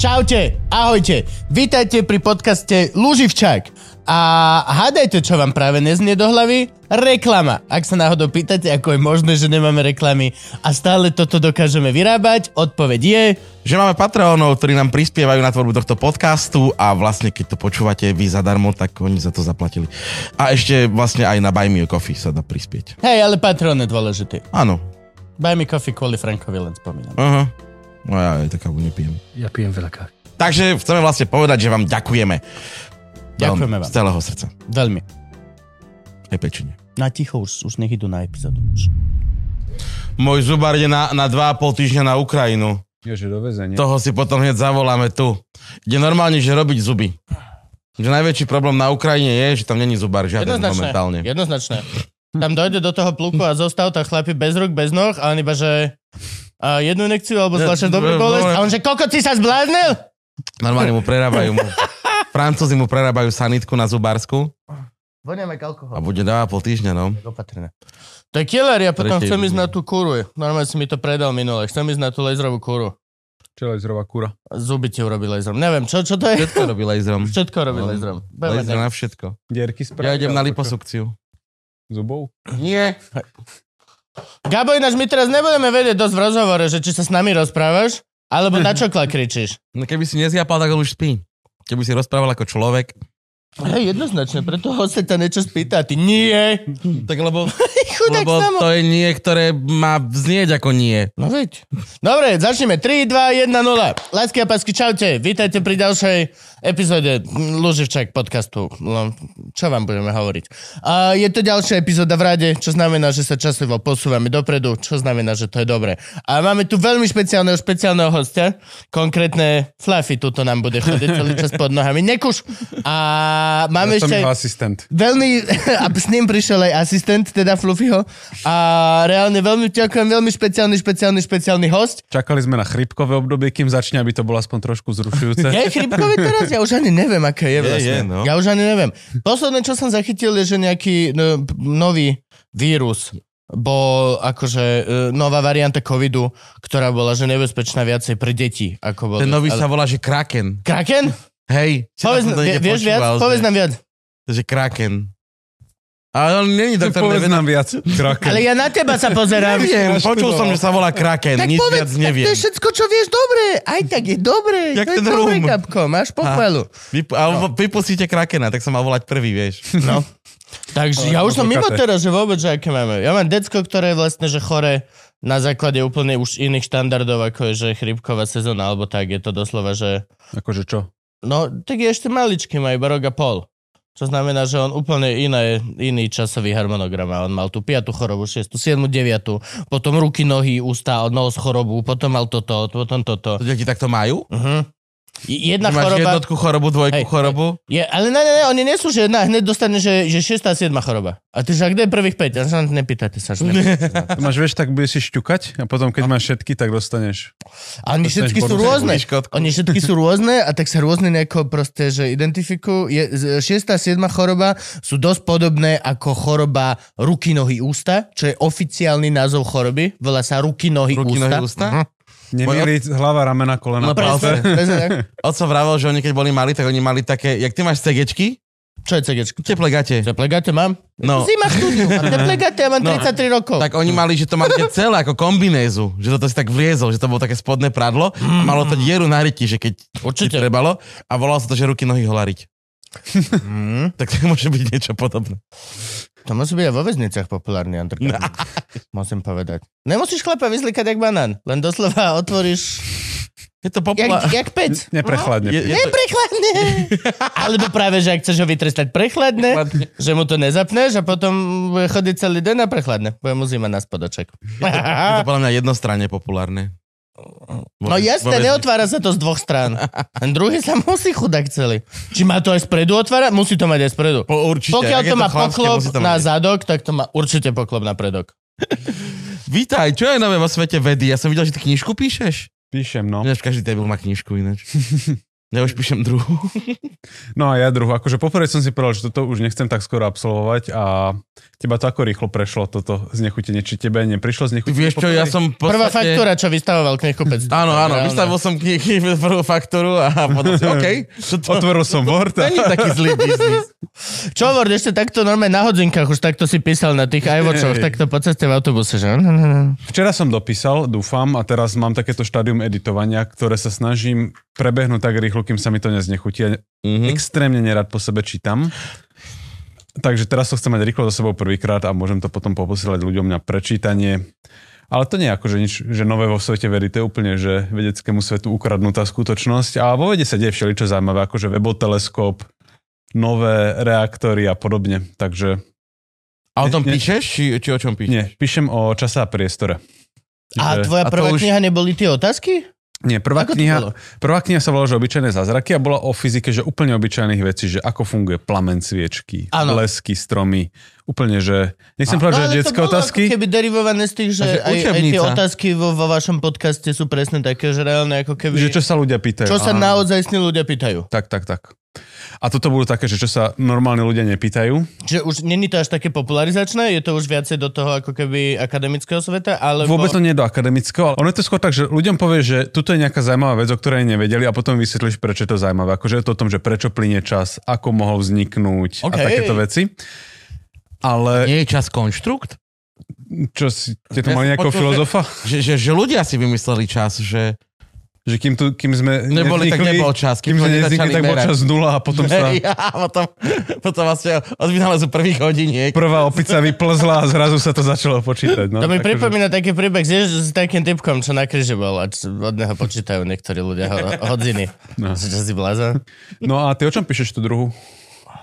Čaute, ahojte, vítajte pri podcaste Lúživčák a hádajte, čo vám práve neznie do hlavy? Reklama. Ak sa náhodou pýtate, ako je možné, že nemáme reklamy a stále toto dokážeme vyrábať, odpoveď je, že máme Patreonov, ktorí nám prispievajú na tvorbu tohto podcastu a vlastne keď to počúvate vy zadarmo, tak oni za to zaplatili. A ešte vlastne aj na Buy Me Coffee sa dá prispieť. Hej, ale Patreon je dôležitý. Áno. Buy Me Coffee kvôli Frankovi len spomínam. Aha. No ja aj taká nepijem. Ja pijem veľa kávy. Takže chceme vlastne povedať, že vám ďakujeme. Ďakujeme vám. Z celého srdca. Veľmi. Aj pečine. Na ticho, už nech idú na epizódu. Môj zubár ide na 2,5 týždňa na Ukrajinu. Jože, do väzenia. Toho si potom hneď zavoláme tu. Ide normálne, že robiť zuby. Že najväčší problém na Ukrajine je, že tam není zubár žiaden momentálne. Jednoznačné. Tam dojde do toho pluku a zostav tá chlapi bez rúk, bez noh a on iba, že... A jednu inekciu, alebo zvláštne dobrú bolesť. A on že, koko, ty sa zbláznil? Normálne mu prerábajú. Francúzi mu prerábajú sanitku na zubársku. Voniame k alkoholu. A bude 2,5 týždňa, no. Opatrne. To je killer, ja potom chcem ísť na tú kúru. Normálne si mi to predal minule. Chcem ísť na tú laserovú kúru. Čo laserová kúra? Zuby ti urobí laserom. Neviem, čo to je? Všetko robí laserom. Všetko robí laserom. Laser na všetko. Dierky spraví. Ja idem na liposukciu. Zubov? Nie. Gabo, ináč my teraz nebudeme vedieť dosť v rozhovore, že či sa s nami rozprávaš, alebo na čokla kričíš. No keby si nezjapal, tak už spí. Keby si rozprával ako človek. Hej, jednoznačne, preto ho sa ťa niečo spýta a ty nie. Tak lebo to je nie, ktoré má vznieť ako nie. No veď. Dobre, začneme. 3, 2, 1, 0. Lásky a pásky, čaute. Vítajte pri ďalšej epizóde Lúživčák podcastu. No, čo vám budeme hovoriť? A je to ďalšia epizóda v rade, čo znamená, že sa časovo posúvame dopredu, čo znamená, že to je dobre. A máme tu veľmi špeciálneho hostia. Konkrétne Fluffy tuto nám bude chodiť celý čas pod nohami. Nekuš. A máme ja ešte... asistent. Veľmi... A s ním prišiel aj asistent, teda Fluffyho. A reálne veľmi ďakujem, veľmi špeciálny host. Čakali sme na chrípkové obdobie, kým začne, aby to bolo aspoň trošku zrušujúce. Je chrípkové teraz? Ja už ani neviem, aké je vlastne. Je, no. Ja už ani neviem. Posledné, čo som zachytil, je, že nejaký nový vírus bol akože nová varianta covidu, ktorá bola, že nebezpečná viacej pre deti. Ako bol, ten nový sa volá, že Kraken. Kraken? Hej, vieš viac? Povedz nám viac. Takže Kraken. Ale on není doktor, neviem. Nám viac. Kraken. Ale ja na teba sa pozerám. Neviem, počul som, že sa volá Kraken. Tak nič povedz, viac neviem. Tak to je všetko, čo vieš, dobre. Aj tak je dobre. Jak to je dobre, Gabko, máš pochvalu. Vypustíte Krakena, tak sa mal volať prvý, vieš. No. Takže ja už som mimo teraz, že vôbec, že aké máme. Ja mám decko, ktoré je vlastne, že chore na základe úplne už iných štandardov, ako je, že chrípková sezóna, alebo tak, je to doslova, že... Akože čo? No, tak je ešte maličký, má iba rok a pol. Čo znamená, že on úplne iný časový harmonogram. On mal tú 5. chorobu, 6., 7., 9., potom ruky, nohy, ústa, nos chorobu, potom mal toto, potom toto. Deti takto majú? Uh-huh. Jedna choroba... Máš jednotku chorobu, dvojku chorobu? Je, ale ne, oni nie sú, že jedna, hneď dostane, že 6. a 7. choroba. A ty, že ak kde je prvých 5? Ja nepýtate sa, že nepýtate. Máš, vieš, tak budeš si šťukať a potom, keď máš všetky, tak dostaneš... A oni dostaneš všetky sú rôzne. Oni všetky sú rôzne a tak sa rôzne nejako proste, že identifikujú. 6. a 7. choroba sú dosť podobné ako choroba ruky, nohy, ústa, čo je oficiálny názov choroby. Volá sa ruky, nohy, ústa. Nemýliť hlava, ramena, kolena, palce. Otco vravel, že oni keď boli mali, tak oni mali také, jak ty máš cegečky? Čo je cegečky? Teplé gate. Teplé gate mám? No. Zima štúdiu. Teplé gate, ja mám 33 rokov. Tak oni mali, že to máte celé ako kombinézu. Že toto si tak vliezol, že to bolo také spodné pradlo. A malo to dieru na ryti, že keď určite trebalo. A volalo sa to, že ruky, nohy, holariť. Tak môže byť niečo podobné. To musí byť aj vo väzniciach populárny underground. Musím povedať. Nemusíš chlapa vyzlikať jak banán, len doslova otvoríš... Je to populárne. Jak pec. Neprechladne. Neprechladne. Alebo práve, že ak chceš ho vytrestať prechladne, že mu to nezapneš a potom bude chodiť celý deň na prechladne. Bude mu zima na spodoček. Je to podľa mňa jednostranne populárne. No jasne, neotvára sa to z dvoch strán. Ten druhý sa musí chudák celý. Či má to aj spredu otvára? Musí to mať aj spredu. Určite. Pokiaľ to má poklop na zadok, tak to má určite poklop na predok. Vítaj, čo je nové vo svete vedy? Ja som videl, že ty knižku píšeš? Píšem, no. Každý debil má knižku ináč. Ja už píšem druhú. No a ja druhú. Akože poprvé som si povedal, že toto už nechcem tak skoro absolvovať a teba to ako rýchlo prešlo toto znechutenie? Či tebe neprišlo znechutenie? Vieš čo, ja som podstate... Prvá faktúra, čo vystavoval knihkupec. Áno, vystavil som knihy prvú faktúru a potom si, okej. Okay, otvoril som Word. To nie je taký zlý biznis. Čo Word, ešte takto normálne na hodinkách, už takto si písal na tých iWatchoch, takto po ceste v autobuse, že? Včera som dopísal, dúfam, a teraz mám takéto štádium editovania, ktoré sa snažím prebehnúť tak rýchlo, kým sa mi to neznechutí. Ja extrémne nerad po sebe čítam. Takže teraz to chcem mať rýchlo za sebou prvýkrát a môžem to potom poposielať ľuďom na prečítanie. Ale to nie je akože nič, že nové vo svete veríte úplne, že vedeckému svetu ukradnutá skutočnosť. A vo vede sa deje všeličo zaujímavé, akože weboteleskop, nové reaktory a podobne. Takže... A o tom píšeš? Či o čom píšeš? Nie, píšem o čase a priestore. A tvoja prvá kniha neboli tie otázky? Nie, prvá kniha sa volala, že obyčajné zázraky a bola o fyzike, že úplne obyčajných vecí, že ako funguje plamen sviečky, lesky, stromy, úplne, že... Nechcem povedať, že detské otázky. Keby derivované z tých, že aj tie otázky vo vašom podcaste sú presne také, že reálne ako keby... Že čo sa ľudia pýtajú. Čo sa naozaj ľudia pýtajú. Tak. A toto budú také, že čo sa normálne ľudia nepýtajú. Že už není to až také popularizačné, je to už viacej do toho ako keby akademického sveta, ale... Vôbec to nie do akademického, ale ono je to skôr tak, že ľuďom povie, že tuto je nejaká zaujímavá vec, o ktorej nevedeli a potom vysvetlíš, prečo je to zaujímavé. Akože je to o tom, že prečo plynie čas, ako mohol vzniknúť a takéto veci. Ale... Nie je čas konštrukt? Čo si... Ste to mali nejakého filozofa? Že ľudia si vymysleli čas, že... Že kým sme neznikli, tak bol čas nula a potom sa... Potom vlastne od vynálezu prvých hodiniek. Prvá opica vyplzla a zrazu sa to začalo počítať. No, to mi pripomína taký príbeh s takým typkom, čo na kríži bol a od neho počítajú niektorí ľudia hodiny. No. Čo si blázon? No a ty o čom píšeš tú druhú?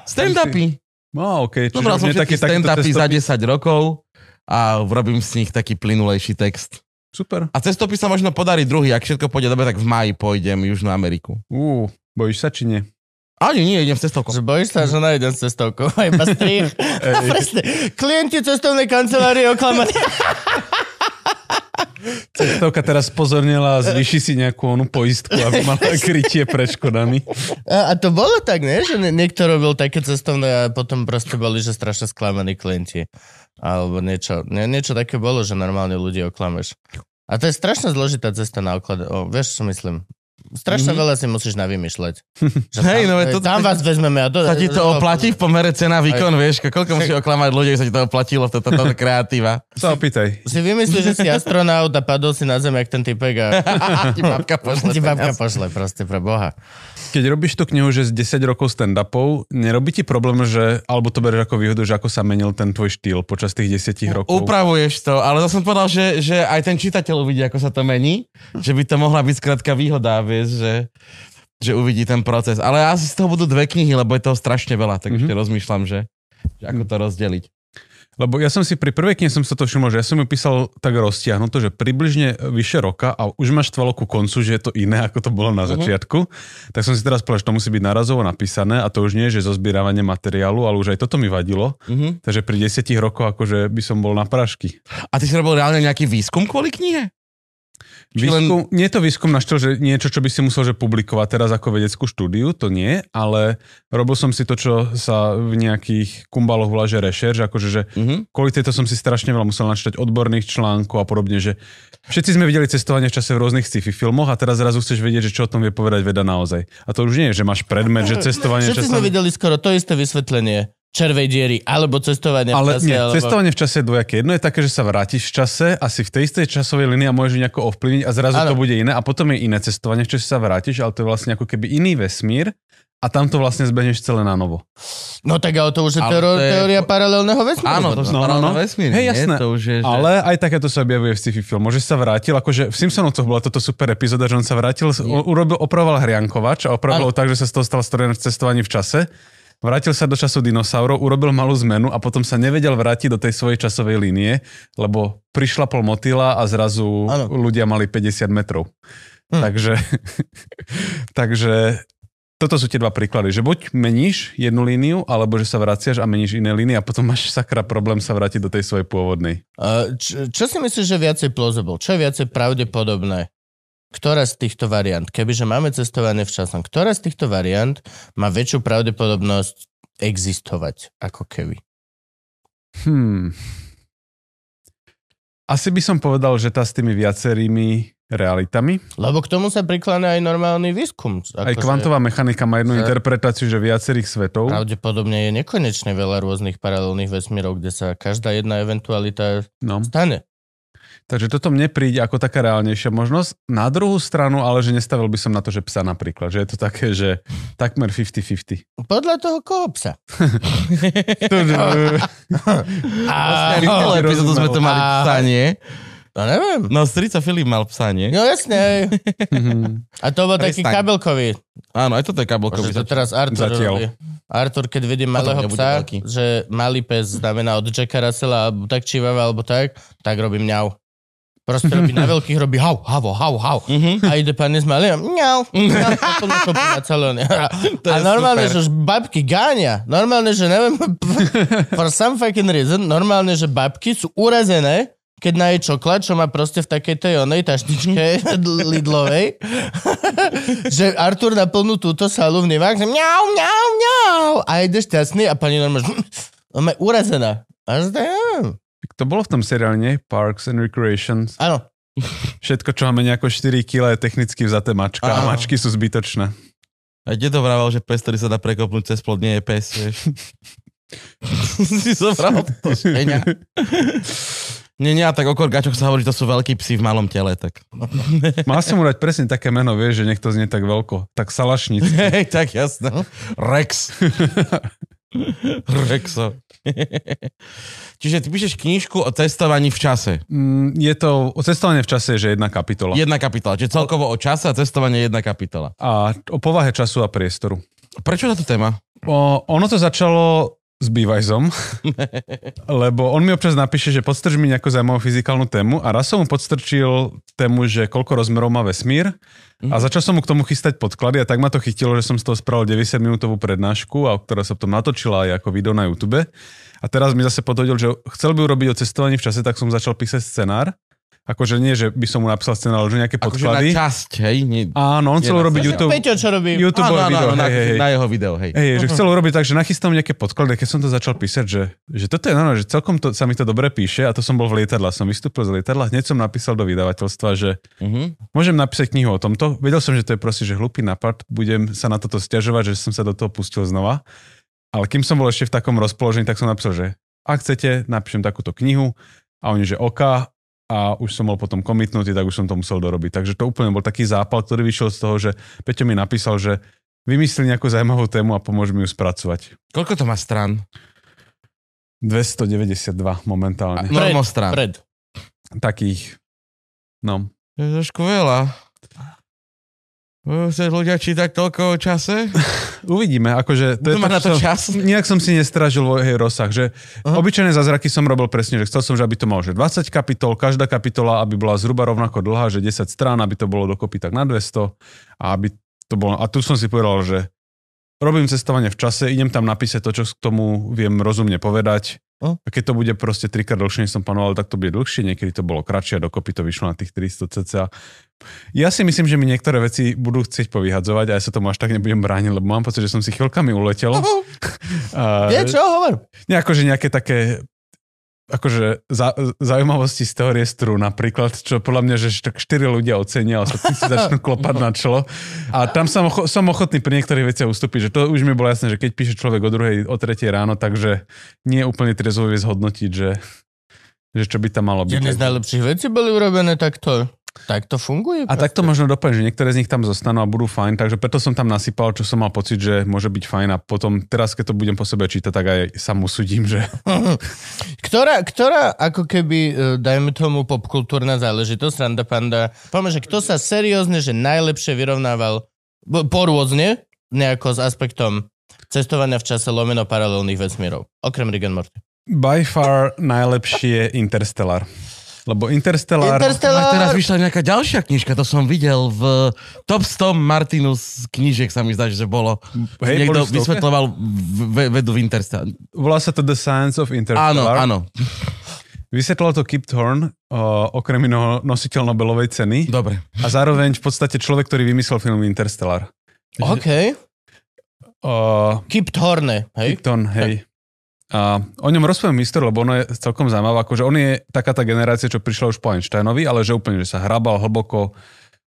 Stand-upy. Okay. Dobral som všetky stand-upy za 10 rokov a robím z nich taký plynulejší text. Super. A cestopis sa možno podarí druhý, ak všetko pôjde dobre, tak v máji pôjdem Južnú Ameriku. Bojíš sa či nie? Ani nie, idem s cestovkou. Bojíš sa, že nájdem s cestovkou. Aj iba strich. Klienti cestovnej kancelárie oklamali. Cestovka teraz pozornila a zvýši si nejakú onú poistku, aby mala krytie pred škodami. A to bolo tak, ne? Že niekto robil také cestovné a potom proste boli, že strašne sklamaní klienti. Alebo niečo také bolo, že normálne ľudí oklameš. A to je strašne zložitá cesta na oklad. Vieš, čo myslím? Strašne veľa si musíš navymýšľať. Tam vás vezmeme. Sa ti to oplatí v pomere cena výkon, vieš? Koľko musíš oklamať ľudí, že sa ti to oplatilo v toto kreatíva? Sa opýtaj. Si vymyslíš, že si astronaut a padol si na zem, jak ten typek a... Ti babka pošle, proste pre Boha. Keď robíš tú knihu, že z 10 rokov stand-upov, nerobí ti problém, že... Alebo to berieš ako výhodu, že ako sa menil ten tvoj štýl počas tých 10 rokov? Upravuješ to, ale zase som povedal, že aj ten čitateľ uvidí, ako sa to mení, že by to mohla byť skrátka výhoda. Vieš, že uvidí ten proces. Ale asi z toho budú dve knihy, lebo je toho strašne veľa, tak ešte rozmýšľam, že ako to rozdeliť. Lebo ja som si pri prvej knihe som sa to všimol, že ja som ju písal tak roztiahnuto, že približne vyše roka a už ma štvalo ku koncu, že je to iné, ako to bolo na začiatku. Tak som si teraz povedal, že to musí byť narazovo napísané a to už nie je, že zozbierávanie materiálu, ale už aj toto mi vadilo. Takže pri 10 rokoch akože by som bol na prašky. A ty si robil reálne nejaký výskum kvôli knihe? Výskum, nie je to výskum na štýl, že niečo, čo by si musel že publikovať teraz ako vedeckú štúdiu, to nie, ale robil som si to, čo sa v nejakých kumbaloch volá, že rešerš, akože, že kvôli tejto som si strašne veľa musel načítať odborných článkov a podobne, že všetci sme videli cestovanie v čase v rôznych sci-fi filmoch a teraz zrazu chceš vedieť, že čo o tom vie povedať veda naozaj. A to už nie je, že máš predmet, že cestovanie v čase... Všetci sme videli skoro to isté vysvetlenie. Červej diery, alebo cestovanie v čase. Nie, cestovanie v čase je dvojaké. Jedno je také, že sa vrátiš v čase, asi v tej istej časovej linii a môžeš nejako ovplyvniť a zrazu to bude iné. A potom je iné cestovanie, v čase sa vrátiš, ale to je vlastne ako keby iný vesmír a tam to vlastne zbehneš celé na novo. No tak ale to už je teória paralelného vesmíru. Áno, to už paralelného vesmíru. Hej, jasné. Ale aj takéto sa objavuje v sci-fi filmu. Že sa vrátil, akože v Simpsonovcoch bola toto super epizóda, že on sa vrátil, opravoval hriankovač a opravil tak, že sa z toho stal stroj na cestovanie v čase. Vrátil sa do času dinosaurov, urobil malú zmenu a potom sa nevedel vrátiť do tej svojej časovej línie, lebo prišla pol motýla a zrazu ľudia mali 50 metrov. Takže toto sú tie dva príklady, že buď meníš jednu líniu, alebo že sa vraciaš a meníš iné línie a potom máš sakra problém sa vrátiť do tej svojej pôvodnej. Čo si myslíš, že je viacej plausible? Čo je viacej pravdepodobné? ktorá z týchto variant, kebyže máme cestovanie v časom, ktorá z týchto variant má väčšiu pravdepodobnosť existovať, ako keby? Asi by som povedal, že tá s tými viacerými realitami. Lebo k tomu sa prikláňa aj normálny výskum. Aj kvantová mechanika má jednu interpretáciu, že viacerých svetov. Pravdepodobne je nekonečne veľa rôznych paralelných vesmírov, kde sa každá jedna eventualita stane. Takže toto mne príde ako taká reálnejšia možnosť. Na druhú stranu, ale že nestavil by som na to, že psa napríklad. Že je to také, že takmer 50-50. Podľa toho, koho psa? Vlastne epizódu sme to mali psa, nie? No neviem. No strico Filip mal psa, nie? No jasne. A to bol taký kabelkový. Áno, aj toto je kabelkový. To teraz Artur robí. Artur, keď vidí malého psa, že malý pes znamená od Jacka Russella, alebo tak čivava, alebo tak robí mňau. Proste robí na veľkých, robí hau, havo, hau, hau. A ide pán nezmalý, mňau. A normálne, že už babky gáňa. Normálne, že neviem, for some fucking reason, normálne, že babky sú urazené, keď na jej čoklad, čo má proste v takej tej onej taštičke Lidlovej, že Artur naplnú túto salu v Nevách, že mňau, mňau, mňau. A ide šťastný a pani normálne, ona je urazená. Až neviem. To bolo v tom seriáli, nie? Parks and Recreations. Áno. Všetko, čo máme nejako 4 kg, je technicky vzaté mačka. Áno. A mačky sú zbytočné. A kde to vraval, že pes, ktorý sa dá prekopnúť cez plod, nie je pes, vieš? Si zobral to špeňa. Nie, tak okolo gačok sa hovorí, že to sú veľkí psi v malom tele, tak. Má si mu dať presne také meno, vieš, že niekto znie tak veľko. Tak salašnic. Hej, tak jasné. Rex. Rexo. Čiže ty píšeš knižku o cestovaní v čase. Je to, o cestovaní v čase je, že jedna kapitola. Jedna kapitola, čiže celkovo o čase a cestovanie je jedna kapitola. A o povahe času a priestoru. Prečo táto téma? Ono to začalo s Bývajzom, lebo on mi občas napíše, že podstrč mi nejakú zaujímavú fyzikálnu tému a raz som mu podstrčil tému, že koľko rozmerov má vesmír a začal som mu k tomu chystať podklady a tak ma to chytilo, že som z toho spravil 90-minútovú prednášku, a ktorá sa potom natočila aj ako video na YouTube. A teraz mi zase podhodil, že chcel by urobiť o cestovaní v čase, tak som začal písať scenár. Akože nie, že by som mu napísal scenár, ale že nejaké podklady. Akože na časť, hej? Nie, áno, on chcel urobiť YouTube. Peťo, čo robí? YouTube video, hej. Na jeho video, hej. Hej, že chcel urobiť tak, že nachystám nejaké podklady, keď som to začal písať, že toto je, že celkom to, sa mi to dobre píše, a to som bol v lietadle, som vystúpil z lietadla, hneď som napísal do vydavateľstva, že môžem napísať knihu o tomto. Vedel som, že to je proste, že hlupý nápad, budem sa na toto sťažovať, že som sa do toho pustil znova. Ale kým som bol ešte v takom rozpoložení, tak som napísal, že ak chcete, napíšem takúto knihu, a oni, že OK. A už som bol potom komitnutý, tak už som to musel dorobiť. Takže to úplne bol taký zápal, ktorý vyšiel z toho, že Peťo mi napísal, že vymyslí nejakú zaujímavú tému a pomôž mi ju spracovať. Koľko to má strán? 292 momentálne. Normo strán. Pred. Takých. No. To je trošku veľa. Chceš ľudia čítať toľko o čase? Uvidíme, akože... To je tak, na to čas? Nejak som si nestražil vo jej rozsah, že obyčajné zázraky som robil presne, že chcel som, že aby to malo že 20 kapitol, každá kapitola, aby bola zhruba rovnako dlhá, že 10 strán, aby to bolo dokopy tak na 200, a aby to bolo... A tu som si povedal, že robím cestovanie v čase, idem tam napísať to, čo k tomu viem rozumne povedať. A keď to bude proste trikrát dlhšie, než som plánoval, tak to bude dlhšie, niekedy to bolo kratšie a dokopy to vyšlo na tých 300 cca. Ja si myslím, že mi niektoré veci budú chcieť povyhadzovať a ja sa tomu až tak nebudem brániť, lebo mám pocit, že som si chvíľkami uletel. Nie, čo hovor? Akože nejaké také akože zaujímavosti z toho riestru napríklad, čo podľa mňa, že tak 4 ľudia ocenia, ale ostatní si začnú klopať na čelo. A tam som ochotný pri niektorých veciach ustúpiť, že to už mi bolo jasné, že keď píše človek o 2:00, o 3:00 ráno, takže nie je úplne trezvo zhodnotiť, že čo by tam malo byť. Jedné z najlepších vecí boli urobené takto. Tak to funguje. A tak to možno doplne, že niektoré z nich tam zostanú a budú fajn, takže preto som tam nasypal, čo som mal pocit, že môže byť fajn, a potom teraz, keď to budem po sebe čítať, tak aj sam usudím, že... Ktorá ako keby, dajme tomu, popkultúrna záležitosť, Randa Panda, poďme, že kto sa seriózne, že najlepšie vyrovnával porôzne, nejako s aspektom cestovania v čase lomeno paralelných vesmírov, okrem Rick and Morty? By far najlepšie Interstellar. Lebo Interstellar... A teraz vyšla nejaká ďalšia knižka, to som videl v Top 100 Martinus knížek, sa mi zdá, že bolo. Hey, niekto vysvetloval vedu v Interstellar. Volá sa to The Science of Interstellar. Áno, áno. Vysvetlal to Kip Thorne, okrem iného nositeľ Nobelovej ceny. Dobre. A zároveň v podstate človek, ktorý vymyslel film Interstellar. OK. Kip Thorne, hej? Kip Thorne, hej. A o ňom rozpomínam históriu, lebo ono je celkom zaujímavé, akože on je taká tá generácia, čo prišla už po Einsteinovi, ale že úplne, že sa hrabal hlboko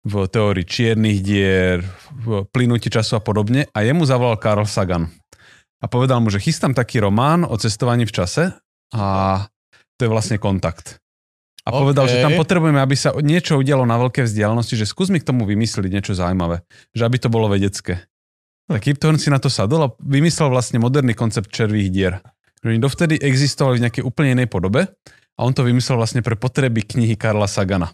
v teórii čiernych dier, v plynutí času a podobne. A jemu zavolal Karl Sagan. A povedal mu, že chystám taký román o cestovaní v čase a to je vlastne Kontakt. A povedal, že tam potrebujeme, aby sa niečo udialo na veľké vzdialenosti, že skús mi k tomu vymysliť niečo zaujímavé, že aby to bolo vedecké. Tak Kip Thorne si na to sadol a vymyslel vlastne moderný koncept červých dier. Oni dovtedy existovali v nejakej úplne inej podobe a on to vymyslel vlastne pre potreby knihy Karla Sagana.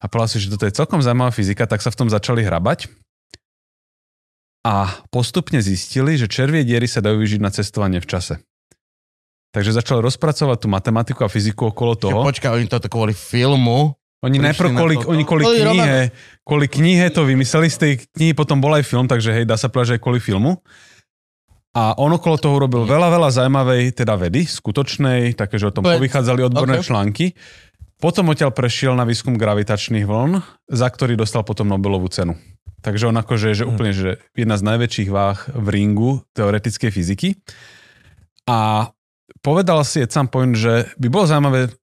A povedal si, že toto je celkom zaujímavá fyzika, tak sa v tom začali hrabať a postupne zistili, že červie diery sa dajú využiť na cestovanie v čase. Takže začal rozpracovať tú matematiku a fyziku okolo toho. Počkaj, oni toto kvôli filmu? Oni najprv kvôli knihe to vymysleli, z tej knihy potom bol aj film, takže hej, dá sa povedať, že aj kvôli filmu. A on okolo toho robil veľa zaujímavej teda vedy, skutočnej, takže o tom povychádzali odborné články. Potom odtiaľ prešiel na výskum gravitačných vln, za ktorý dostal potom Nobelovú cenu. Takže on akože že úplne že jedna z najväčších váh v ringu teoretickej fyziky. A povedal si sám point, že by bolo zaujímavé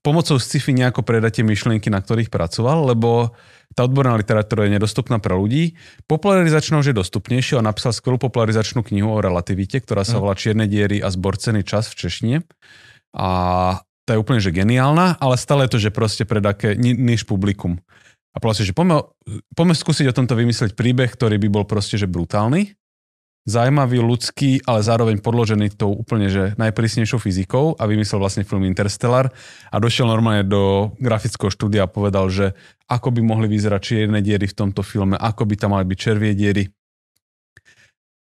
pomocou sci-fi nejako predať tie myšlienky, na ktorých pracoval, lebo tá odborná literatúra je nedostupná pre ľudí. Popularizačnou je dostupnejšie. On napísal skvelú popularizačnú knihu o relativite, ktorá sa volá Čierne diery a zborcený čas v češtine. A tá je úplne že geniálna, ale stále je to, že proste predaké niž publikum. A povedal si, že poďme skúsiť o tomto vymyslieť príbeh, ktorý by bol proste že brutálny, zaujímavý, ľudský, ale zároveň podložený tou úplne že najprísnejšou fyzikou a vymyslel vlastne film Interstellar a došiel normálne do grafického štúdia a povedal, že ako by mohli vyzerať čierne diery v tomto filme, ako by tam mali byť červie diery.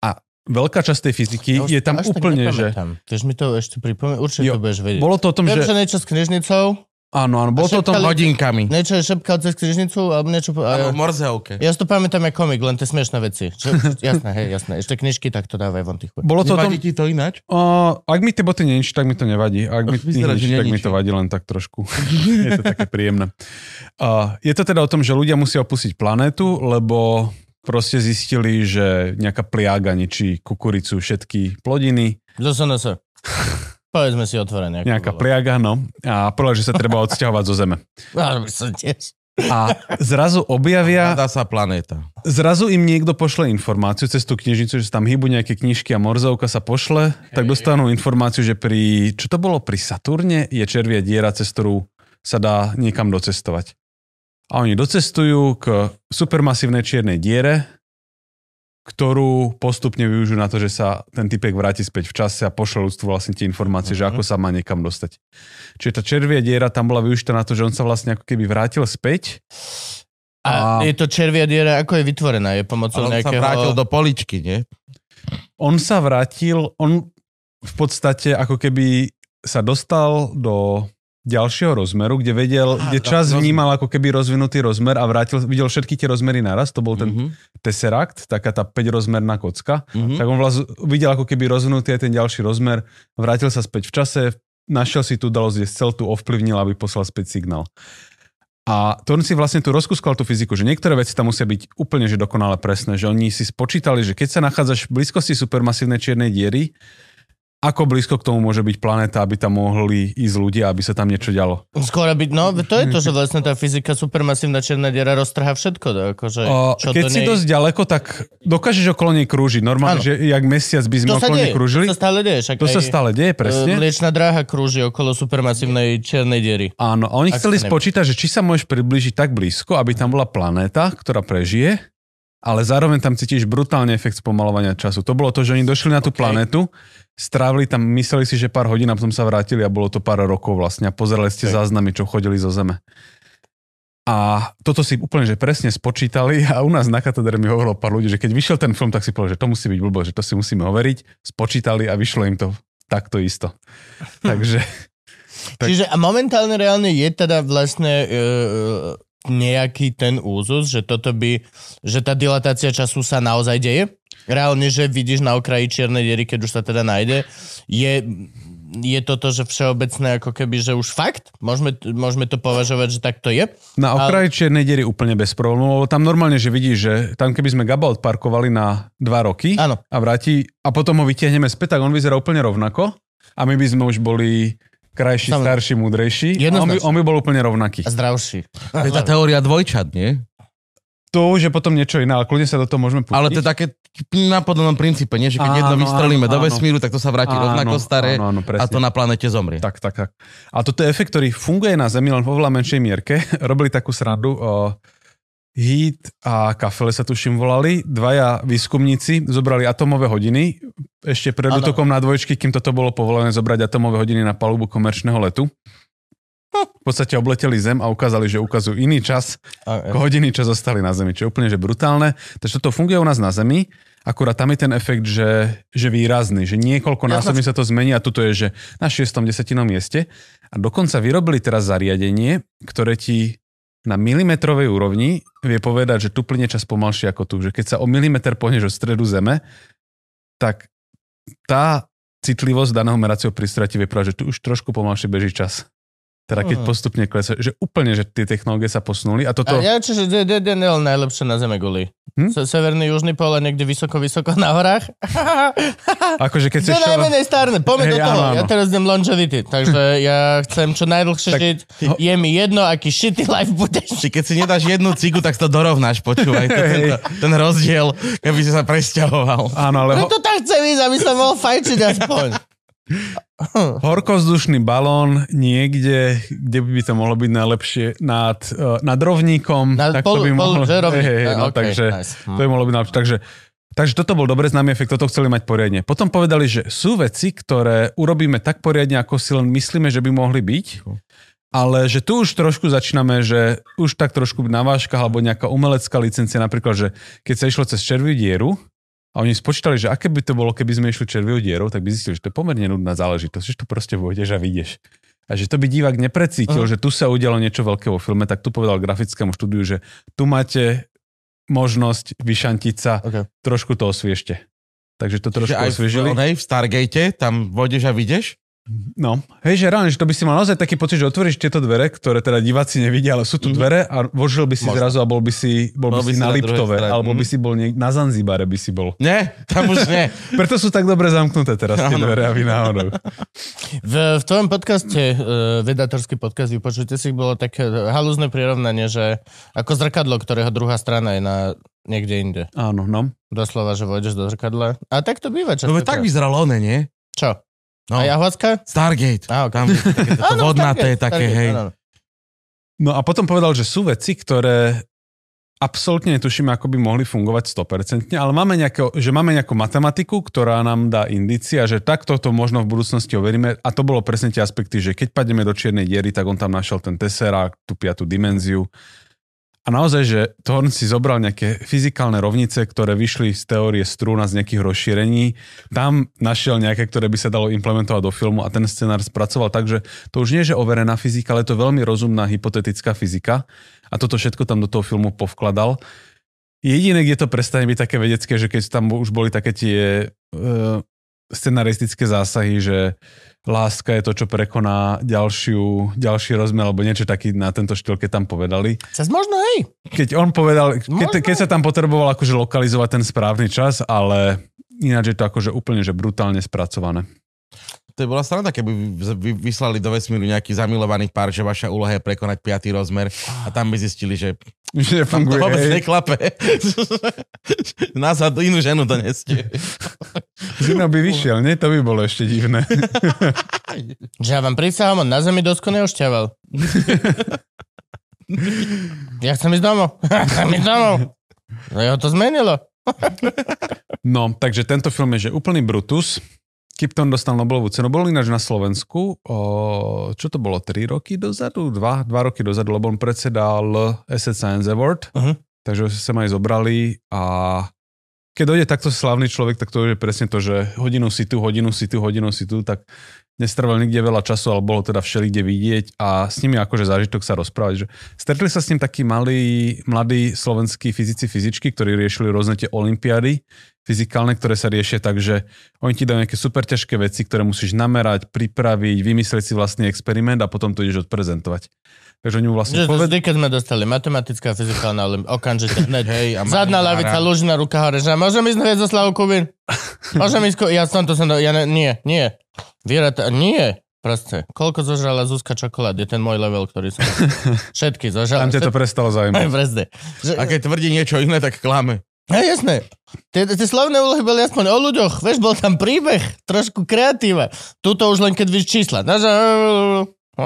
A veľká časť tej fyziky je tam úplne, že... Tež mi to ešte pripomne, určite to budeš vedieť. Bolo to o tom, že... Viem, niečo s knižnicou... Áno, bolo to o tom hodinkami. Niečo je šepkal cez knižnicu, alebo niečo... Áno, morzeovke. Ja si to pamätám ako komik, len tie smiešné veci. Jasné. Ešte knižky, tak to dávaj von tých chuť. Nevadí ti to ináč? Ak mi tie boty neničí, tak mi to nevadí. Ak mi neničí, tak mi to vadí len tak trošku. Je to také príjemné. Je to teda o tom, že ľudia musia opustiť planétu, lebo proste zistili, že nejaká pliaga ničí kukuricu, všetky plodiny. Zase. Povedzme si otvorene. Nejaká pliaga, no. A povedal, že sa treba odsťahovať zo Zeme. A zrazu objavia... Dá sa planéta. Zrazu im niekto pošle informáciu cez tú knižnicu, že tam hýbu nejaké knižky a morzovka sa pošle, tak dostanú informáciu, že pri... Čo to bolo? Pri Saturne je červia diera, cez ktorú sa dá niekam docestovať. A oni docestujú k supermasívnej čiernej diere, ktorú postupne využijú na to, že sa ten typek vráti späť v čase a pošle ľudstvu vlastne tie informácie, že ako sa má niekam dostať. Čiže tá červia diera tam bola využitá na to, že on sa vlastne ako keby vrátil späť. A je to červia diera, ako je vytvorená? Je pomocou nejakého... on sa vrátil do poličky, nie? On v podstate ako keby sa dostal do ďalšieho rozmeru, kde vedel, kde čas vnímal ako keby rozvinutý rozmer a videl všetky tie rozmery naraz, to bol ten Tesseract, taká tá 5-rozmerná kocka, tak on videl ako keby rozvinutý aj ten ďalší rozmer, vrátil sa späť v čase, našiel si tú udalosť, kde cel tu ovplyvnil, aby poslal späť signál. A to on si vlastne tu rozkúskal tú fyziku, že niektoré veci tam musia byť úplne že dokonale presné, že oni si spočítali, že keď sa nachádzaš v blízkosti supermasívnej čiernej diery, ako blízko k tomu môže byť planéta, aby tam mohli ísť ľudia, aby sa tam niečo dialo? Skoro byť, no to je to, že vlastne tá fyzika supermasívna čierna diera roztrhá všetko. Akože, keď si dosť ďaleko, tak dokážeš okolo nej krúžiť. Normálne, že jak mesiac by sme okolo nej krúžili. To sa stále deje. To sa stále deje, presne. Mliečna dráha krúži okolo supermasívnej čiernej diery. Áno, a oni chceli spočítať, že či sa môžeš priblížiť tak blízko, aby tam bola planéta, ktorá prežije, ale zároveň tam cítiš brutálny efekt spomalovania času. To bolo to, že oni došli na tú planetu, strávili tam, mysleli si, že pár hodín a potom sa vrátili a bolo to pár rokov vlastne a pozerali ste záznamy, čo chodili zo Zeme. A toto si úplne, že presne spočítali a u nás na katedre mi hovorilo pár ľudí, že keď vyšiel ten film, tak si povedal, že to musí byť blbo, že to si musíme overiť, spočítali a vyšlo im to takto isto. Takže... Čiže a momentálne reálne je teda vlastne nejaký ten úzus, že toto by, že tá dilatácia času sa naozaj deje? Reálne, že vidíš na okraji čiernej diery, keď už sa teda nájde, je je toto, že všeobecné ako keby, že už fakt? Môžeme to považovať, že tak to je? Na okraji Čiernej diery úplne bez problémov. Tam normálne, že vidíš, že tam keby sme Gabo odparkovali na 2 roky áno. a vráti a potom ho vytiahneme späť, tak on vyzerá úplne rovnako a my by sme už boli krajší, samozrejme. Starší, múdrejší a on by bol úplne rovnaký. A zdravší. To je tá teória dvojčat, nie? To už je potom niečo iné, ale kľudne sa do toho môžeme pustiť. Ale to je také na podobnom princípe, nie? Že keď jedno vystrelíme do vesmíru, tak to sa vráti rovnako staré a to na planete zomrie. Tak. A toto je efekt, ktorý funguje na Zemi, len v oveľa menšej mierke. Robili takú srandu, Heat a Kafele sa tuším volali, dvaja výskumníci zobrali atomové hodiny, ešte pred útokom na dvojčky, kým toto bolo povolené zobrať atomové hodiny na palubu komerčného letu. V podstate obleteli Zem a ukázali, že ukazujú iný čas, hodiny, čo zostali na Zemi, čo je úplne že brutálne. Takže toto funguje u nás na Zemi, akurát tam je ten efekt, že výrazný, že niekoľko násobne sa to zmení a tuto je, že na 6/10 mieste. A dokonca vyrobili teraz zariadenie, ktoré ti na milimetrovej úrovni vie povedať, že tu plyne čas pomalšie ako tu. Že keď sa o milimeter pohneš od stredu Zeme, tak tá citlivosť daného meracieho prístroja ti vie povedať, že tu už trošku pomalšie beží čas. Teda keď postupne klesá, že úplne, že tie technológie sa posunuli a toto... A ja čiže DNL najlepšie na Zeme guli. Severný, južný pol a niekde vysoko, vysoko na horách. Akože keď chceš... To najmenej starne, poďme do toho. Ja teraz idem longevity, takže ja chcem čo najdlhšie žiť. Je mi jedno, aký shitty life budeš. Keď si nedáš jednu cigu, tak to dorovnáš, počúvaj. Ten rozdiel, keby si sa presťahoval. Áno, ale... Preto tak chcem ísť, aby som mohol fajčiť aspoň. Horkovzdušný balón niekde, kde by to mohlo byť najlepšie nad rovníkom, tak to by mohlo. Takže to by mohlo byť najlepšie. Takže toto bol dobre známy efekt, toto chceli mať poriadne. Potom povedali, že sú veci, ktoré urobíme tak poriadne, ako si len myslíme, že by mohli byť, ale že tu už trošku začíname, že už tak trošku na váškach alebo nejaká umelecká licencia, napríklad, že keď sa išlo cez červiu dieru, a oni spočítali, že aké by to bolo, keby sme išli červiou dierou, tak by zistili, že to je pomerne nudná záležitosť, že to proste vojdeš a vidieš. A že to by divák neprecítil, že tu sa udialo niečo veľké vo filme, tak tu povedal grafickému štúdiu, že tu máte možnosť vyšantiť sa, trošku to osviešte. Takže to trošku osviežili. V Stargate, tam vojdeš a vidieš? No, hej, že reálne, že to by si mal naozaj taký pocit, že otvoríš tieto dvere, ktoré teda diváci nevidia, ale sú tu dvere a vožil by si zrazu a bol by si na Liptove, alebo by si bol na Zanzibare by si bol. Nie, tam už nie. Preto sú tak dobre zamknuté teraz tie dvere, aby náhodou. V tvojom podcaste, vedátorský podcast, vypočujte si, bolo také halúzne prirovnanie, že ako zrkadlo, ktorého druhá strana je na niekde inde. Áno, no. Doslova, že vojdeš do zrkadla. A tak to býva často. No tak vyzeralo ono, nie? Čo? No. A Jahodská? Stargate. Tam je to vodnaté, také, hej. No a potom povedal, že sú veci, ktoré absolútne netušíme, ako by mohli fungovať 100%, ale máme nejakú matematiku, ktorá nám dá indícia, že takto to možno v budúcnosti overíme. A to bolo presne tie aspekty, že keď padneme do čiernej diery, tak on tam našiel ten Tesseract, tú 5. dimenziu. A naozaj, že Thorne si zobral nejaké fyzikálne rovnice, ktoré vyšli z teórie strún a z nejakých rozšírení. Tam našiel nejaké, ktoré by sa dalo implementovať do filmu a ten scenár spracoval tak, že to už nie je overená fyzika, ale to je veľmi rozumná hypotetická fyzika a toto všetko tam do toho filmu povkladal. Jediné, kde to prestane byť také vedecké, že keď tam už boli také tie scenaristické zásahy, že láska je to, čo prekoná ďalší rozmer, alebo niečo taký na tento štýl, keď tam povedali. Možno, hej. Keď on povedal, keď sa tam potreboval akože lokalizovať ten správny čas, ale ináč je to akože úplne že brutálne spracované. To bola strana, keby vyslali do vesmíru nejaký zamilovaný pár, že vaša úloha je prekonať 5. rozmer a tam by zistili, že tam to vôbec neklape. Nás a inú ženu doneste. Zino by vyšiel, nie? To by bolo ešte divné. Že ja vám prísahám, on na Zemi dosku neošťaval. Ja chcem ísť domov. No jeho to zmenilo. No, takže tento film je že úplný Brutus. Kip Thorne dostal Nobelovú cenu. Bol ináč na Slovensku, čo to bolo, 3 roky dozadu? 2 roky dozadu, lebo on predsedal Asset Science Award, takže sa ma aj zobrali a keď dojde takto slavný človek, tak to je presne to, že hodinu si tu, tak nestrval nikde veľa času, ale bolo teda všelikde vidieť a s nimi akože zážitok sa rozprávať. Že stretli sa s ním takí mladí slovenskí fyzici, fyzičky, ktorí riešili rôzne tie olympiády fyzikálne, ktoré sa riešia tak, že oni ti dajú nejaké super ťažké veci, ktoré musíš namerať, pripraviť, vymyslieť si vlastný experiment a potom to ideš odprezentovať. Takže oni mu vlastne povedali. Keď sme dostali matematická, fyzikálna, ale okamžite. Hej, zadná lavica, lužná ruka, hore, že môžem ísť hneď zo Slavu Kubín? Môžem ísť, nie. Vierata, nie. Proste. Koľko zožrala Zuzka čokolád? Je ten môj level, ktorý som... Všetky zožrala. Tam ťa to prestalo zaujímať. Presne. A keď tvrdí niečo iné, tak klame. Hej, jasné. Tie slovné úlohy boli aspoň o ľuďoch. Vieš, bol tam príbeh, trošku kreatíva. Tuto už len keď víš čísla. No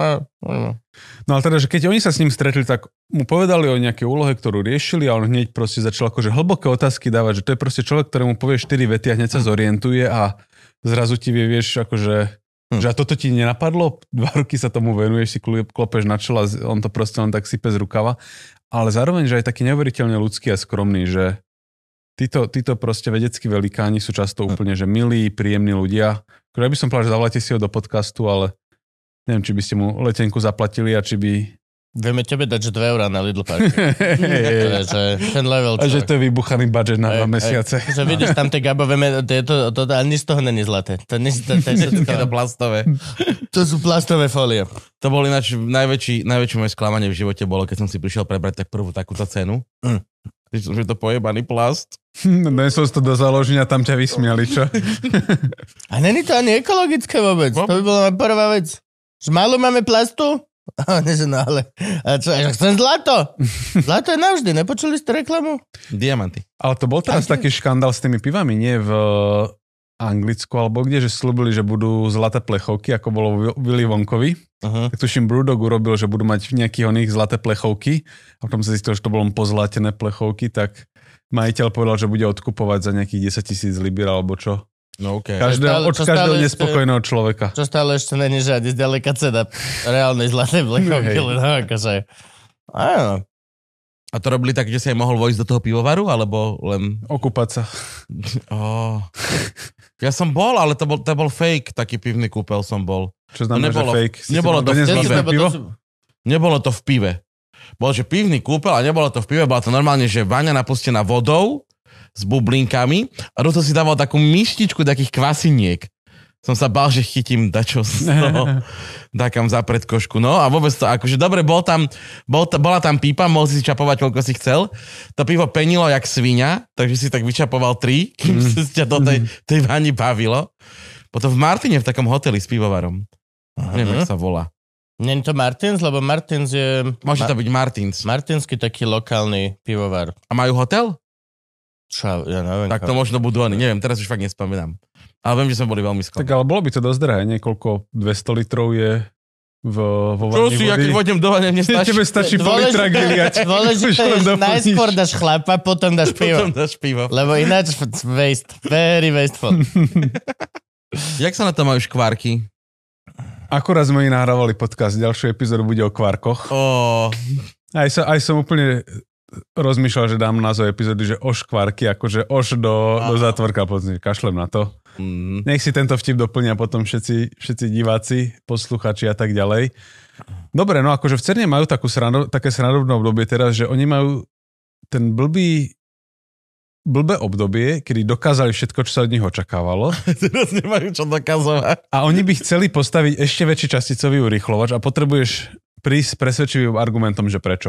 ale teda, že keď oni sa s ním stretli, tak mu povedali o nejaké úlohe, ktorú riešili a on hneď proste začal akože hlboké otázky dávať, že to je proste človek, ktorému povie 4 vety a hneď sa zorientuje a zrazu ti vieš akože... Že a toto ti nenapadlo? 2 roky sa tomu venuješ, si klopeš na čelo, on to proste len tak sype z rukava. Ale zároveň, že aj taký neuveriteľne ľudský a skromný, že títo proste vedeckí velikáni sú často úplne, že milí, príjemní ľudia. Ja by som povedal, že zavlete si ho do podcastu, ale neviem, či by ste mu letenku zaplatili a či by... Vieme tebe dať, že 2 eurá na Lidl Park. Ten level. A že to je vybuchaný budget na 2 mesiace. Že vidíš tam tie Gaboveme, to ani z toho není zlaté. To je plastové. To sú plastové folie. To bol ináč najväčšie moje sklamanie v živote bolo, keď som si prišiel prebrať tak prvú takúto cenu. Že to pojebaný plast. Nesos to do založenia, tam ťa vysmiali, čo? A není to ani ekologické vôbec. To by bola prvá vec. Že málo máme plastu? Chcem zlato. Zlato je navždy, nepočuli ste reklamu? Diamanty. Ale to bol teraz taký škandál s tými pivami, nie v Anglicku alebo kde, že slúbili, že budú zlaté plechovky, ako bolo Willy Wonkovi. Uh-huh. Tak tuším, Brewdog urobil, že budú mať nejakých oných zlaté plechovky a potom sa zistilo, že to bolo pozlatené plechovky, tak majiteľ povedal, že bude odkupovať za nejakých 10 000 libier alebo čo. No okay. Od každého nespokojného človeka. Čo stále ešte není žiadne zďaleka cena reálnej zlaté blechovky. A to robili tak, že si aj mohol vojsť do toho pivovaru, alebo len... Okúpať sa. Ja som bol, ale to bol fake, taký pivný kúpel som bol. Čo znamená, že fake? Nebolo to v pive. Bolo, že pivný kúpel a nebolo to v pive, bola to normálne, že vaňa napustená vodou, s bublinkami a do toho si dával takú myštičku takých kvasiniek. Som sa bál, že chytím dačo z toho. Dákam za predkošku. No a vôbec to akože dobre, bola tam pípa, mohol si čapovať, koľko si chcel. To pivo penilo jak sviňa, takže si tak vyčapoval 3, kým si ťa do tej vani bavilo. Potom v Martine, v takom hoteli s pivovarom. Neviem, jak sa volá. Není to Martins, lebo Martins je... Môže to byť Martins. Martinsky taký lokálny pivovar. A majú hotel? Čo, ja neviem. Tak to možno budú ani, neviem, teraz už fakt nespomínam. Ale viem, že sme boli veľmi skladní. Tak ale bolo by to dosť drahé, niekoľko 200 litrov je vo vani vody. Čo si, aký vodem do vania, mne stačí. Tebe stačí politra griliať. Dôležité je, najskôr dáš chlapa, potom dáš pivo. Lebo ináč waste, very wasteful. Jak sa na to majú škvárky? Akorát sme nahrávali podcast, ďalšiu epizódu bude o kvárkoch. Aj som úplne... rozmýšľal, že dám názov epizódy, že oš kvárky, akože oš do zátvorka, kašlem na to. Nech si tento vtip doplnia potom všetci diváci, posluchači a tak ďalej. Dobre, no akože v CERNe majú také srandovné obdobie teraz, že oni majú ten blbé obdobie, kedy dokázali všetko, čo sa od nich očakávalo. Teraz nemajú čo dokazovať. A oni by chceli postaviť ešte väčší časticový urýchlovač a potrebuješ prísť presvedčivým argumentom, že prečo.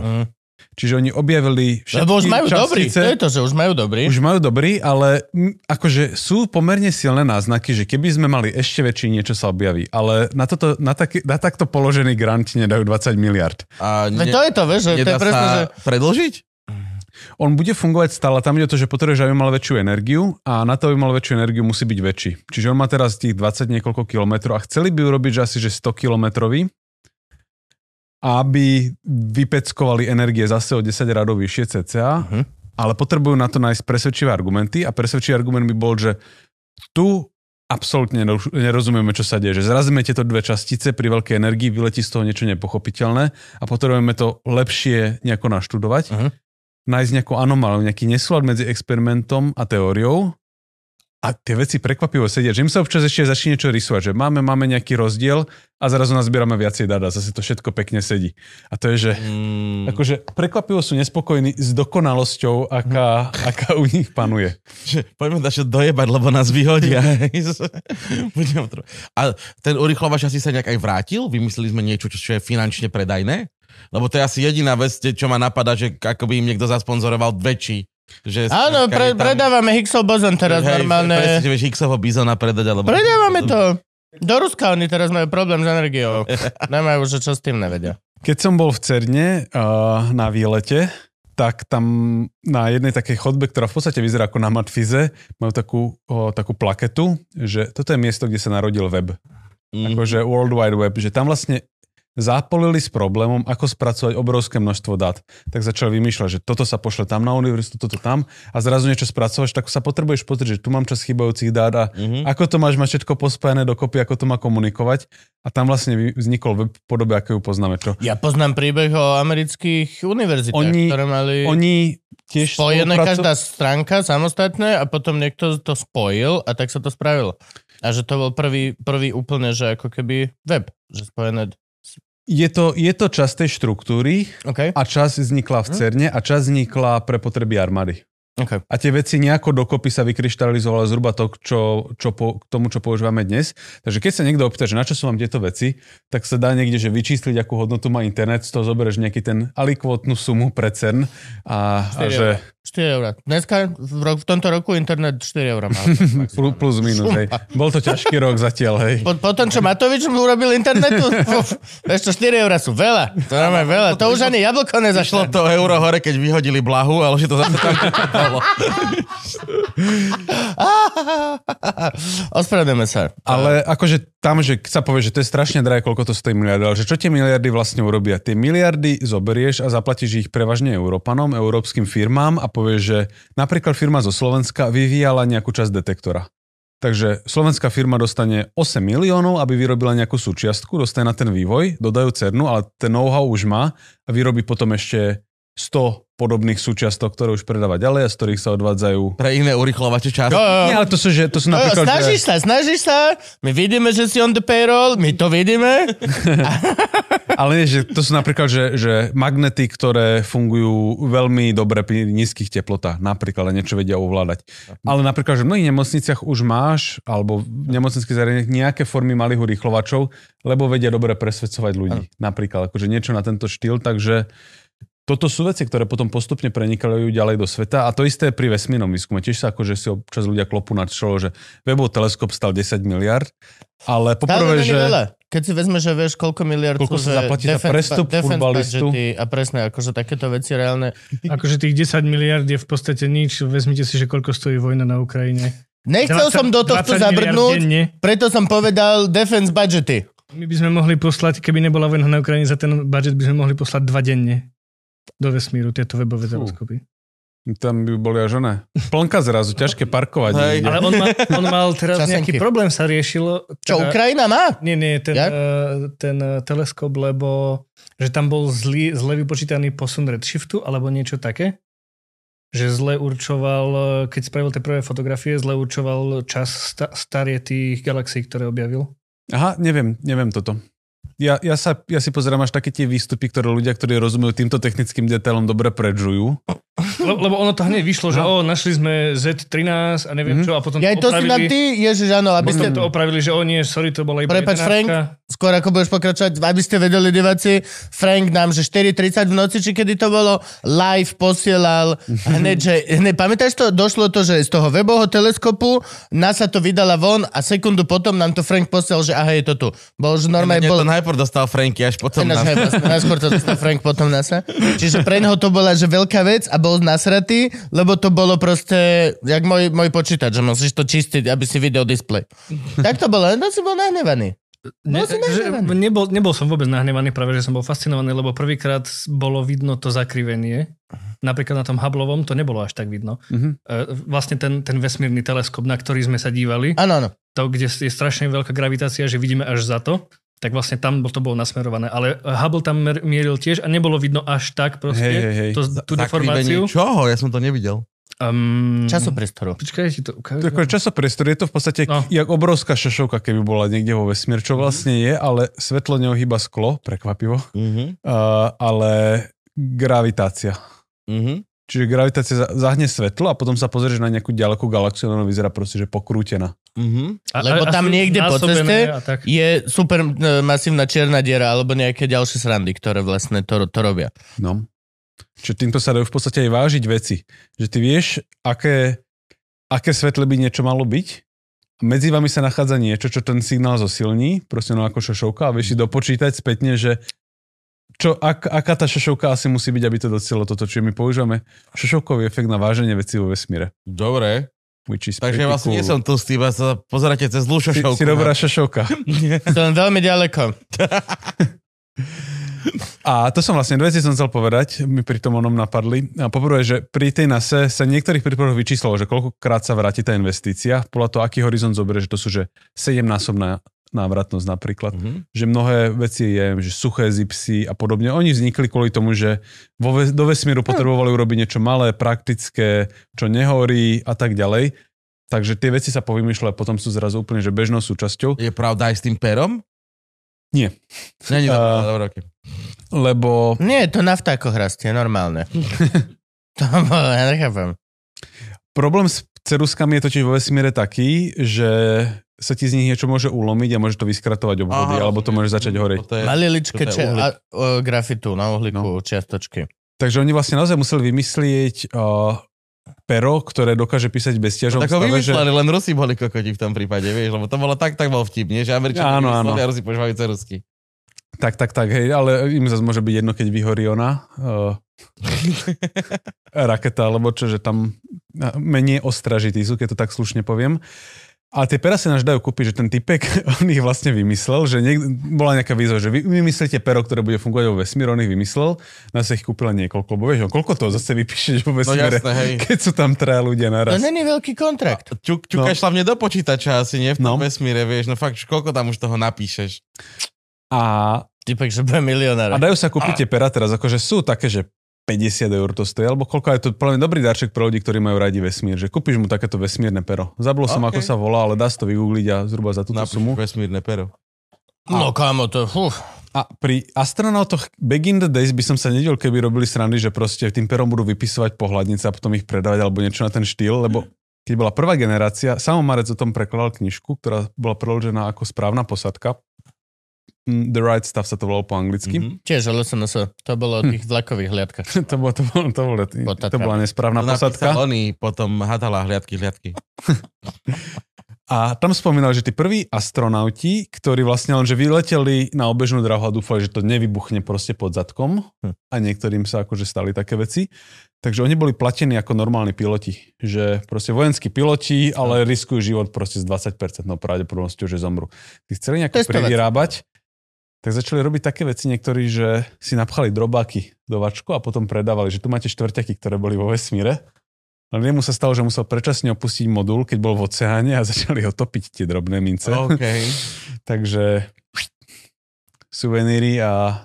Čiže oni objavili všetky lebo už majú častice. Dobrý, to je to, že už majú dobrý. Už majú dobrý, ale akože sú pomerne silné náznaky, že keby sme mali ešte väčší, niečo sa objaví. Ale na takto položený grant nedajú 20 miliard. To je to, vieš, že to je presne, že... predĺžiť? On bude fungovať stále, tam ide to, že potrebuje, že aby mal väčšiu energiu a na to, aby mal väčšiu energiu, musí byť väčší. Čiže on má teraz tých 20 niekoľko kilometrov a chceli by urobiť, že asi že 100 kilometrový. Aby vypeckovali energie zase o 10 radov vyššie cca, ale potrebujú na to nájsť presvedčivé argumenty a presvedčivý argument by bol, že tu absolútne nerozumieme, čo sa deje, že zrazíme tieto dve častice pri veľkej energii, vyletí z toho niečo nepochopiteľné a potrebujeme to lepšie nejako naštudovať, nájsť nejakú anomáliu, nejaký nesúlad medzi experimentom a teóriou A tie veci prekvapivo sedia, že im sa občas ešte začne niečo rysovať, že máme nejaký rozdiel a zrazu nazbierame viacej dát a zase to všetko pekne sedí. A to je, že akože prekvapivo sú nespokojní s dokonalosťou, aká u nich panuje. Poďme dačo dojebať, lebo nás vyhodia. A ten urychlovač asi sa nejak aj vrátil? Vymysleli sme niečo, čo je finančne predajné? Lebo to je asi jediná vec, čo ma napadá, že akoby im niekto zasponzoroval väčší. Že áno, predávame Higgsov bozon teraz, hej, normálne. Presne, že vieš Higgsovho bizona predať. Alebo predávame to. Do Ruska oni teraz majú problém s energiou. Nemajú už, čo s tým nevedia. Keď som bol v CERNe na výlete, tak tam na jednej takej chodbe, ktorá v podstate vyzerá ako na Matfyze, majú takú plaketu, že toto je miesto, kde sa narodil web. Akože World Wide Web. Že tam vlastne zápolili s problémom, ako spracovať obrovské množstvo dát. Tak začali vymýšľať, že toto sa pošle tam na univerzitu, toto tam a zrazu niečo spracovaš, tak sa potrebuješ pozrieť, že tu mám čas chýbajúcich dát a ako to máš všetko pospájené dokopy, ako to má komunikovať. A tam vlastne vznikol web v podobe, ako ju poznáme. Čo? Ja poznám príbeh o amerických univerzitách, ktoré mali tiež spojené každá stránka samostatné a potom niekto to spojil a tak sa to spravilo. A že to bol prvý úplne, že ako keby web, že spojené. Je to časť tej štruktúry a časť vznikla v CERNe a časť vznikla pre potreby armády. Okay. A tie veci nejako dokopy sa vykryštalizovalo zhruba to, k tomu, čo používame dnes. Takže keď sa niekto opýta, že na čo sú vám tieto veci, tak sa dá niekde že vyčísliť, akú hodnotu má internet, z toho zoberieš nejaký ten alikvotnú sumu pre CERN. 4 eur. Dneska v tomto roku internet 4 eur má. Plus minus, hej. Bol to ťažký rok zatiaľ, hej. Potom, čo Matovič mu urobil internetu, ešte 4 eur sú veľa. To máme veľa. To už ani jablko nezašlo. To euro hore, keď vyhodili Blahu, ale že to zase tam... Ospravedlňujeme sa. Ale akože tam, že sa povie, že to je strašne drahé, koľko to stojí miliardy, ale že čo tie miliardy vlastne urobia? Tie miliardy zoberieš a zaplatíš ich prevažne Európanom, európskym firmám a povieš, že napríklad firma zo Slovenska vyvíjala nejakú časť detektora. Takže slovenská firma dostane 8 miliónov, aby vyrobila nejakú súčiastku, dostane na ten vývoj, dodajú CERNu, ale ten know-how už má a vyrobí potom ešte 100 podobných súčiastok, ktoré už predáva ďalej a z ktorých sa odvádzajú... Pre iné urychlovače čas. Nie, ale to sú napríklad... Snažíš sa. My vidíme, že si on the payroll, my to vidíme. Ale nie, že to sú napríklad, že magnety, ktoré fungujú veľmi dobre pri nízkych teplotách, napríklad, ale niečo vedia ovládať. Ale napríklad, že v mnohých nemocniciach už máš, alebo v nemocnických zariadeniach nejaké formy malých urychlovačov, lebo vedia dobre presvedcovať ľudí. Napríklad, akože niečo na tento štýl, takže toto sú veci, ktoré potom postupne prenikajú ďalej do sveta a to isté je pri vesmírnom výskume. Tiež sa akože si občas ľudia klopú na čelo, že Webov teleskop stal 10 miliard, ale poprvé, že... Keď si vezme, že vieš, koľko miliard... Koľko sa zaplatí za prestup futbalistu. A presne, akože takéto veci reálne. Akože tých 10 miliard je v podstate nič. Vezmite si, že koľko stojí vojna na Ukrajine. Nechcel som do tohto zabrnúť, preto som povedal defense budgety. My by sme mohli poslať, keby nebola vojna na Ukrajine, za ten budget by sme mohli poslať 2 denne do vesmíru, tieto webové teleskopy. Tam by boli až oné. Plnka zrazu, ťažké parkovať. Hej, ale on mal teraz časenky. Nejaký problém sa riešilo. Teda, čo, Ukrajina má? Nie, ten teleskop, lebo že tam bol zle vypočítaný posun redshiftu, alebo niečo také, že zle určoval, keď spravil tie prvé fotografie, zle určoval čas starie tých galaxií, ktoré objavil. Aha, neviem toto. Ja si pozerám až také tie výstupy, ktoré ľudia, ktorí rozumejú týmto technickým detailom, dobre predžujú. Lebo ono to hneď vyšlo, že našli sme Z13 a neviem čo a potom to opravili. Ja to si nám ty, Ježiš, áno. Aby ste to opravili, že nie, sorry, to bola iba 11. Prepač, Frank, skôr ako budeš pokračovať, aby ste vedeli, diváci, Frank nám, že 4:30 v noci, či kedy to bolo, live posielal. Hneď, pamätáš to? Došlo to, že z toho webového teleskopu NASA to vydala von a sekundu potom nám to Frank posielal, že aha, je to tu. Dostal Franky až potom Najskôr to dostal Frank, potom NASA. Čiže pre neho to bola, že veľká vec a bol nasratý, lebo to bolo proste, jak môj počítač, že musíš to čistiť, aby si videl displej. Tak to bolo, no si bol nahnevaný. Nebol som vôbec nahnevaný, práve že som bol fascinovaný, lebo prvýkrát bolo vidno to zakrivenie. Napríklad na tom Hubbleovom to nebolo až tak vidno. Vlastne ten vesmírny teleskop, na ktorý sme sa dívali, to, kde je strašne veľká gravitácia, že vidíme až za to, tak vlastne tam to bolo nasmerované. Ale Hubble tam mieril tiež a nebolo vidno až tak proste tú deformáciu. Zakrivenie čoho? Ja som to nevidel. Časopriestor. Počkaj, ti to ukážem. Časopriestor, je to v podstate jak obrovská šašovka, keby bola niekde vo vesmír, čo vlastne je, ale svetlo neohýba sklo, prekvapivo. Mm-hmm. Ale gravitácia. Mhm. Čiže gravitácia zahne svetlo a potom sa pozrieš na nejakú ďalekú galaxiu a ono vyzerá proste, že pokrútená. Uh-huh. Lebo tam niekde po ceste je super masívna čierna diera alebo nejaké ďalšie srandy, ktoré vlastne to robia. No. Čiže týmto sa dajú v podstate aj vážiť veci. Že ty vieš, aké svetle by niečo malo byť. Medzi vami sa nachádza niečo, čo ten signál zosilní, proste no ako šašovka a vieš si dopočítať spätne, že aká tá šašovka asi musí byť, aby to docelo toto, čiže my používame šašovkový efekt na váženie vecí vo vesmíre. Dobre. Takže vlastne nie som tlstý, iba sa pozeráte cez zlú šašovku. Si dobrá šašovka. Som veľmi ďaleko. A to som vlastne dve veci som chcel povedať, mi pri tom onom napadli. A poprvé, že pri tej NASA sa niektorých prípadoch vyčíslalo, že koľkokrát sa vráti tá investícia, podľa toho, aký horizont zoberie, že to sú že 7-násobná návratnosť napríklad, že mnohé veci je, že suché zipsy a podobne. Oni vznikli kvôli tomu, že do vesmíru potrebovali urobiť niečo malé, praktické, čo nehorí a tak ďalej. Takže tie veci sa povymýšľajú a potom sú zrazu úplne že bežnou súčasťou. Je pravda aj s tým perom? Nie. Není to dobré. Lebo... Nie, to na vtákoch rastie, normálne. To bolo, ja nechápam. Problém s ceruskami je totiž vo vesmíre taký, že sa ti z nich niečo môže ulomiť a môže to vyskratovať obvody, alebo to môže začať horeť. Maliličké grafitu na uhlíku, čiastočky. Takže oni vlastne naozaj museli vymyslieť pero, ktoré dokáže písať bez ťažom. No, tak ho vymysleli, len Rusi boli kokoti v tom prípade, vieš, lebo to bolo tak bol vtip, nie? Že Američania vymysleli a Rusi požívajú cerusky. Tak, hej, ale im zase môže byť jedno, keď vyhorí ona raketa, alebo čo, že tam menej ostražití sú, keď to tak slušne poviem. A tie pera sa náš dajú kúpiť, že ten typek, on ich vlastne vymyslel, že bola nejaká výzva, že vy vymyslíte pero, ktoré bude fungovať vo vesmíru, on ich vymyslel, na sa ich kúpila niekoľko, bo vieš, koľko toho zase vypíšeš vo vesmíre, no jasne, keď sú tam traja ľudia naraz. To není veľký kontrakt. Čukáš hlavne do počítača asi, nie? V tom vesmíre, vieš, no fakt, koľko tam už toho napíšeš. A typek, že bude milionár. A dajú sa kúpiť tie pera teraz, akože sú také, že 50 eur to stojí, alebo koľko je to plne dobrý darček pre ľudí, ktorí majú radi vesmír, že kúpiš mu takéto vesmírne pero. Zabudol som, ako sa volá, ale dá sa to vygoogliť a zhruba za túto sumu. Vesmírne pero. No kámo, to A pri astronautoch back in the days by som sa nedelil, keby robili srandy, že proste tým perom budú vypisovať pohľadnice a potom ich predávať alebo niečo na ten štýl, lebo keď bola prvá generácia, Samo Marec o tom prekladal knižku, ktorá bola preložená ako Správna posadka. The Right Stuff sa to volalo po anglicky. Mm-hmm. Čiže, to bolo o tých vlakových hliadkach. To bola nesprávna posádka. To oni potom hadala hliadky. A tam spomínal, že tí prví astronauti, ktorí vlastne len, že vyleteli na obežnú dráhu a dúfali, že to nevybuchne proste pod zadkom a niektorým sa akože stali také veci. Takže oni boli platení ako normálni piloti. Že proste vojenskí piloti, ale riskujú život proste s 20% pravdepodobnosťou, že zomru. Ty chceli nejako prevyrábať, tak začali robiť také veci niektorí, že si napchali drobáky do vačku a potom predávali, že tu máte štvrťaky, ktoré boli vo vesmíre. Ale jemu sa stalo, že musel predčasne opustiť modul, keď bol v oceáne a začali ho topiť tie drobné mince. Okay. Takže suveníry a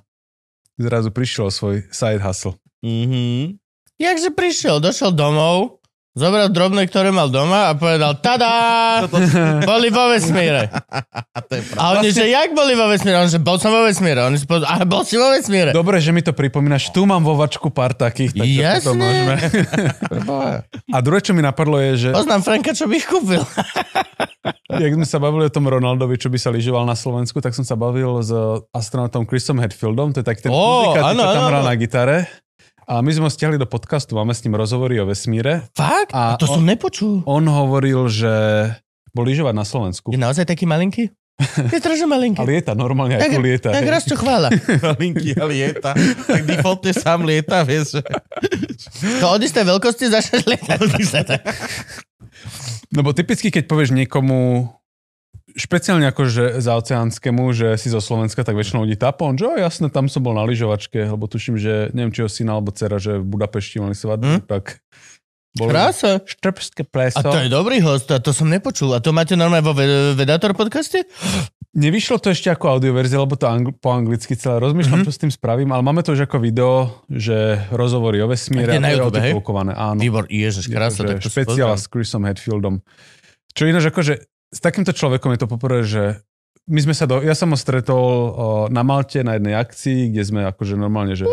zrazu prišiel svoj side hustle. Mm-hmm. Jakže prišiel? Došiel domov, zobral drobné, ktoré mal doma a povedal tadá, boli vo vesmíre. A oni, že jak boli vo vesmíre? On, že bol som vo vesmíre. On, že bol si vo vesmíre. Dobre, že mi to pripomínaš. Tu mám vo vačku pár takých. Tak jasne. A druhé, čo mi napadlo je, že... Poznám Franka, čo by ich kúpil. Jak sme sa bavili o tom Ronaldovi, čo by sa lyžoval na Slovensku, tak som sa bavil s astronautom Chrisom Hatfieldom. To je taký ten muzikant, čo tam hral na gitare. A my sme ho stiahli do podcastu, máme s ním rozhovory o vesmíre. Fakt? A to som nepočul. On hovoril, že bol lyžovať na Slovensku. Je naozaj taký malinký? Je trošku malinký. A lieta, normálne tak, ako lieta. Tak raz čo chvála. Malinký a lieta. Tak defaultne sám lieta, vieš. To od istej veľkosti začneš lietať. No bo typicky, keď povieš niekomu... špeciálne akože za oceánskému, že si zo Slovenska, tak väčšinou ľudí tapon, že jasne, tam som bol na lyžovačke, lebo tuším, že neviem, či ho syna alebo dcera, že v Budapešti mali svadbu, tak... Krása. Štrbské pleso. A to je dobrý host, a to som nepočul. A to máte normálne vo Vedátor podcaste? Nevyšlo to ešte ako audioverzia, lebo to po anglicky celé. Rozmýšľam, čo s tým spravím, ale máme to už ako video, že rozhovory o vesmíre. A na YouTube, hej? Áno. Výbor, ježiš, krása. Špeciál s Chrisom Hatfieldom. Čo ináč, akože s takýmto človekom je to poprvé, že my sme sa ja som ho stretol na Malte na jednej akcii, kde sme akože normálne, že...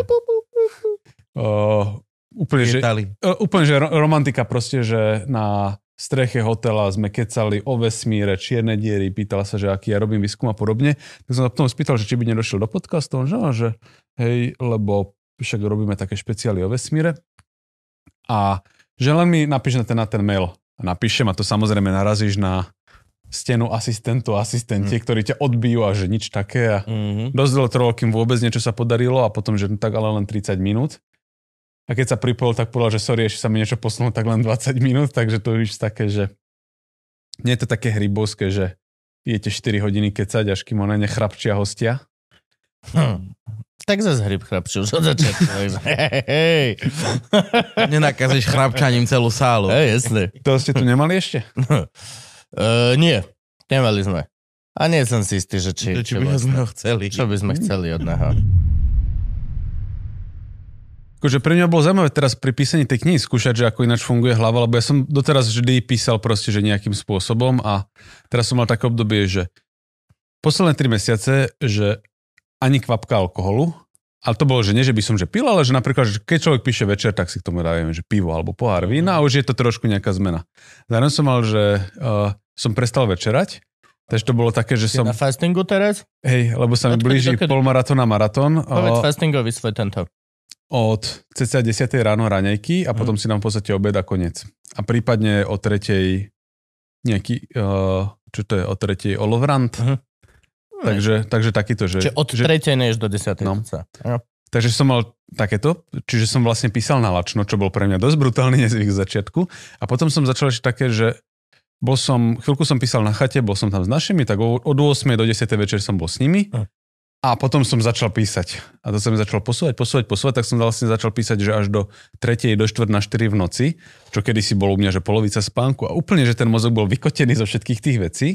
Úplne, že romantika proste, že na... v streche hotela sme kecali o vesmíre, čierne diery, pýtala sa, že aký ja robím výskum a podobne. Tak som sa potom spýtal, že či by nedošiel do podcastu, že hej, lebo však robíme také špeciály o vesmíre. A že len mi napíš na ten mail. Napíšem a to samozrejme narazíš na stenu asistenti, ktorí ťa odbijú a že nič také. A dosť dlho trvalo, kým vôbec niečo sa podarilo a potom, že tak ale len 30 minút. A keď sa pripojil, tak povedal, že sorry, ešte sa mi niečo posunulo, tak len 20 minút, takže to už také, že nie je to také hrybovské, že idete 4 hodiny kecať, až kým ona nechrapčia hostia. Tak zase hryb chrapčil, že začiatku. Nenakazíš chrapčaním celú sálu. Jasne. To ste tu nemali ešte? Nie, nemali sme. A nie som si istý, že čo by sme chceli od neho. Akože pre mňa bolo zaujímavé teraz pri písaní tej knihy skúšať, že ako ináč funguje hlava, lebo ja som doteraz vždy písal proste, že nejakým spôsobom a teraz som mal také obdobie, že posledné 3 mesiace, že ani kvapka alkoholu, ale to bolo, že nie, že by som že pil, ale že napríklad, že keď človek píše večer, tak si k tomu dávam, že pivo alebo pohár vína a už je to trošku nejaká zmena. Zároveň som mal, že som prestal večerať. Takže to bolo také, že som... Je na fastingu teraz? Hej, lebo sa mi blíži polmaratón a maratón. Povedz fastingový svoj tento. Od cca 10 ráno raňajky a potom si dám v podstate obed a koniec. A prípadne o 3 nejaký, čo to je, o 3 olovrant. Takže takýto, že... Čiže od 3 než do 10. No. Ja. Takže som mal takéto, čiže som vlastne písal na lačno, čo bol pre mňa dosť brutálny nezvyk z začiatku. A potom som začal ešte také, že chvíľku som písal na chate, bol som tam s našimi, tak od 8 do 10 večer som bol s nimi. A potom som začal písať. A to sa mi začalo posúvať, tak som vlastne začal písať, že až do 3. do 4. na 4 v noci, čo kedysi bolo u mňa, že polovica spánku a úplne, že ten mozog bol vykotený zo všetkých tých vecí,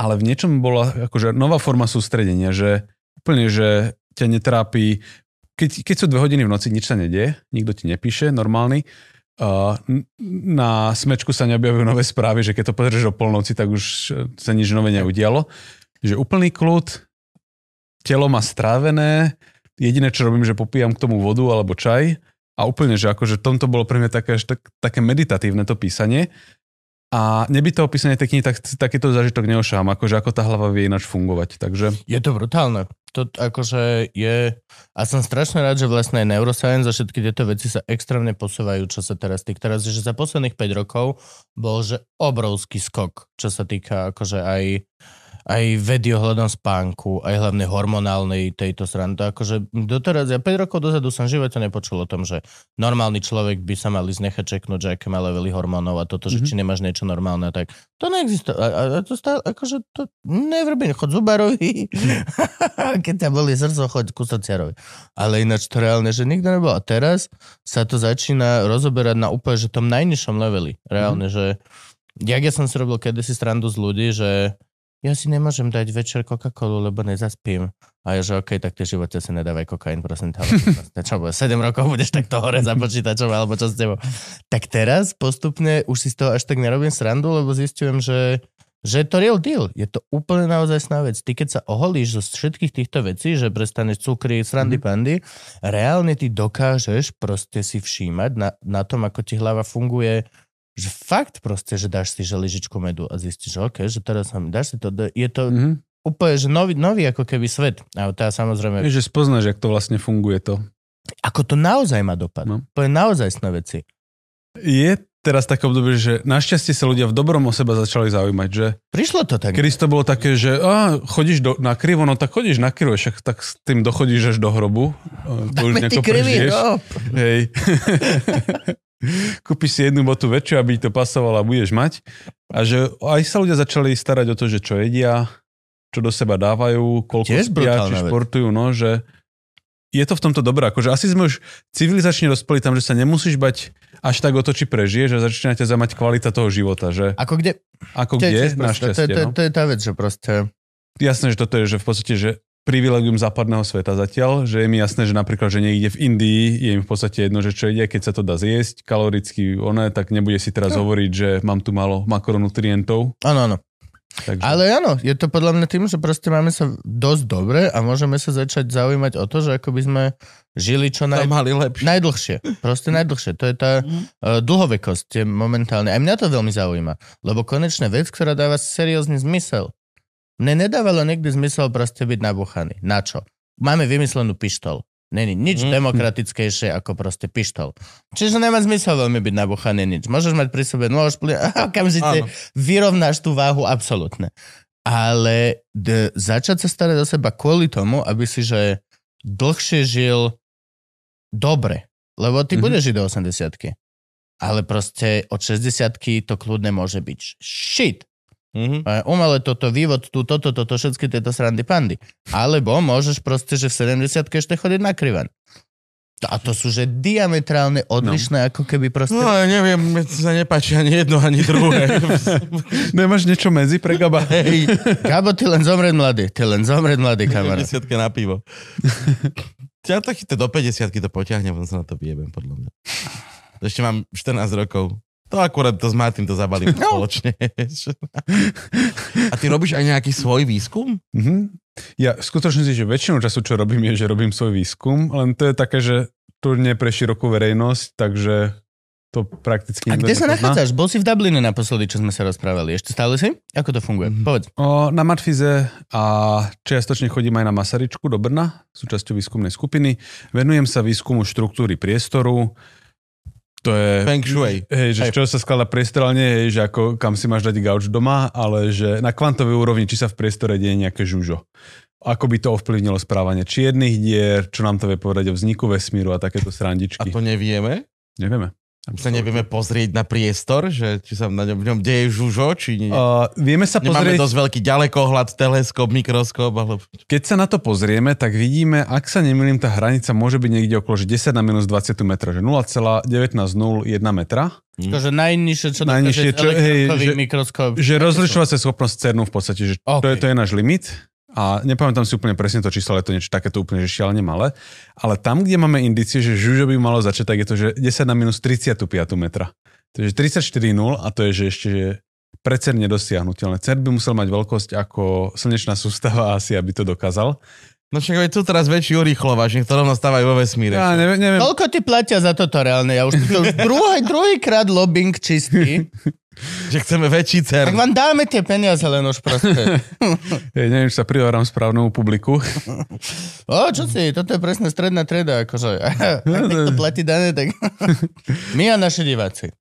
ale v niečom bola akože nová forma sústredenia, že úplne, že ťa netrápi, keď sú 2 hodiny v noci, nič sa nedie, nikto ti nepíše, normálny, na smečku sa neobjavujú nové správy, že keď to pozrieš o polnoci, tak už sa nič nové neudialo, že úplný kľud. Telo má strávené, jediné, čo robím, že popíjam k tomu vodu alebo čaj a úplne, že akože tomto bolo pre mňa také meditatívne to písanie a neby toho písania tej knihy, tak takýto zážitok neošám, akože ako tá hlava vie ináč fungovať, takže... Je to brutálne, to akože je... A som strašne rád, že vlastne aj neuroscience a všetky tieto veci sa extrémne posúvajú, čo sa teraz, že za posledných 5 rokov bol, že obrovský skok, čo sa týka akože aj vedy ohľadom spánku, aj hlavne hormonálnej tejto srandy. Akože doteraz, ja 5 rokov dozadu som života nepočul o tom, že normálny človek by sa mal ísť nechať čeknúť, že aké má levely hormónov a toto, že či nemáš niečo normálne, tak to neexistuje. A to stále, akože to never been, chod zubárovi. Keď ťa boli srdco, choď ku sociárovi. Ale ináč to reálne, že nikto nebol. A teraz sa to začína rozoberať na úplne, že tom najnižšom leveli. Reálne, že jak ja som si robil kedysi strandu z ľudí, že ja si nemôžem dať večer Coca-Colu, lebo nezaspím. A ja, že okej, tak tie živote si nedávaj kokain, prosím ťa. Čo bude, 7 rokov budeš takto hore za počítačom, alebo čo s tebou. Tak teraz postupne už si z toho až tak nerobím srandu, lebo zistujem, že je to real deal. Je to úplne naozaj sná vec. Ty, keď sa oholíš zo všetkých týchto vecí, že prestaneš cukry, srandy, pandy, reálne ty dokážeš proste si všímať na tom, ako ti hlava funguje, že fakt proste, že dáš si želižičku medu a zistíš, že okej, že teraz dáš si to, je to úplne, že nový ako keby svet. A tá samozrejme... Je, že spoznáš, jak to vlastne funguje to. Ako to naozaj má dopad. No. To je naozaj sné veci. Je teraz také obdobie, že našťastie sa ľudia v dobrom o seba začali zaujímať, že... Prišlo to tak. Kedy to bolo také, že chodíš na krivo, no tak chodíš na krivo, však tak s tým dochodíš až do hrobu. To už nejako prežiješ. Hej. Kúpiš si jednu botu väčšiu, aby to pasovalo a budeš mať. A že aj sa ľudia začali starať o to, že čo jedia, čo do seba dávajú, koľko spia, či športujú, no, že je to v tomto dobré. Akože asi sme už civilizačne dospeli tam, že sa nemusíš bať až tak o to, či prežiješ a začína ťa zaujímať kvalita toho života, že... Ako kde? Ako kde, našťastie, no. To je tá vec, že proste jasné, že toto je, že v podstate, že privilegium západného sveta zatiaľ, že je mi jasné, že napríklad, že niekde v Indii je im v podstate jedno, že čo ide, keď sa to dá zjesť, kaloricky oné, tak nebude si teraz hovoriť, že mám tu málo makronutrientov. Áno, áno. Takže... Ale áno, je to podľa mňa tým, že proste máme sa dosť dobre a môžeme sa začať zaujímať o to, že ako by sme žili čo najdlhšie. Proste najdlhšie. To je tá dlhovekosť je momentálne. A mňa to veľmi zaujíma, lebo konečná vec, ktorá dáva seriózny zmysel. Mne nedávalo nikdy zmysel proste byť nabúchaný. Na čo? Máme vymyslenú pištol. Není nič demokratickejšie ako proste pištol. Čiže nemá zmysel veľmi byť nabúchaný nič. Môžeš mať pri sebe nôž, a okamžite vyrovnáš tú váhu absolútne. Ale začať sa starať o seba kvôli tomu, aby si že dlhšie žil dobre. Lebo ty budeš žiť do 80-ky. Ale proste od 60-ky to kľudne môže byť shit. Umele toto, vývod, toto, všetky tieto srandy pandy. Alebo môžeš proste, že v 70-ke ešte chodiť na krivan. A to sú, že diametrálne odlišné, ako keby proste... No, ja neviem, mne sa nepáči ani jedno, ani druhé. Nemáš niečo medzi pre Gaba? Hey, Gabo, ty len zomrieť mladý. Ty len zomrieť mladý, kamera. 50-ke na pivo. Ja to chyte do 50-ky to potiahnem, potom sa na to vyjebem, podľa mňa. Ešte mám 14 rokov. To akurát to s Martin to zabalím spoločne. A ty robíš aj nejaký svoj výskum? Ja skutočne si, že väčšinu času, čo robím, je, že robím svoj výskum, len to je také, že to nie pre širokú verejnosť, takže to prakticky... A kde sa nachádzaš? Bol si v Dubline naposledy, čo sme sa rozprávali. Ešte stále si? Ako to funguje? Povedz. Na Matfyze a čiastočne chodím aj na Masaričku do Brna, súčasťou výskumnej skupiny. Venujem sa výskumu štruktúry priestoru. To je, feng shui. Hej, že z čoho sa skladá priestorálne, že ako kam si máš dať gauč doma, ale že na kvantovej úrovni, či sa v priestore deje nejaké žužo. Ako by to ovplyvnilo správanie čiernych dier, čo nám to vie povedať o vzniku vesmíru a takéto srandičky. A to nevieme? Nevieme. Absolutne. Sa nevieme pozrieť na priestor, že či sa na ňom deje žužo, či nie? Vieme sa pozrieť... Nemáme dosť veľký ďalekohľad, teleskop, mikroskop. Ale... Keď sa na to pozrieme, tak vidíme, ak sa nemýlim, tá hranica môže byť niekde okolo 10 na minus 20 metra, že 0,1901 metra. Takže najnižšie, čo najnižšie, čo elektronkový mikroskop. Že rozlišovacia schopnosť CERNu v podstate, že to je náš limit. A nepamätám si úplne presne to číslo, ale to niečo takéto úplne, že šialene malé. Ale tam, kde máme indície, že žužo by malo začať, tak je to, že 10 na minus 35 metra. To je 34,0 a to je, že ešte že pre CERN nedosiahnutelné. CERN by musel mať veľkosť ako slnečná sústava asi, aby to dokázal. No však je tu teraz väčší urýchlovač, nech to rovno stávajú vo vesmíre. Ja neviem. Koľko ti platia za toto reálne? Ja už to druhýkrát lobbying čistý. Že chceme väčší CERN. Tak vám dáme tie peniaze, len už proste. Ja neviem, či sa prihovorám správnemu publiku. Čo si, toto je presne stredná trieda, akože. Ak niekto platí dane, tak... My a naši diváci.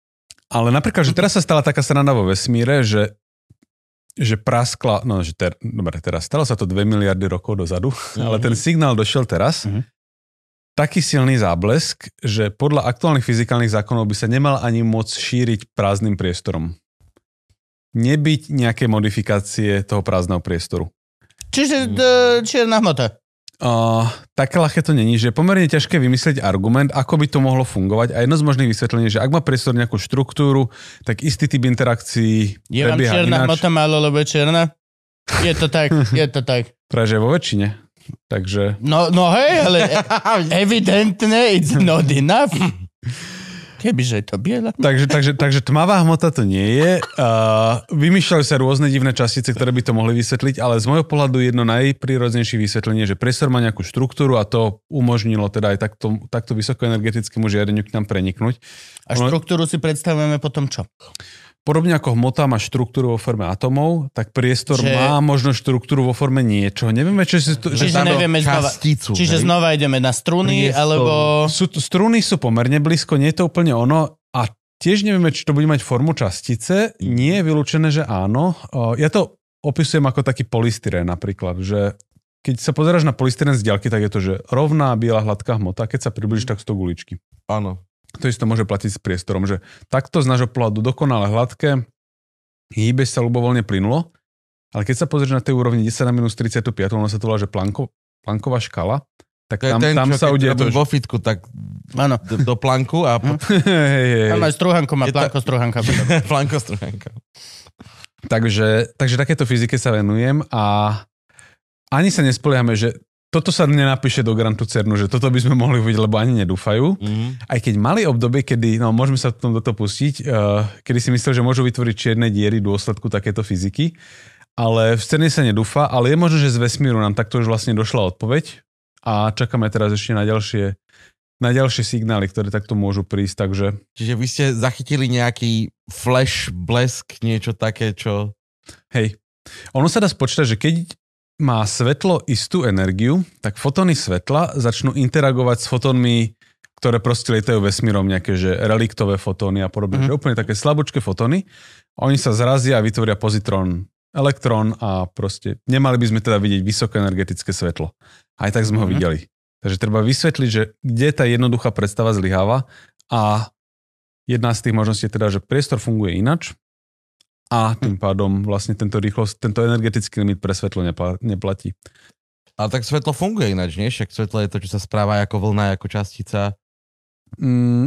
Ale napríklad, že teraz sa stala taká sranda vo vesmíre, že praskla, no, že dobre, teraz stalo sa to 2 miliardy rokov dozadu, ale ten signál došiel teraz, taký silný záblesk, že podľa aktuálnych fyzikálnych zákonov by sa nemal ani môcť šíriť prázdnym priestorom. Nebyť nejaké modifikácie toho prázdneho priestoru. Čiže čierna hmota. Také ľahké to není, že je pomerne ťažké vymyslieť argument, ako by to mohlo fungovať a jedno z možných vysvetlení, že ak má priestor nejakú štruktúru, tak istý typ interakcií prebieha ináč. Je vám čierna hmota málo, lebo je čierna? Je to tak, je to tak. Práže vo väčšine, takže... No hej, ale evidentne it's not enough. Kebyže je to biela. Takže tmavá hmota to nie je. Vymýšľajú sa rôzne divné častice, ktoré by to mohli vysvetliť, ale z môjho pohľadu jedno najprirodzenejšie vysvetlenie, že priestor má nejakú štruktúru a to umožnilo teda aj takto vysokoenergetickému žiareniu k nám preniknúť. A štruktúru si predstavujeme potom čo? Podobne ako hmota má štruktúru vo forme atomov, tak priestor má možno štruktúru vo forme niečoho. Nevieme, čo si to... Čiže nevieme časticu. Čiže znova ideme na struny, alebo... Struny sú pomerne blízko, nie je to úplne ono. A tiež nevieme, či to bude mať formu častice. Nie je vylúčené, že áno. Ja to opisujem ako taký polystyrén napríklad, že keď sa pozeráš na polystyrén z diaľky, tak je to, že rovná, biela, hladká hmota. Keď sa približíš, tak sú to guličky. Áno. To isto môže platiť s priestorom, že takto z nášho pohľadu dokonale hladké, hýbe sa ľubovoľne plynulo, ale keď sa pozrieš na tej úrovni 10 na minus 35, ono sa to volá, že Plancková škala, tak tam sa udeje... To je ten, čo keď vo fitku, tak do planku a... Tam aj strúhanku má Planckostrúhanka. Planckostrúhanka. Takže takéto fyzike sa venujem a ani sa nespoliehame, že toto sa nenapíše do grantu CERNu, že toto by sme mohli uvidieť, lebo ani nedúfajú. Aj keď mali obdobie, kedy, no môžeme sa do toho pustiť, kedy si myslel, že môžu vytvoriť čierne diery v dôsledku takéto fyziky, ale v CERNe sa nedúfa, ale je možno, že z vesmíru nám takto už vlastne došla odpoveď a čakáme teraz ešte na ďalšie signály, ktoré takto môžu prísť, takže... Čiže vy ste zachytili nejaký flash, blesk, niečo také, čo... Hej, ono sa dá spočítať, že keď má svetlo istú energiu, tak fotóny svetla začnú interagovať s fotónmi, ktoré proste lietajú vesmírom, nejaké že reliktové fotóny a podobne, že úplne také slabúčké fotóny. Oni sa zrazia a vytvoria pozitrón, elektrón a proste nemali by sme teda vidieť vysokoenergetické svetlo. Aj tak sme ho videli. Takže treba vysvetliť, že kde tá jednoduchá predstava zlyháva a jedna z tých možností je teda, že priestor funguje inač. A tým pádom vlastne tento energetický limit pre svetlo neplatí. Ale tak svetlo funguje ináč, nie? Však svetlo je to, čo sa správa ako vlna, ako častica.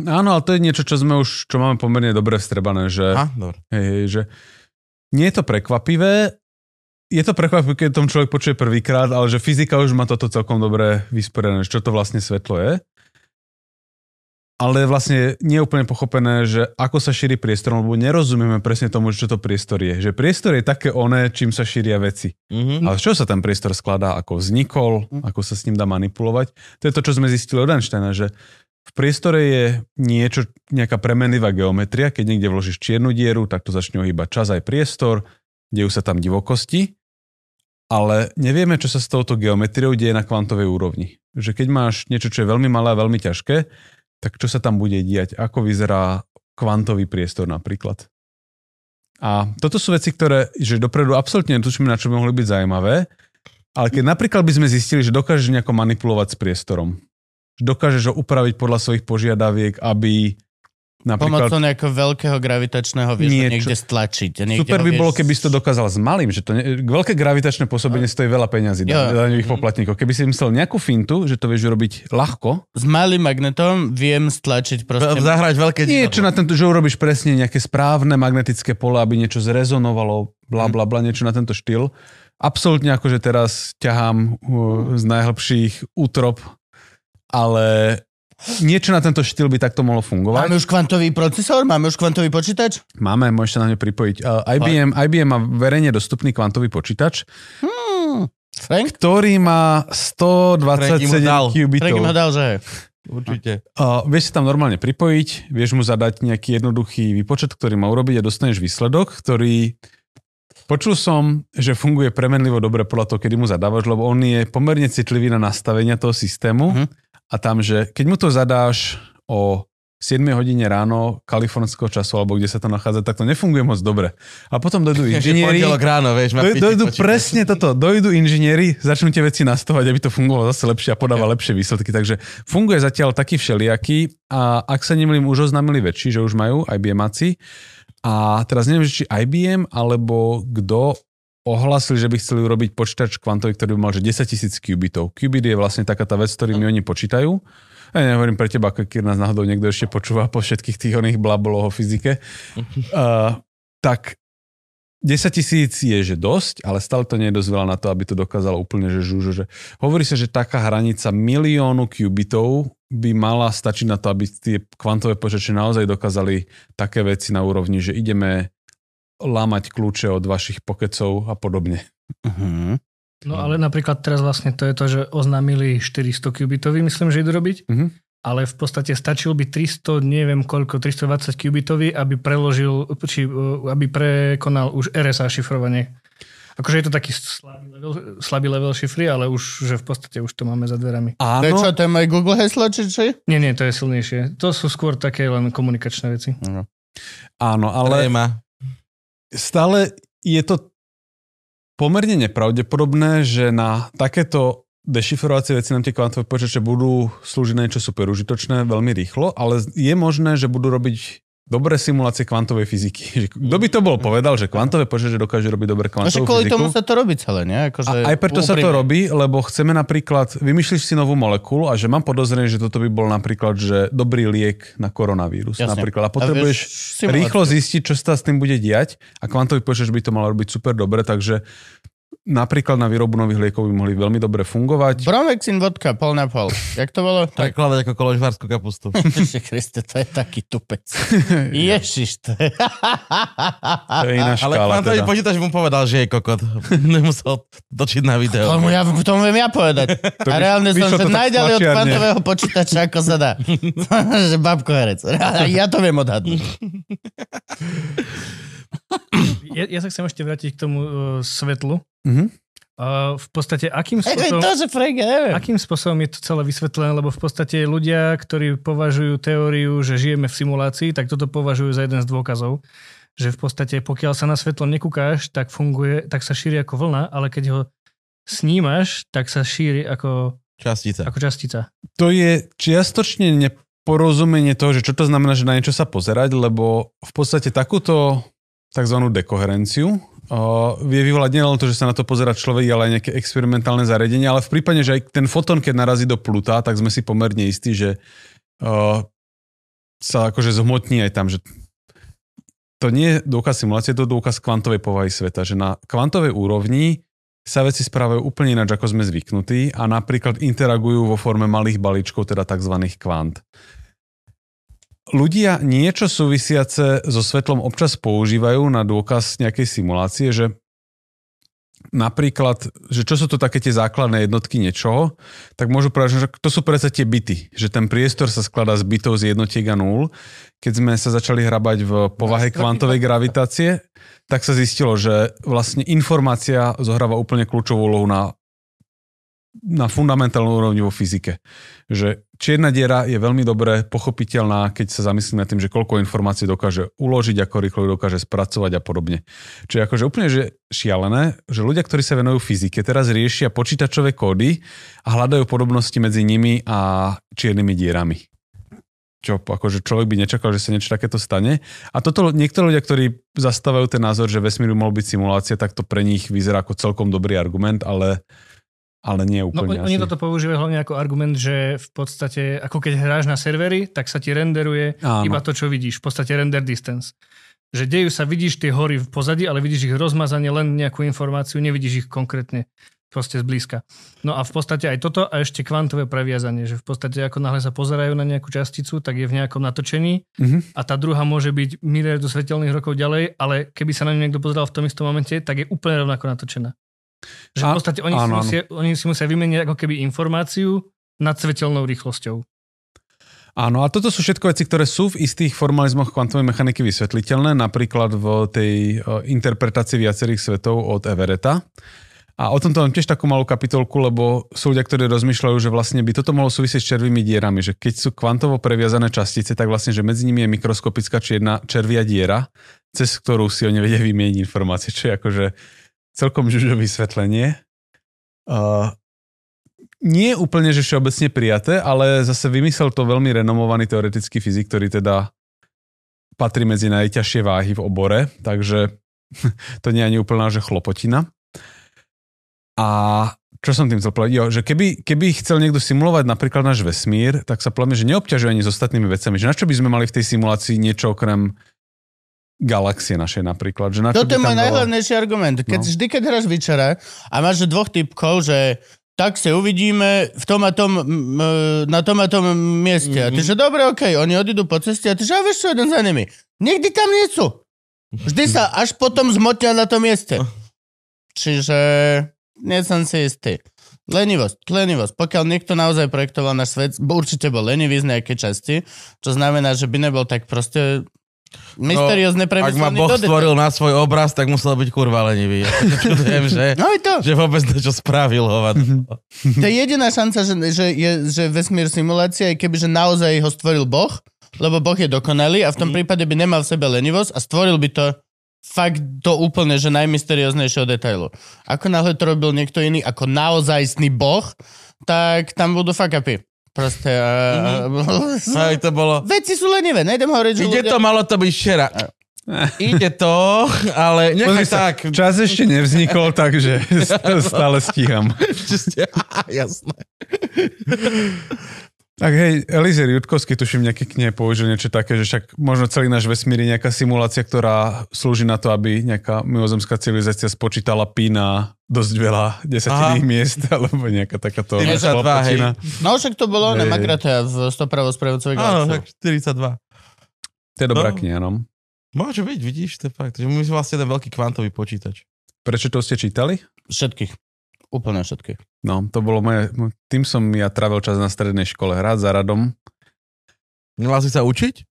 Áno, ale to je niečo, čo máme pomerne dobre vstrebané. Že, že nie je to prekvapivé. Je to prekvapivé, keď tom človek počuje prvýkrát, ale že fyzika už má toto celkom dobre vysporiadané, čo to vlastne svetlo je. Ale vlastne nie je úplne pochopené, že ako sa šíri priestor, lebo nerozumieme presne tomu, čo to priestor je. Že priestor je také oné, čím sa šíria veci. Ale čo sa ten priestor skladá, ako vznikol, ako sa s ním dá manipulovať. To je to, čo sme zistili od Einsteina, že v priestore je nejaká premenlivá geometria. Keď niekde vložíš čiernu dieru, tak to začne ohýbať čas aj priestor, dejú sa tam divokosti. Ale nevieme, čo sa s touto geometriou deje na kvantovej úrovni. Že keď máš niečo, čo je veľmi malé a veľmi ťažké, tak čo sa tam bude diať, ako vyzerá kvantový priestor napríklad. A toto sú veci, ktoré, že dopredu absolútne netučíme, na čo by mohli byť zaujímavé, ale keď napríklad by sme zistili, že dokážeš nejako manipulovať s priestorom, že dokážeš ho upraviť podľa svojich požiadaviek, aby napríklad... Pomocou nejakého veľkého gravitačného vieš niečo, niekde stlačiť. Super by bolo, keby si to dokázal s malým, že to veľké gravitačné pôsobenie stojí veľa peňazí daňových poplatníkov. Keby si myslel nejakú fintu, že to vieš urobiť ľahko. S malým magnetom viem stlačiť proste... Zahrať veľké niečo na tento, že urobíš presne nejaké správne magnetické pole, aby niečo zrezonovalo, bla bla bla, niečo na tento štýl. Absolútne akože teraz ťahám z najhlbších útrop, ale... Niečo na tento štýl by takto mohlo fungovať. Máme už kvantový procesor? Máme už kvantový počítač? Máme, môžeš sa na ňu pripojiť. IBM má verejne dostupný kvantový počítač, ktorý má 127 qubitov. Frank im ho dal, že? Určite. Vieš sa tam normálne pripojiť, vieš mu zadať nejaký jednoduchý výpočet, ktorý má urobiť a dostaneš výsledok, ktorý... Počul som, že funguje premenlivo dobre podľa toho, kedy mu zadávaš, lebo on je pomerne citlivý na nastavenia toho systému. A tam, že keď mu to zadáš o 7 hodine ráno kalifornského času, alebo kde sa to nachádza, tak to nefunguje moc dobre. A potom dojdú inžinieri, dojdú inžinieri, začnú tie veci nastavovať, aby to fungovalo zase lepšie a podáva lepšie výsledky. Takže funguje zatiaľ taký všelijaký a ak sa nemýlim, už oznámili väčší, že už majú IBM-áci. A teraz neviem, či IBM, alebo kto ohlasili, že by chceli urobiť počítač kvantový, ktorý by mal že 10 000 qubitov. Qubit je vlastne taká tá vec, ktorými oni počítajú. Ja nehovorím pre teba, keď nás náhodou niekto ešte počúva po všetkých tých oných blaboloch o fyzike. Tak 10 000 je že dosť, ale stále to nie je dosť veľa na to, aby to dokázalo úplne že žužo. Hovorí sa, že taká hranica 1 000 000 qubitov by mala stačiť na to, aby tie kvantové počítače naozaj dokázali také veci na úrovni, že ideme lámať kľúče od vašich pokecov a podobne. No ale napríklad teraz vlastne to je to, že oznámili 400 qubitov, myslím, že idú robiť, ale v podstate stačil by 300, neviem koľko, 320 qubitovi, aby prekonal už RSA šifrovanie. Akože je to taký slabý level šifry, ale už že v podstate už to máme za dverami. Áno. To je čo, to je moje Google heslo, či? Nie, to je silnejšie. To sú skôr také len komunikačné veci. Áno, ale... Stále je to pomerne nepravdepodobné, že na takéto dešifrovacie veci nám tie kvantové počítače budú slúžiť niečo super užitočné veľmi rýchlo, ale je možné, že budú robiť dobré simulácie kvantovej fyziky. Kto by to bol povedal, že kvantové počítače dokáže robiť dobré kvantovú fyziku? Kvôli tomu sa to robí celé, nie? Akože aj preto sa to robí, lebo chceme napríklad, vymýšliš si novú molekulu a že mám podozrenie, že toto by bol napríklad že dobrý liek na koronavírus. Jasne. Napríklad. A potrebuješ rýchlo zistiť, čo sa s tým bude diať a kvantový počítač by to mal robiť super dobre, takže napríklad na výrobu nových liekov by mohli veľmi dobre fungovať. Brovexin vodka, pol na pol. Jak to bolo? Tak kladať ako koložvárskú kapustu. Ježiš Kriste, to je taký tupec. Ježiš, to je... to je iná škála. Ale pán to mi počítač mu povedal, že je kokot. Nemusel točiť na video. K tomu viem ja povedať. A reálne som sa najďalej od kvantového počítača, ako sa dá. Že babko herec. Ja to viem odhadnúť. Ja sa chcem ešte vrátiť k tomu svetlu. Mm-hmm. V podstate, akým spôsobom je to celé vysvetlené, lebo v podstate ľudia, ktorí považujú teóriu, že žijeme v simulácii, tak toto považujú za jeden z dôkazov, že v podstate, pokiaľ sa na svetlo nekúkáš, tak funguje, tak sa šíri ako vlna, ale keď ho snímaš, tak sa šíri ako častica. To je čiastočne neporozumenie toho, že čo to znamená, že na niečo sa pozerať, lebo v podstate takúto takzvanú dekoherenciu vie vyvolať nielen to, že sa na to pozerá človek, ale aj nejaké experimentálne zariadenie, ale v prípade, že aj ten fotón, keď narazí do Pluta, tak sme si pomerne istí, že sa akože zhmotní aj tam, že to nie je dôkaz simulácie, to je dôkaz kvantovej povahy sveta, že na kvantovej úrovni sa veci správajú úplne ináč, ako sme zvyknutí a napríklad interagujú vo forme malých balíčkov, teda takzvaných kvant. Ľudia niečo súvisiace so svetlom občas používajú na dôkaz nejakej simulácie, že napríklad, že čo sú to také tie základné jednotky niečoho, tak môžu povedať, že to sú predsa tie byty, že ten priestor sa skladá z bytov z jednotiek a nul. Keď sme sa začali hrabať v povahe kvantovej gravitácie, tak sa zistilo, že vlastne informácia zohráva úplne kľúčovú úlohu na fundamentálnu úrovni vo fyzike. Že čierna diera je veľmi dobre pochopiteľná, keď sa zamyslíme nad tým, že koľko informácií dokáže uložiť, ako rýchlo dokáže spracovať a podobne. Čiže akože úplne že šialené, že ľudia, ktorí sa venujú fyzike, teraz riešia počítačové kódy a hľadajú podobnosti medzi nimi a čiernymi dierami. Čo akože človek by nečakal, že sa niečo takéto stane. A toto niektorí ľudia, ktorí zastávajú ten názor, že vesmír by mohol byť simulácia, tak to pre nich vyzerá ako celkom dobrý argument, ale nie úplne asi. Oni toto používajú hlavne ako argument, že v podstate, ako keď hráš na servery, tak sa ti renderuje iba to, čo vidíš. V podstate render distance. Že dejú sa, vidíš tie hory v pozadí, ale vidíš ich rozmazanie, len nejakú informáciu, nevidíš ich konkrétne proste zblízka. No a v podstate aj toto a ešte kvantové previazanie, že v podstate ako náhle sa pozerajú na nejakú časticu, tak je v nejakom natočení a tá druhá môže byť miliardu svetelných rokov ďalej, ale keby sa na ňu niekto pozeral v tom istom momente, tak je úplne rovnako natočená. Že v podstate oni si musia vymeniť ako keby informáciu nad svetelnou rýchlosťou. Áno, a toto sú všetko veci, ktoré sú v istých formalizmoch kvantovej mechaniky vysvetliteľné, napríklad v tej interpretácii viacerých svetov od Everetta. A o tomto mám tiež takú malú kapitolku, lebo sú ľudia, ktorí rozmýšľajú, že vlastne by toto mohlo súvisieť s červými dierami, že keď sú kvantovo previazané častice, tak vlastne, že medzi nimi je mikroskopická červia diera, cez ktorú si oni vedia vymeniť informácie, čo je akože celkom žužo vysvetlenie. Nie je úplne, že všeobecne prijaté, ale zase vymyslel to veľmi renomovaný teoretický fyzik, ktorý teda patrí medzi najťažšie váhy v obore, takže to nie je ani úplná, že chlopotina. A čo som tým chcel povedať? Jo, že keby chcel niekto simulovať napríklad náš vesmír, tak sa povedme, že neobťažuje ani s ostatnými vecami. Že na čo by sme mali v tej simulácii niečo okrem galaxie našej napríklad. Že na toto je môj najhlavnejší argument. Vždy, keď hráš Witchera a máš dvoch typkov, že tak sa uvidíme v tom a tom, na tom a tom mieste. A tyže dobre, okej, oni odídu po ceste a tyže a vieš čo, jeden za nimi. Nikdy tam nie sú. Vždy sa až potom zmotňa na tom mieste. Čiže nie som si istý. Lenivosť. Pokiaľ niekto naozaj projektoval náš svet, určite bol lenivý z nejakej časti, čo znamená, že by nebol tak proste mysteriózne premyslený. Ak ma Boh stvoril na svoj obraz, tak musel byť kurva lenivý. Ja čudujem, že vôbec to, čo spravil hovado. To je jediná šanca, že vesmír simulácia, aj kebyže naozaj ho stvoril Boh, lebo Boh je dokonalý a v tom prípade by nemal v sebe lenivosť a stvoril by to fakt do úplne, že najmysterióznejšieho detailu. Ako náhle to robil niekto iný ako naozajstný Boh, tak tam budú fuck upy. Proste... Aj to bolo... Veci sú lenivé, nejdem hovoriť, že ľudia... Malo to byť včera. Ale nechaj tak. Čas ešte nevznikol, takže stále stíham. Jasné. Tak hej, Elízer Jutkovský, tuším, nejaký knihe použil niečo také, že však možno celý náš vesmír je nejaká simulácia, ktorá slúži na to, aby nejaká mimozemská civilizácia spočítala pi na dosť veľa desatiných miest, alebo nejaká takáto šlapotina. No však to bolo na Makrata v 100 pravospravodcových galaxiách. Áno, tak 42. To je dobrá kniha, no. Môže byť, vidíš, to je fakt. My sme vlastne ten veľký kvantový počítač. Prečo to ste čítali? Všetkých. Úplne všetkých. No, to bolo moje... Tým som ja trávil čas na strednej škole hrať za radom. Nemal si sa učiť?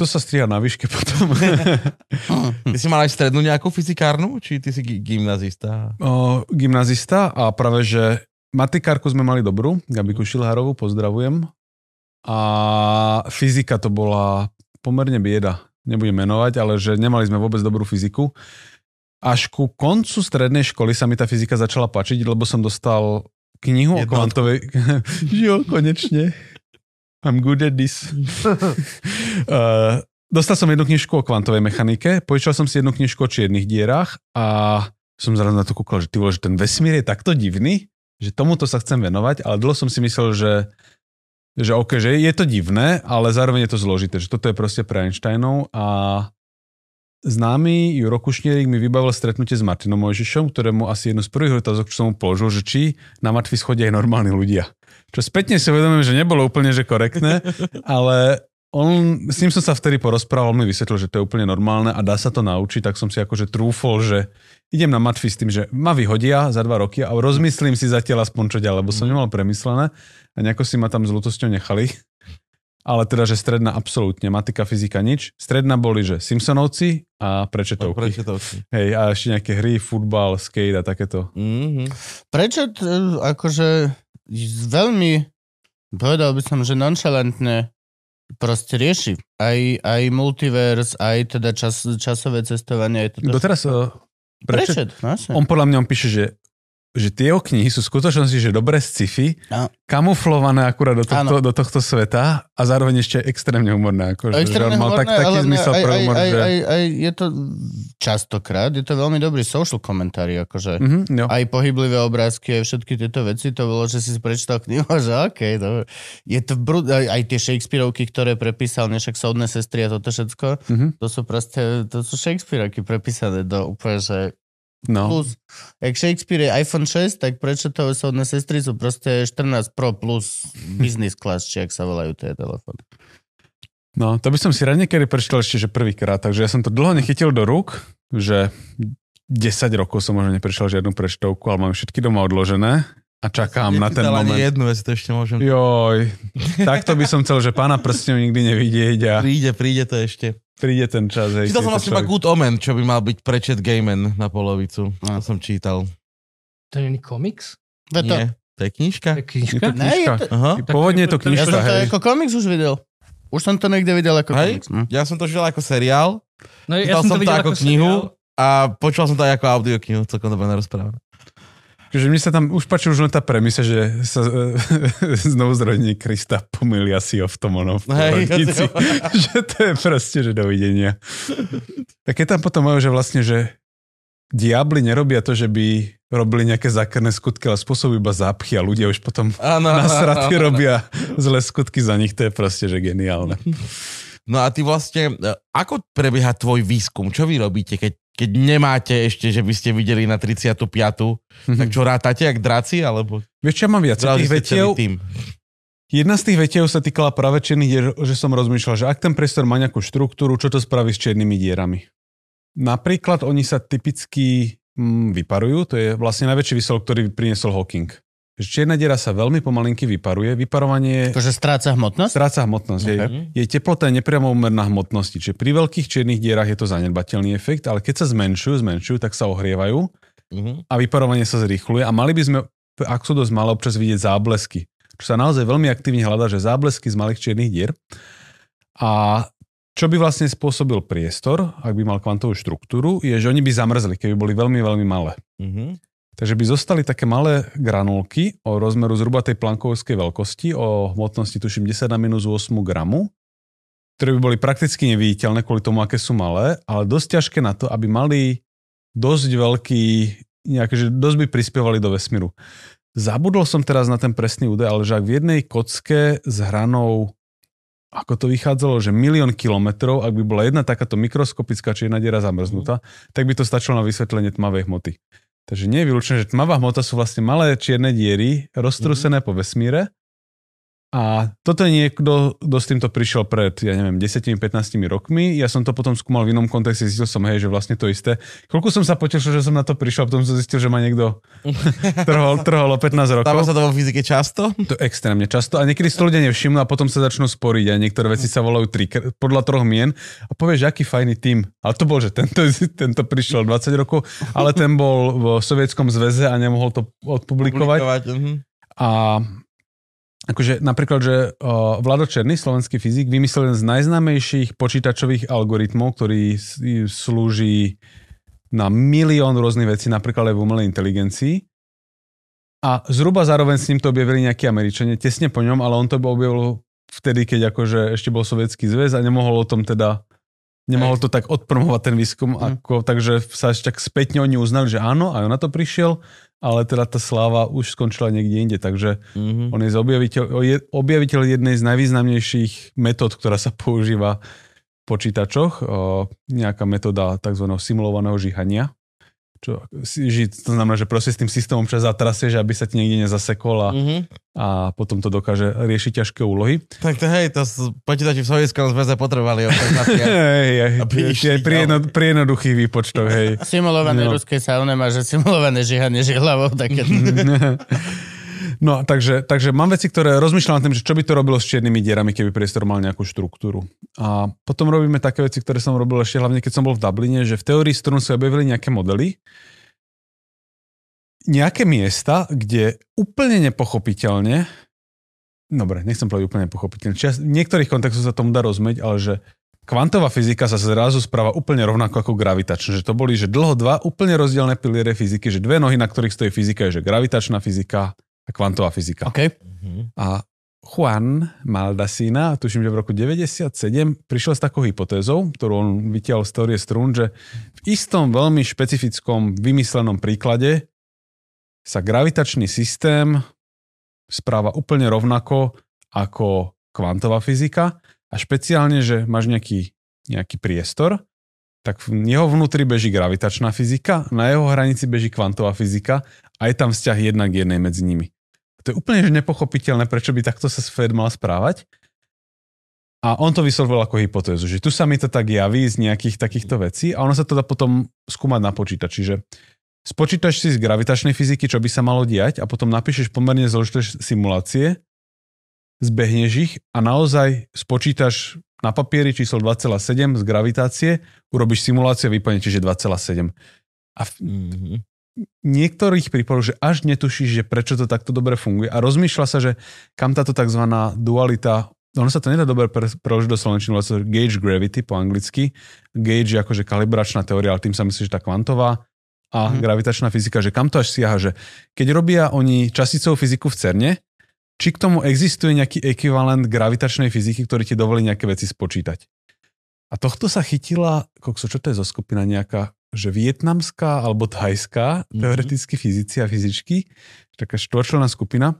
To sa striha na výške potom. Ty si mal aj strednú nejakú fyzikárnu? Či ty si gymnazista? Gymnazista a práve, že matikárku sme mali dobrú. Gabiku Šilharovú, pozdravujem. A fyzika to bola pomerne bieda. Nebudem menovať, ale že nemali sme vôbec dobrú fyziku. Až ku koncu strednej školy sa mi tá fyzika začala páčiť, lebo som dostal knihu o kvantovej... Jo, konečne. I'm good at this. Dostal som jednu knižku o kvantovej mechanike, požičal som si jednu knižku o čiernych dierách a som zrazu na to kúkal, že ty vole, že ten vesmír je takto divný, že tomuto sa chcem venovať, ale dlho som si myslel, že ok, že je to divné, ale zároveň je to zložité, že toto je proste pre Einsteinov a... Známy Juro Kušnierik mi vybavil stretnutie s Martinom Mojžišom, ktorému asi jednu z prvých otázok, čo som mu položil, že či na Matfyze chodia aj normálni ľudia. Čo spätne si uvedomím, že nebolo úplne že korektné, ale on, s ním som sa vtedy porozprával, mi vysvetlil, že to je úplne normálne a dá sa to naučiť, tak som si akože trúfol, že idem na Matfyze s tým, že ma vyhodia za 2 roky a rozmyslím si zatiaľ aspoň čo ďalej, lebo som nemal premyslené a nejako si ma tam s ľutosťou nechali. Ale teda, že stredná absolútne, matika, fyzika, nič. Stredná boli, že Simpsonovci a prečetovky. Hej, a ešte nejaké hry, futbal, skate a takéto. Mm-hmm. Prečet, akože veľmi, povedal by som, že nonchalantne proste rieši. Aj multiverse, aj teda časové cestovanie. Aj doteraz prečet. On podľa mňa píše, že tie knihy sú skutočnosti, že dobré sci-fi, kamuflované akurát do tohto sveta a zároveň ešte extrémne humorné. Akože, extrémne humorné, tak, ale humor, že... aj je to častokrát, je to veľmi dobrý social komentári, akože aj pohyblivé obrázky, aj všetky tieto veci, to bolo, že si prečítal knihu a že okej, dobre. Je to aj tie Shakespeareovky, ktoré prepísal nešak Soudné sestry a toto všetko, to sú proste, to sú Shakespeareovky prepísané do úplne, že no. Plus, ak Shakespeare je iPhone 6, tak prečetové Soudné sestry sú proste 14 Pro plus business class, či ak sa volajú tie telefóny. No, to by som si rád niekedy prečítal ešte, že prvýkrát, takže ja som to dlho nechytil do rúk, že 10 rokov som možno neprečítal žiadnu prečtovku, ale mám všetky doma odložené a čakám na ten moment. Jednu vec, to ešte môžem... Joj, takto by som chcel, že Pána prstňov nikdy nevidieť a... Príde to ešte. Príde ten čas. Čítal som vlastne iba Good Omen, čo by mal byť prečet Gaiman na polovicu. To som čítal. To je komiks? Nie, to je knižka. Pôvodne je to knižka. Ja som to ako komiks už videl. Už som to niekde videl ako komiks. Ja som to videl ako seriál. Čítal som to ako knihu a počúval som to aj ako audioknihu. Celkom dobre narozprávané. Takže mne sa tam už páči už len tá premisa, že sa znovuzrodení Krista pomýlia si ho v tom ono v porodnici. Že to je proste, že dovidenia. Tak je tam potom majú, že vlastne, že diabli nerobia to, že by robili nejaké zákerné skutky, ale spôsobujú iba zápchy a ľudia už potom nasratí robia zlé skutky za nich. To je proste, že geniálne. No a ty vlastne, ako prebieha tvoj výskum? Čo vy robíte, keď nemáte ešte, že by ste videli na 35. Tak čo rátate, jak draci, alebo... Vieš, ja mám viac tých vetiev. Jedna z tých vetiev sa týkala práve čiernych dier, že som rozmýšľal, že ak ten priestor má nejakú štruktúru, čo to spraví s čiernymi dierami. Napríklad oni sa typicky vyparujú, to je vlastne najväčší výsledok, ktorý priniesol Hawking. Že čierna diera sa veľmi pomalinky vyparuje. Vyparovanie... Akože stráca hmotnosť? Stráca hmotnosť. Okay. Jej teplota je nepriamo úmerná hmotnosti. Čiže pri veľkých čiernych dierach je to zanedbateľný efekt, ale keď sa zmenšujú, tak sa ohrievajú a vyparovanie sa zrýchľuje. A mali by sme, ak sú dosť malé, občas vidieť záblesky. Čo sa naozaj veľmi aktívne hľadá, že záblesky z malých čiernych dier. A čo by vlastne spôsobil priestor, ak by mal kvantovú štruktúru, je, že oni by zamrzli, keby boli veľmi, veľmi malé. Takže by zostali také malé granulky o rozmeru zhruba tej plankovskej veľkosti, o hmotnosti tuším 10⁻৮ gramu, ktoré by boli prakticky neviditeľné kvôli tomu, aké sú malé, ale dosť ťažké na to, aby mali dosť veľký, nejaké, že dosť by prispievali do vesmíru. Zabudol som teraz na ten presný údaj, ale že ak v jednej kocke s hranou, ako to vychádzalo, že 1 000 000 kilometrov, ak by bola jedna takáto mikroskopická čierna diera zamrznutá, tak by to stačilo na vysvetlenie tmavej hmoty. Takže nie je výlučné, že tmavá hmota sú vlastne malé čierne diery, roztrusené po vesmíre. A toto niekto, kto s týmto prišiel pred, 10-15 rokmi. Ja som to potom skúmal v inom kontexte, zistil som, že vlastne to isté. Koľko som sa potešil, že som na to prišiel, a potom som zistil, že ma niekto trhol o 15 rokov. Stáva sa to vo fyzike často? To extrémne často. A niekedy si to ľudia nevšimnú a potom sa začnú sporiť. A niektoré veci sa volajú podľa troch mien. A povieš, že aký fajný tým. Ale to bol, že tento prišiel 20 rokov, ale ten bol v Sovietskom zväze a nemohol to odpublikovať. A akože napríklad, že Vlado Černý, slovenský fyzik, vymyslel jeden z najznámejších počítačových algoritmov, ktorý slúži na milión rôznych vecí, napríklad aj v umelej inteligencii. A zhruba zároveň s ním to objavili nejakí Američania, tesne po ňom, ale on to objavil vtedy, keď akože ešte bol Sovietský zväz a nemohol o tom teda, nemohol to tak odpromovať ten výskum, ako, takže sa ešte tak spätne oni uznali, že áno, aj on na to prišiel. Ale teda tá sláva už skončila niekde inde, takže on je objaviteľ jednej z najvýznamnejších metód, ktorá sa používa v počítačoch. Nejaká metóda tzv. Simulovaného žíhania. Čo, to znamená, že proste s tým systémom čas zatrasieš, aby sa ti niekde nezasekol a potom to dokáže riešiť ťažké úlohy. Tak to hej, to počítači v Sovietskom zväze potrebovali operácie. Pri jednoduchých výpočtoch, hej. Simulované ruské saune má, že simulované žihanie žihlavou, také. No, takže mám veci, ktoré rozmýšľam nad tým, že čo by to robilo s čiernymi dierami, keby priestor mal nejakú štruktúru. A potom robíme také veci, ktoré som robil ešte hlavne, keď som bol v Dubline, že v teórii strún sa objavili nejaké modely, nejaké miesta, kde úplne nepochopiteľne, dobre, nechcem povedať úplne nepochopiteľne, čiže v niektorých kontextoch sa tomu dá rozumieť, ale že kvantová fyzika sa zrazu správa úplne rovnako ako gravitačná. Že to boli, že dlho dva úplne rozdielne piliere fyziky, že dve nohy, na ktorých stojí fyzika, je že gravitačná fyzika a kvantová fyzika. Okay. A Juan Maldacena, tuším, že v roku 97, prišiel s takou hypotézou, ktorú on vytiahol z teórie strún, že v istom veľmi špecifickom vymyslenom príklade sa gravitačný systém správa úplne rovnako ako kvantová fyzika a špeciálne, že máš nejaký priestor, tak v jeho vnútri beží gravitačná fyzika, na jeho hranici beží kvantová fyzika a je tam vzťah jedna k jednej medzi nimi. To je úplne nepochopiteľné, prečo by takto sa svet mal správať. A on to vyslovil ako hypotézu, že tu sa mi to tak javí z nejakých takýchto vecí a ono sa to dá potom skúmať na počítači, že spočítaš si z gravitačnej fyziky, čo by sa malo diať a potom napíšeš pomerne zložité simulácie, zbehneš ich a naozaj spočítaš na papieri číslo 2,7 z gravitácie, urobíš simuláciu a vypadne ti, že 2,7. A niektorých prípadoch, že až netušíš, že prečo to takto dobre funguje. A rozmýšľa sa, že kam táto tzv. Dualita, ono sa to nedá dobre preložiť do slovenčiny, ale gauge gravity po anglicky. Gauge je akože kalibračná teória, ale tým sa myslí, že tá kvantová a gravitačná fyzika, že kam to až siaha, že keď robia oni časticovú fyziku v CERNe, či k tomu existuje nejaký ekvivalent gravitačnej fyziky, ktorý ti dovolí nejaké veci spočítať. A tohto sa chytila, čo to je zo skupina nejaká, že vietnamská alebo thajská, teoreticky fyzici a fyzičky, taká štvorčlenná skupina.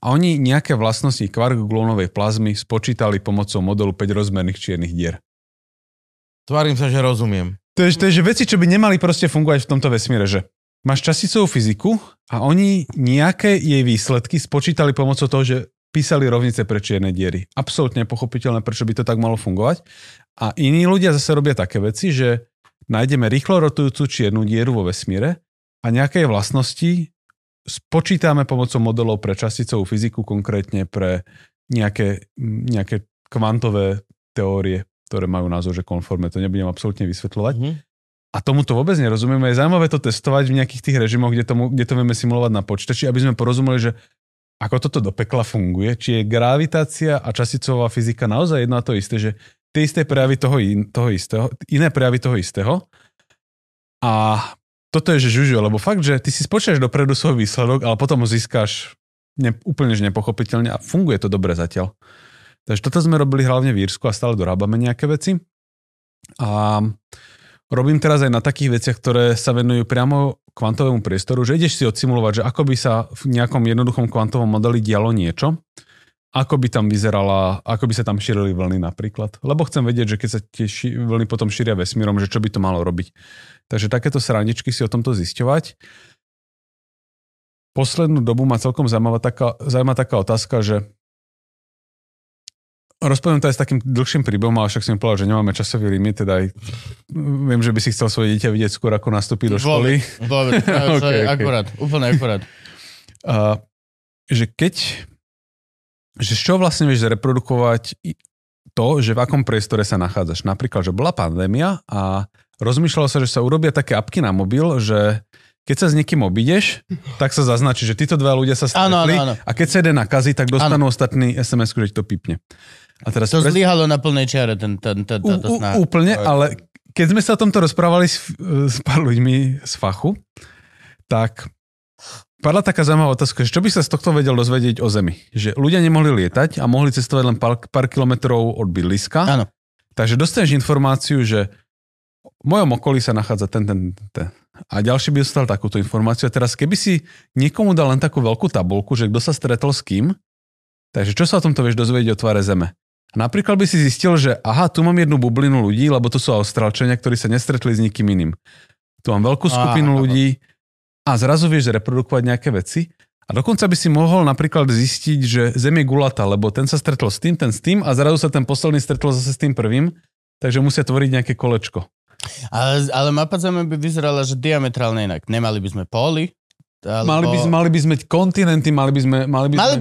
A oni nejaké vlastnosti kvark-gluónovej plazmy spočítali pomocou modelu 5-rozmerných čiernych dier. Tvarím sa, že rozumiem. To je že veci, čo by nemali proste fungovať v tomto vesmíre, že máš časticovú fyziku a oni nejaké jej výsledky spočítali pomocou toho, že písali rovnice pre čierne diery. Absolútne pochopiteľné, prečo by to tak malo fungovať. A iní ľudia zase robia také veci, že nájdeme rýchlo rotujúcu čiernu dieru vo vesmíre a nejaké vlastnosti spočítame pomocou modelov pre časticovú fyziku, konkrétne pre nejaké kvantové teórie, ktoré majú názov, že konformné. To nebudem absolútne vysvetľovať. A tomu to vôbec nerozumieme. Je zaujímavé to testovať v nejakých tých režimoch, kde to vieme simulovať na počítači, aby sme porozumeli, že ako toto do pekla funguje, či je gravitácia a časticová fyzika naozaj jedno a to isté, že tie isté prejavy iné prejavy toho istého. A toto je, že žužu, lebo fakt, že ty si spočítaš dopredu svoj výsledok, ale potom ho získáš úplne nepochopiteľne a funguje to dobre zatiaľ. Takže toto sme robili hlavne v Írsku a stále dorábame nejaké veci. A Robím teraz aj na takých veciach, ktoré sa venujú priamo kvantovému priestoru, že ideš si odsimulovať, že ako by sa v nejakom jednoduchom kvantovom modeli dialo niečo, ako by tam vyzerala, ako by sa tam šírili vlny napríklad. Lebo chcem vedieť, že keď sa tie vlny potom šíria vesmírom, že čo by to malo robiť. Takže takéto srandičky si o tomto zisťovať. Poslednú dobu ma celkom zaujímavá taká otázka, že rozpoviem to aj s takým dlhším príbehom, ale však som povedal, že nemáme časový limit, teda aj viem, že by si chcel svoje dieťa vidieť skôr, ako nastúpi do školy. Vôbec, akurát, úplne akurát. Že z čoho vlastne vieš zreprodukovať to, že v akom priestore sa nachádzaš. Napríklad, že bola pandémia a rozmýšľalo sa, že sa urobia také apky na mobil, že keď sa s niekým obídeš, tak sa zaznačí, že títo dva ľudia sa stretli a keď sa jeden nakazí, tak dostanú ostatný SMS-ku, že ti to pípne. A teraz to zlyhalo na plnej čiare táto snaha. Úplne, ale keď sme sa o tomto rozprávali s pár ľuďmi z fachu, tak padla taká zaujímavá otázka, že čo by sa z tohto vedel dozvedieť o Zemi? Že ľudia nemohli lietať a mohli cestovať len pár kilometrov od bydliska. Áno. Takže dostaneš informáciu, že v mojom okolí sa nachádza ten. A ďalší by dostal takúto informáciu. A teraz keby si niekomu dal len takú veľkú tabulku, že kto sa stretol s kým, takže čo sa o tomto vieš dozvedieť o tvare Zeme? A napríklad by si zistil, že aha, tu mám jednu bublinu ľudí, lebo to sú Austrálčania, ktorí sa nestretli s nikým iným. Tu mám veľkú skupinu ľudí, a zrazu vieš reprodukovať nejaké veci. A dokonca by si mohol napríklad zistiť, že Zem je gulatá, lebo ten sa stretol s tým, ten s tým a zrazu sa ten posledný stretol zase s tým prvým, takže musia tvoriť nejaké kolečko. Ale mapa Zeme by vyzerala, že diametrálne inak. Nemali by sme póly, alebo... Mali by sme kontinenty, mali by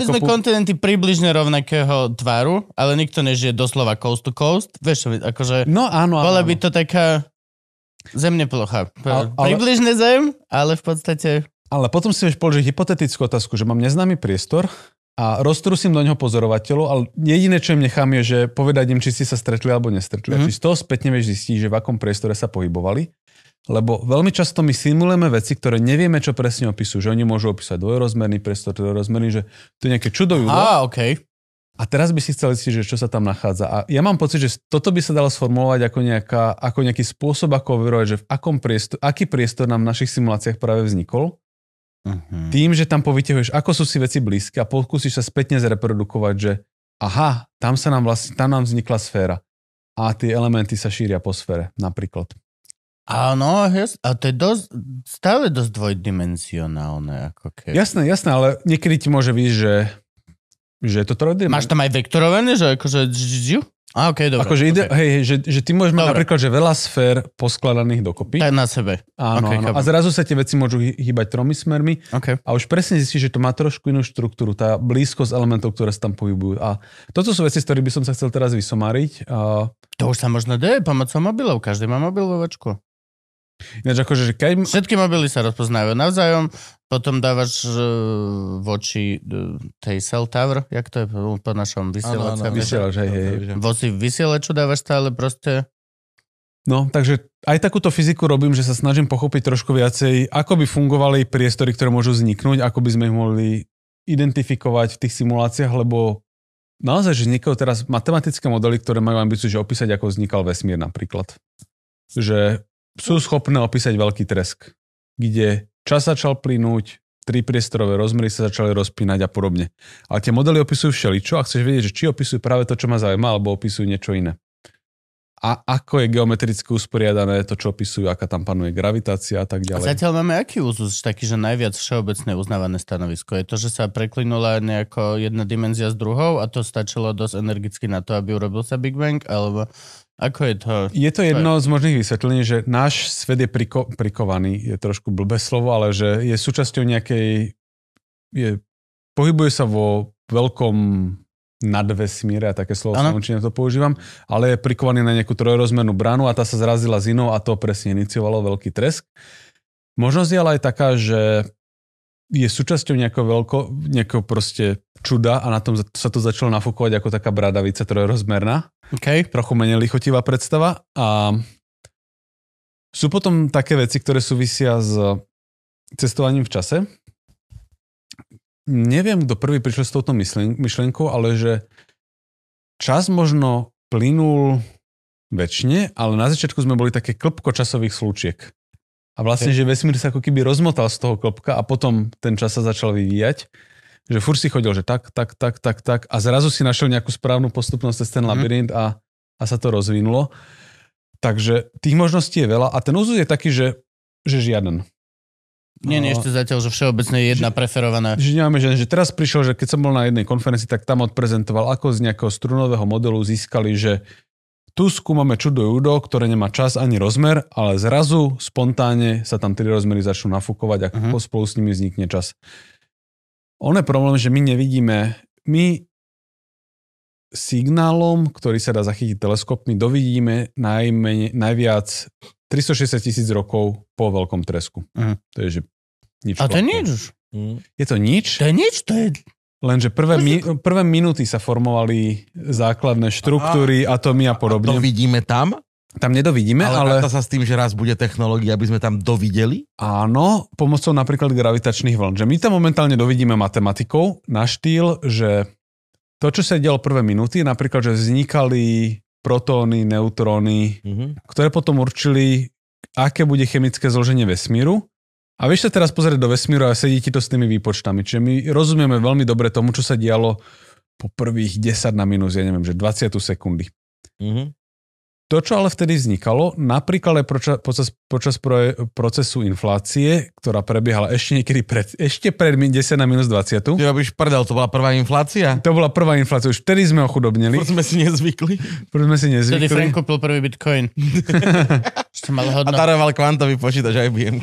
sme kontinenty približne rovnakého tvaru, ale nikto nežije doslova coast to coast. Vieš, akože... No áno. Bola by to taká... Zemne plocha. Približne zem, ale v podstate... Ale potom si vieš položiť hypotetickú otázku, že mám neznámy priestor a roztrusím do neho pozorovateľov, ale jediné, čo im nechám je, že povedať im, či si sa stretli alebo nestretli. Mm-hmm. A či z toho spätne vieš zistiť, že v akom priestore sa pohybovali. Lebo veľmi často my simulujeme veci, ktoré nevieme, čo presne opisujú. Že oni môžu opísať dvojrozmerný priestor, trojrozmerný, že to je nejaké čudo. Okay. A teraz by si chcel zistiť, že čo sa tam nachádza. A ja mám pocit, že toto by sa dalo sformulovať ako nejaký spôsob, ako overovať, že v akom priestor, aký priestor nám v našich simuláciách práve vznikol. Uh-huh. Tým, že tam povytiahuješ, ako sú si veci blízke a pokúsiš sa spätne zreprodukovať, že aha, tam nám vznikla sféra. A tie elementy sa šíria po sfére, napríklad. Áno, a to je stále dosť dvojdimenzionálne. Ako keby. Jasné, ale niekedy ti môže byť, že to máš tam aj vektorované, že akože... OK, dobre. Akože že ty môžeš mať napríklad, že veľa sfér poskladaných dokopy. Tak na sebe. Áno. A zrazu sa tie veci môžu hýbať tromi smermi. Okay. A už presne zistíš, že to má trošku inú štruktúru, tá blízkosť elementov, ktoré sa tam pohybujú. A toto sú veci, z ktorých by som sa chcel teraz vysomáriť. A... To už sa možno deje pomocou mobilov. Každý má mobilovačku. Ináč akože, všetky mobily sa rozpoznávajú navzájom, potom dávaš voči tej cell tower, jak to je po našom vysielača. Voči vysielaču dávaš stále proste. No, takže aj takúto fyziku robím, že sa snažím pochopiť trošku viacej, ako by fungovali priestory, ktoré môžu vzniknúť, ako by sme ich mohli identifikovať v tých simuláciách, lebo naozaj, že vznikajú teraz matematické modely, ktoré majú ambíciu, že opísať, ako vznikal vesmír napríklad. Že sú schopné opísať veľký tresk, kde čas začal plynúť, tri priestorové rozmery sa začali rozpínať a podobne. Ale tie modely opisujú všeličo a chceš vedieť, že či opisujú práve to, čo ma zaujíma, alebo opisujú niečo iné. A ako je geometricky usporiadané to, čo opisujú, aká tam panuje gravitácia a tak ďalej. A zatiaľ máme aký úzus taký, že najviac všeobecne uznávané stanovisko? Je to, že sa preklinula nejako jedna dimenzia s druhou a to stačilo dosť energicky na to, aby urobil sa Big Bang, alebo... Ako je to? Je to jedno z možných vysvetlení, že náš svet je prikovaný, je trošku blbé slovo, ale že je súčasťou nejakej... pohybuje sa vo veľkom nadvesmíre, a také slovo slovenčine to používam, ale je prikovaný na nejakú trojrozmernú bránu a tá sa zrazila z inou a to presne iniciovalo veľký tresk. Možnosť je ale aj taká, že je súčasťou nejakého proste čuda a na tom sa to začalo nafúkovať ako taká bradavica trojrozmerná. Okay. Trochu menej lichotivá predstava. A sú potom také veci, ktoré súvisia s cestovaním v čase. Neviem, kto prvý prišiel s touto myšlienkou, ale že čas možno plynul väčšine, ale na začiatku sme boli také klpko časových slúčiek. A vlastne, že vesmír sa ako keby rozmotal z toho klopka a potom ten čas sa začal vyvíjať. Že furt si chodil, že tak a zrazu si našiel nejakú správnu postupnosť cez ten labyrint a sa to rozvinulo. Takže tých možností je veľa a ten úzus je taký, že žiaden. Nie, ešte zatiaľ, že všeobecne je jedna preferovaná. Že nemáme žiaden, že teraz prišiel, že keď som bol na jednej konferencii, tak tam odprezentoval, ako z nejakého strunového modelu získali, že tu skúmame čudo judo, ktoré nemá čas ani rozmer, ale zrazu spontánne sa tam tri rozmery začnú nafúkovať a spolu s nimi vznikne čas. On je problém, že my nevidíme, my signálom, ktorý sa dá zachytiť teleskopmi, dovidíme najviac 360 000 rokov po veľkom tresku. To je, že nič. A to je nič. Je to nič? To je nič, to je... Lenže prvé minúty sa formovali základné štruktúry, atómy a podobne. To vidíme tam? Tam nedovidíme, ale... Ale sa s tým, že raz bude technológia, aby sme tam dovideli? Áno, pomocou napríklad gravitačných vln. Že my tam momentálne dovidíme matematikou na štýl, že to, čo sa dialo prvé minúty, napríklad, že vznikali protóny, neutróny, ktoré potom určili, aké bude chemické zloženie vesmíru. A vieš sa teraz pozrieť do vesmíru a sedí ti to s tými výpočtami. Čiže my rozumieme veľmi dobre tomu, čo sa dialo po prvých 10 na minus, ja neviem, že 20 sekundy. To, čo ale vtedy vznikalo, napríklad počas procesu inflácie, ktorá prebiehala ešte niekedy pred 10 na minus 20. Ty robíš prdel, to bola prvá inflácia? To bola prvá inflácia, už vtedy sme ochudobneli. Prečo sme si nezvykli? Vtedy Frank kúpil prvý bitcoin. A daroval kvantový počítač IBM.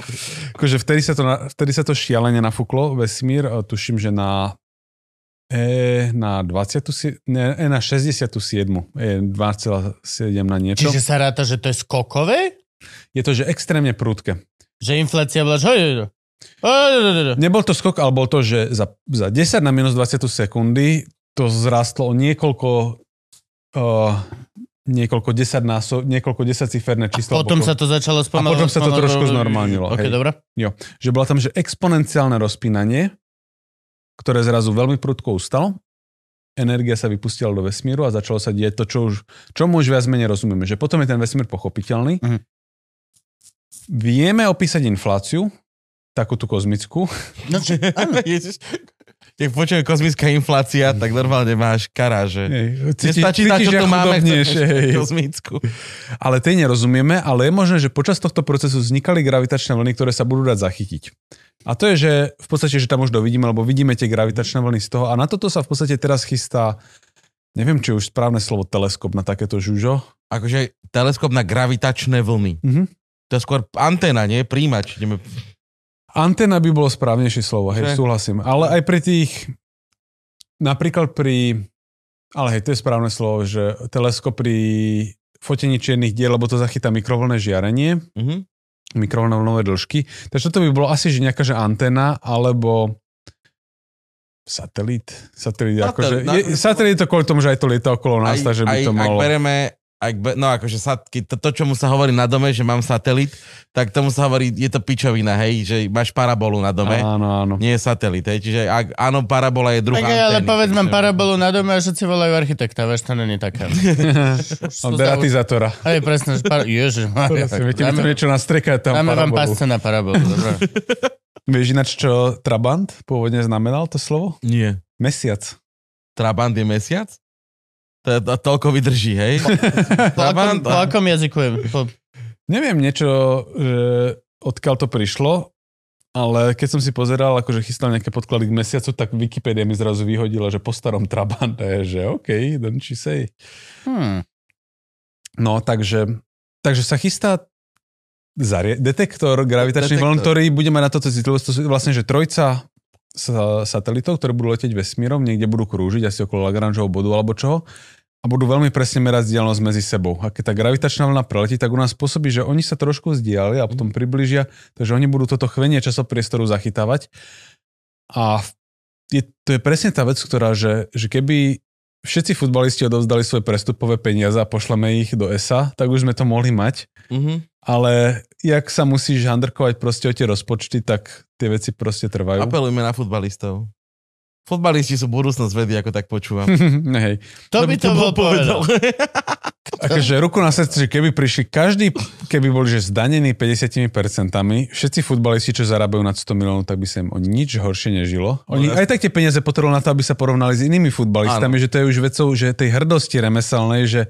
Akože vtedy sa to šialene nafúklo vesmír, tuším, že na 67. 2,7 na niečo. Čiže sa ráta, že to je skokové? Je to, že extrémne prudké. Že inflácia bola... Nebol to skok, ale bol to, že za 10 na minus 20 sekundy to zrástlo o niekoľko desaťciferné číslo. A potom sa to začalo spomalovať. A potom sa to trošku znormálnilo. Okay, dobré. Jo. Že bola tam, že exponenciálne rozpínanie, ktoré zrazu veľmi prudko ustalo. Energia sa vypustila do vesmíru a začalo sa diať to, čomu už viac menej rozumieme. Že potom je ten vesmír pochopiteľný. Vieme opísať infláciu, takú tú kozmickú. No, keď počujem kozmická inflácia, tak normálne máš karáže. Nestačí tá, čo tu máme, kozmickú. Ale tej nerozumieme, ale je možné, že počas tohto procesu vznikali gravitačné vlny, ktoré sa budú dať zachytiť. A to je, že v podstate, že tam už dovidíme, lebo vidíme tie gravitačné vlny z toho a na toto sa v podstate teraz chystá, neviem, či už správne slovo, teleskop na takéto žužo. Akože teleskop na gravitačné vlny. To je skôr anténa, nie? Príjimač. Anténa by bolo správnejšie slovo, hej, súhlasím. Ale aj pri tých, napríklad pri, ale hej, to je správne slovo, že teleskop pri fotení čiernych dier, lebo to zachytá mikrovlnné žiarenie. Mikrovlnové dĺžky. Takže toto by bolo asi, že nejaká že anténa, alebo satelit. Akože, satelit je to kvôli tomu, že aj to lieta okolo nás, takže by to malo... čomu sa hovorí na dome, že mám satelit, tak tomu sa hovorí, je to pičovina, hej, že máš parabolu na dome. Áno. Nie je satelit, hej, čiže parabola je druhá anténa. Ale povedz, mám parabolu na dome a všetci volajú architekta, vieš, to není taká. Deratizátora. Hej, presne, Ježiš, dáme niečo na streka, tam parabolu. Dáme vám pásce na parabolu, dobré. Vieš ináč, čo trabant pôvodne znamenal to slovo? Nie. Mesiac. Trabant je mesiac? To toľko vydrží, hej? Po akom jazyku je? Neviem niečo, že odkiaľ to prišlo, ale keď som si pozeral, akože chystal nejaké podklady k mesiacu, tak Wikipédia mi zrazu vyhodila, že po starom trabanta je, že OK, don't you say. No, takže sa chystá detektor gravitačných vln, ktorý bude mať na toto citlivosť. To sú vlastne, že trojca satelitov, ktoré budú letieť vesmírom, niekde budú krúžiť asi okolo Lagrangeovho bodu alebo čoho a budú veľmi presne merať vzdialenosť medzi sebou. A keď tá gravitačná vlna preletí, tak u nás spôsobí, že oni sa trošku vzdiali a potom približia, takže oni budú toto chvenie časopriestoru zachytávať. A to je presne tá vec, ktorá, že keby všetci futbalisti odovzdali svoje prestupové peniaze a pošleme ich do ESA, tak už sme to mohli mať. Ale jak sa musíš handrkovať proste o tie rozpočty, tak tie veci proste trvajú. Apelujme na futbalistov. Futbalisti sú budúcnosť vedy, ako tak počúvam. Hej. To by to bol povedal. Akože ruku na srdce, že keby prišli každý, keby boli že zdanení 50%, všetci futbalisti, čo zarábajú nad 100 miliónov, tak by sa im o nič horšie nežilo. Oni aj tak tie peniaze potrebovali na to, aby sa porovnali s inými futbalistami, áno. Že to je už vecou, že tej hrdosti remeselnej, že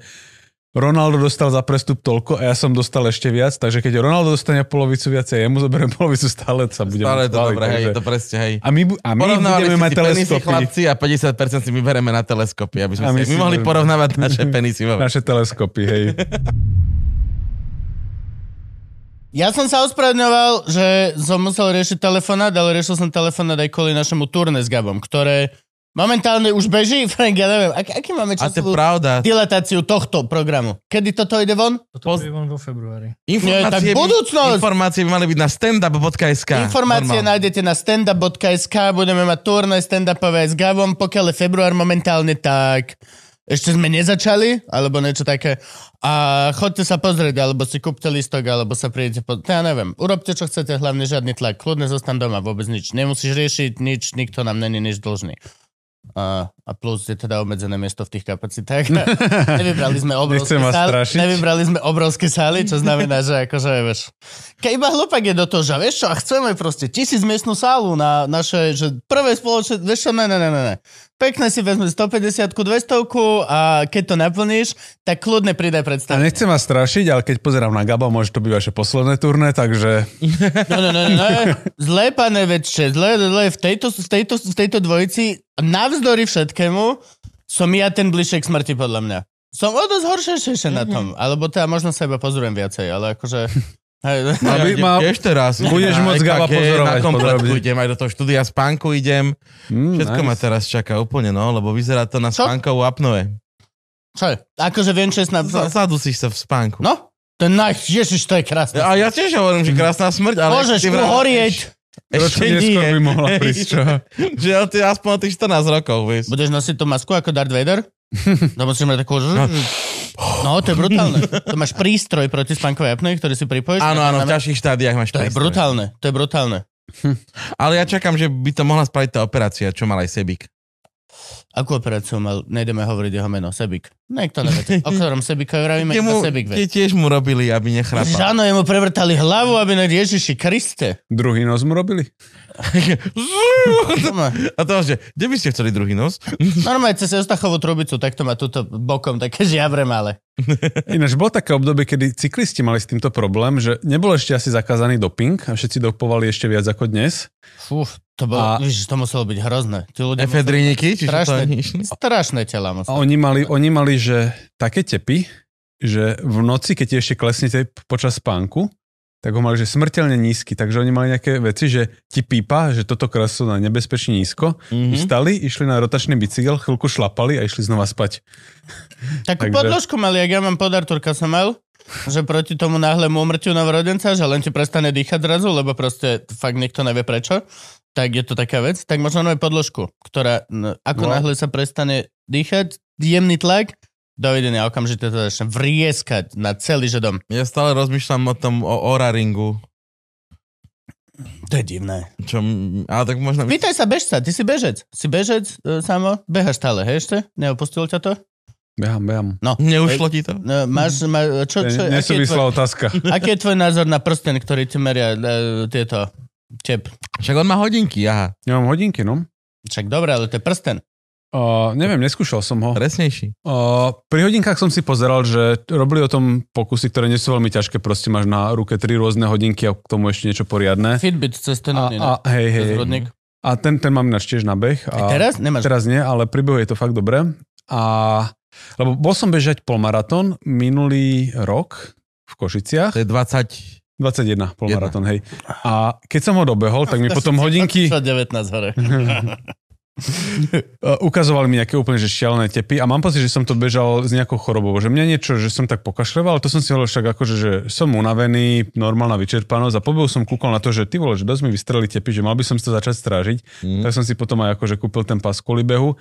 Ronaldo dostal za prestup toľko a ja som dostal ešte viac, takže keď Ronaldo dostane polovicu viac, ja mu zoberiem polovicu, stále sa budeme stále to spáliť, dobré, takže... hej, to presne, hej. A my budeme mať teleskopy. Chlapci a 50% si vybereme na teleskopy, aby sme my mohli porovnávať naše penisy. Naše teleskopy, hej. Ja som sa ospravedlňoval, že som musel riešiť telefonát, ale riešil som telefonát aj kvôli našemu turné s Gabom, ktoré... Momentálne už beží, Frank, ja neviem, aký máme časovú dilatáciu tohto programu? Kedy toto ide von? Toto ide von vo februári. Informácie by mali byť na stand-up.sk. Informácie nájdete na stand-up.sk, budeme mať turné stand-upové s Gabom, pokiaľ je február momentálne, tak ešte sme nezačali, alebo niečo také. A chodte sa pozrieť, alebo si kúpte lístok, alebo sa príjete pozrieť. Ja neviem, urobte, čo chcete, hlavne žiadny tlak. Kľudne zostan doma, vôbec nič. Nemusíš riešiť nič, nikto nám není nič dlžný. A plus je teda obmedzené miesto v tých kapacitách. Nevybrali sme obrovské sály, čo znamená, že akože, vieš, iba hlupak je do toho, že vieš čo, a chceme proste 1000-miestnú sálu na naše, že prvé spoločné, vieš čo, ne. Pekne si vezme 150-ku, 200-ku a keď to naplníš, tak kľudne pridaj predstavenie. A nechcem vás strašiť, ale keď pozerám na Gabo, môže to byť vaše posledné turné, takže... No. Zlé, pane väčšie, zlé. V tejto dvojici, navzdory všetkému, som ja ten bližšie k smrti, podľa mňa. Som o dosť horšie na tom, alebo teda možno sa iba pozorujem viacej, ale akože... Ešte raz. Budeš môcť Gaba pozorovať. Na kompletku idem, aj do toho štúdia spánku idem. Všetko ma teraz čaká úplne, no, lebo vyzerá to na spánkovú apnoe. Čo je? Akože viem, čo je zadusíš sa v spánku. No? Ježiš, to je krásne. A ja tiež hovorím, že krásna smrť, ale... Môžeš uhorieť. Ešte neskôr by mohla prísť, čo? Že ty aspoň tých 14 rokov, vieš. Budeš nosiť tú masku ako Darth Vader? No musíš mať takú... No, to je brutálne. To máš prístroj proti spánkovej apnoe, ktorý si pripojíš. Áno, v ťažších štádiách máš prístroj. To je brutálne. Ale ja čakám, že by to mohla spraviť tá operácia, čo mal aj Sebik. Akú operáciu mal? Nejdeme hovoriť jeho meno. Sebik. Niekto nevie. O ktorom Sebika vravíme, to Sebik vie. Tiež mu robili, aby nechrapal. Áno, jemu prevrtali hlavu, aby na Ježiši Kriste. Druhý nos mu robili. A to že, kde by ste chceli druhý nos? Normálne cez Eustachovú trubicu, tak to má túto bokom také žiavre malé. Ináč bolo také obdobie, kedy cyklisti mali s týmto problém, že nebol ešte asi zakázaný doping a všetci dopovali ešte viac ako dnes. Fúf. To muselo byť hrozné. Efedriniky? Strašné tela. A oni mali, že také tepy, že v noci, keď ti ešte klesnete počas spánku, tak ho mali, že smrteľne nízky. Takže oni mali nejaké veci, že ti pípa, že toto krasu na nebezpečne nízko. Mm-hmm. Vstali, išli na rotačný bicykel, chvíľku šlapali a išli znova spať. Takú podložku mali, ak ja mám pod Arturka som mal. Že proti tomu náhlemu umrtiu novorodenca, že len ti prestane dýchať zrazu, lebo proste fakt niekto nevie prečo, tak je to taká vec. Tak možno máme podložku, ktorá náhle sa prestane dýchať, jemný tlak, dovidenia, okamžite to začne vrieskať na celý dom. Ja stále rozmýšľam o tom, o oraringu. To je divné. Pýtaj sa bežca, ty si bežec. Samo? Behaš stále, hej ešte? Neopustil ťa to? Behám. No. Neušlo ti to? Nesúvislá otázka. Aký je tvoj názor na prsten, ktorý ti meria tieto tep? Však on má hodinky, aha. Ja mám hodinky, no. Však dobre, ale to je prsten. Neviem, neskúšal som ho. Presnejší. Pri hodinkách som si pozeral, že robili o tom pokusy, ktoré nie sú veľmi ťažké. Proste máš na ruke 3 rôzne hodinky a k tomu ešte niečo poriadne. Fitbit cez ten hej. A ten mám ináč tiež na beh. A teraz? Nemáš. Teraz nie, ale pri behu je to fakt dobré. Lebo bol som bežať polmaratón minulý rok v Košiciach. To je 21 polmaratón, hej. A keď som ho dobehol, tak mi potom hodinky... 19 hore. Ukazovali mi nejaké úplne že šialené tepy a mám pocit, že som to bežal s nejakou chorobou. Že mňa niečo, že som tak pokašľoval, to som si hovoril však akože, že som unavený, normálna vyčerpanosť a po behu som kúkal na to, že ty vole, že dosť mi vystreli tepy, že mal by som si to začať strážiť. Tak som si potom aj akože kúpil ten pas kvôli behu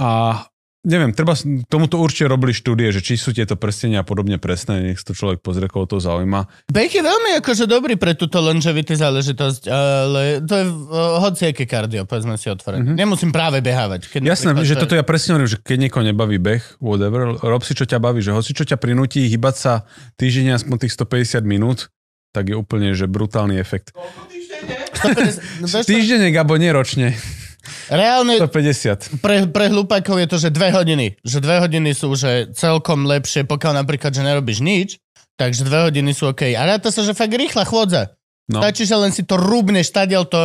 a neviem, treba, tomuto určite robili štúdie, že či sú tieto prstenia a podobne presné, nech to človek pozrie, koho to zaujíma. Bech je veľmi akože dobrý pre túto longevity záležitosť, ale to je hociaké kardio, povedzme si otvorene. Mm-hmm. Nemusím práve behávať. Jasné, že toto ja presne hovorím, že keď niekoho nebaví beh, whatever, rob si, čo ťa baví, že hoci čo ťa prinúti hýbať sa týždeň aspoň tých 150 minút, tak je úplne, že brutálny efekt. Týždenne, Gabo, neročne. Reálne 150. Pre hlupákov je to, že 2 hodiny. Že 2 hodiny sú že celkom lepšie, pokiaľ napríklad, že nerobíš nič, takže 2 hodiny sú OK. A ráta sa, že fakt rýchla chôdza. No. Stačí, že len si to rúbneš, tadiaľ to...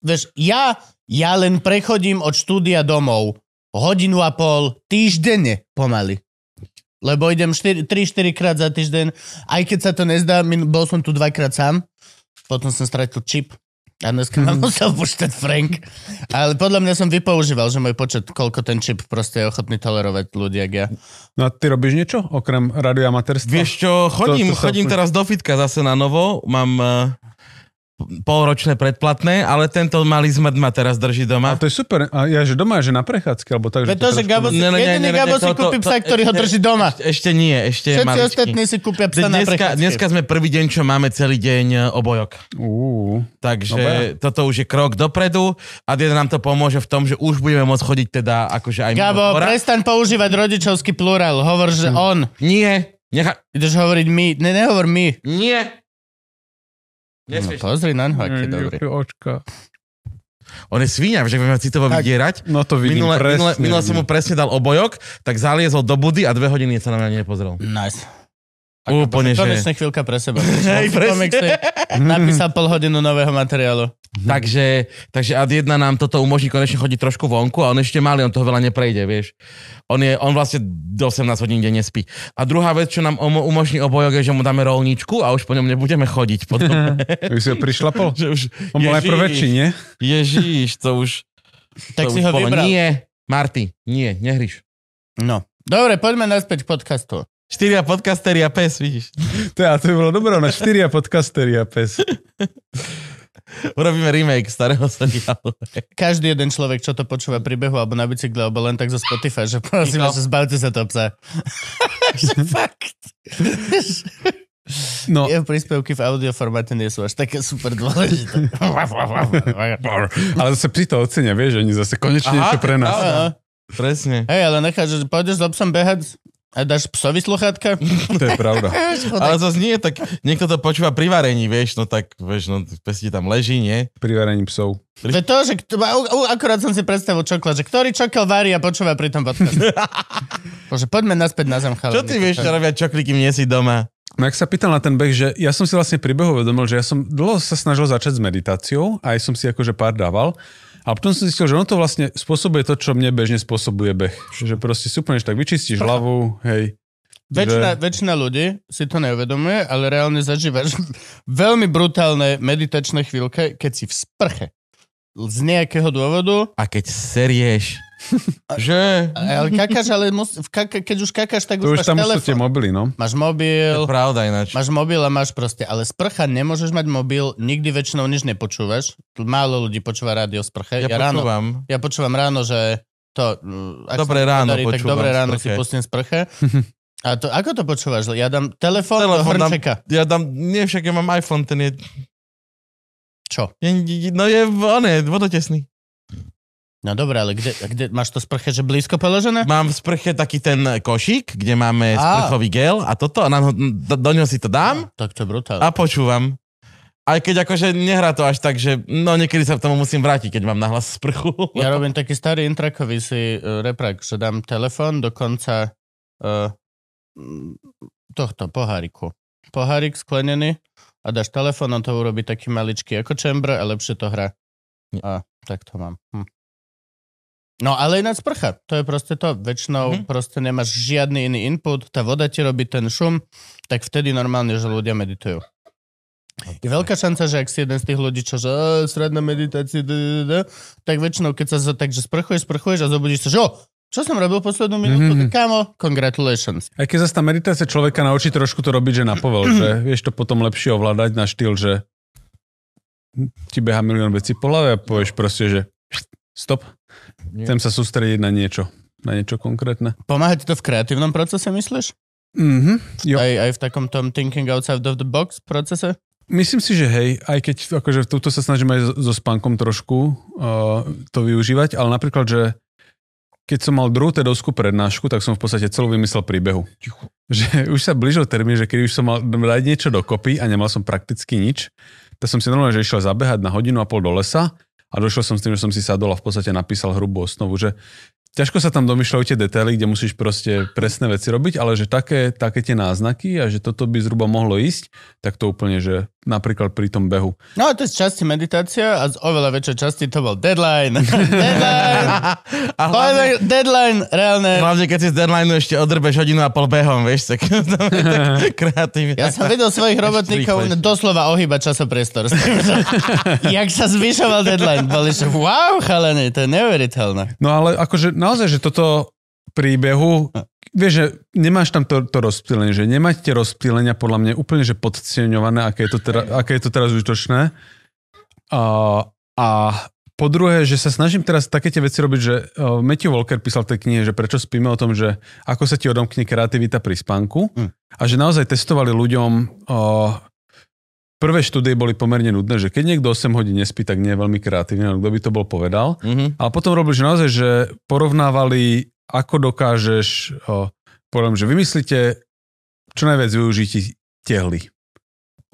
Vieš, ja len prechodím od štúdia domov hodinu a pol týždenne pomaly. Lebo idem 3-4 krát za týždeň. Aj keď sa to nezdá, bol som tu dvakrát sám. Potom som stratil čip. A dneska ma musel púšťať Frank. Ale podľa mňa som vypoužíval, že môj počet, koľko ten čip proste je ochotný tolerovať ľudí, jak ja. No a ty robíš niečo, okrem radioamatérstva? Vieš čo, chodím teraz do fitka zase na novo. Mám polročné predplatné, ale tento malý zmrd ma teraz drží doma. A to je super. A ja, že doma, že na prechádzke, alebo tak, že... Pretože jediný Gabo si kúpi psa, ktorý ho drží doma. Ešte nie, ešte je maličký. Všetci ostatní si kúpia psa na prechádzke. Dneska sme prvý deň, čo máme celý deň obojok. Takže toto už je krok dopredu a teda nám to pomôže v tom, že už budeme môcť chodiť teda akože aj... Gabo, prestaň používať rodičovský plurál. Hovor, že on. Nie. Ideš hovoriť my. Nehovor my. Nie. No, pozri naňho, aký je dobrý. On je svíňa, že budeme citovo vydierať. No to vidím, minule som mu presne dal obojok, tak zaliezol do budy a 2 hodiny sa na mňa nepozrel. Nice. Úplne, že... Konečne chvíľka pre seba. Hej, presne. Napísal pol hodinu nového materiálu. Takže ad jedna nám toto umožní konečne chodiť trošku vonku a on ešte malý, on toho veľa neprejde, vieš. On vlastne do 18 hodín deň nespí. A druhá vec, čo nám umožní obojok, je, že mu dáme rolničku a už po ňom nebudeme chodiť. Potom. Už si ho prišlapol? On bol najprv väčší, nie? Ježiš, to už... Tak si ho vybral. Nie, Marty, nie, nehriš. No. Dobre, poďme naspäť k podcastu. 4 podcasteri a pes, vidíš. To by bolo dobré, na 4 podcasteri a pes. Urobíme remake starého seriálu. Každý jeden človek, čo to počúva pri behu, alebo na bicykle, alebo len tak zo Spotify, že prosím, že zbavte sa to psa. Fakt. No. Jeho príspevky v audioformáte nie sú až také super dôležité. Ale zase psi to ocenia, vieš, oni zase konečne niečo pre nás. Aha. Presne. Hej, ale necháš, že pôjdeš s psom behať? A dáš psovi sluchátka? To je pravda. Ale zase nie, tak niekto to počúva pri varení, vieš, no tak, vieš, no pes ti tam leží, nie? Pri varení psov. To, že akurát som si predstavil čoklad, že ktorý čokel varí a počúva pri tom podcast. Bože, poďme naspäť na zem, chalani. Čo ty vieš, čo robia čokli, kým nie si doma? No ak sa pýtal na ten beh, že ja som si vlastne pri behu uvedomil, že ja som dlho sa snažil začať s meditáciou, aj som si akože pár dával. A potom som zistil, že ono to vlastne spôsobuje to, čo mne bežne spôsobuje beh. Že proste super, že tak vyčistíš hlavu, hej. Väčšina ľudí si to neuvedomuje, ale reálne zažívaš veľmi brutálne meditačné chvíľke, keď si v sprche. Z nejakého dôvodu. A keď serieš. Že? Keď už kakáš, tak to už máš telefón. To už tam sú tie mobily, no. Máš mobil. To je pravda ináč. Máš mobil a máš proste, ale sprcha, nemôžeš mať mobil, nikdy väčšinou nič nepočúvaš. Málo ľudí počúva rádio sprche. Ja počúvam ráno, že to... Dobre ráno podarí, počúvam. Tak dobre ráno si pustím sprche. A to, ako to počúvaš? Ja dám telefón do hrnčeka. Nie však, ja mám iPhone, ten je... Čo? No je, on je vodotesný. No dobré, ale kde máš to sprche, že blízko položené? Mám v sprche taký ten košík, kde máme sprchový gel a toto, a do ňoho si to dám. Tak to je brutálne. A počúvam. Aj keď akože nehrá to až tak, že no niekedy sa k tomu musím vrátiť, keď mám nahlas sprchu. Ja robím taký starý intrakový si reprak, že dám telefón do konca tohto poháriku. Pohárik sklenený a dáš telefón, on to urobí taký maličký ako chamber a lepšie to hrá. A tak to mám. No ale iná sprcha, to je proste to, väčšinou proste nemáš žiadny iný input, tá voda ti robí ten šum, tak vtedy normálne, že ľudia meditujú. Je veľká šanca, že ak si jeden z tých ľudí, čo že sradná meditácia, tak väčšinou, keď sa takže sprchuješ a zobudíš sa, že čo som robil poslednú minútu, kámo, congratulations. Aj keď zase tá meditácia človeka naučí trošku to robiť, že na povel, že vieš to potom lepšie ovládať na štýl, že ti beha milión vecí po hlave a povieš proste, že stop. Chcem sa sústrediť na niečo. na niečo konkrétne. Pomáha ti to v kreatívnom procese, myslíš? Mhm. Aj v takom tom thinking outside of the box procese? Myslím si, že hej, aj keď akože túto sa snažím aj so spánkom trošku to využívať, ale napríklad, že keď som mal druhú TEDovskú prednášku, tak som v podstate celú vymyslel príbehu. Že už sa blížil termín, že keď už som mal dať niečo dokopy a nemal som prakticky nič, tak som si normálne, že išiel zabehať na 1.5 hodiny do lesa a došiel som s tým, že som si sadol a v podstate napísal hrubú osnovu, že ťažko sa tam domýšľajú tie detaily, kde musíš proste presné veci robiť, ale že také tie náznaky a že toto by zhruba mohlo ísť, tak to úplne, že napríklad pri tom behu. No to je z časti meditácia a z oveľa väčšej časti to bol deadline. Deadline! A hlavne, deadline, reálne. Hlavne, keď si z deadline ešte odrbeš 1.5 hodiny behom, vieš, tak tam je tak kreatívne. Ja som videl svojich robotníkov doslova ohýbať časopriestor. Jak sa zvyšoval deadline, boli že wow, chalene, to je neuveriteľné. No ale akože naozaj, že toto príbehu, vieš, že nemáš tam to rozptýlenie, že nemáte tie rozptýlenia podľa mňa úplne, že podceňované, aké je to teraz užitočné. A po druhé, že sa snažím teraz také tie veci robiť, že Matthew Walker písal v tej knihe, že prečo spíme o tom, že ako sa ti odomkne kreativita pri spánku a že naozaj testovali ľuďom... Prvé štúdie boli pomerne nudné, že keď niekto 8 hodín nespí, tak nie je veľmi kreatívne, ale kto by to bol povedal. Mm-hmm. Ale potom robili, že naozaj, že porovnávali, ako dokážeš, že vymyslíte, čo najviac využití tehly.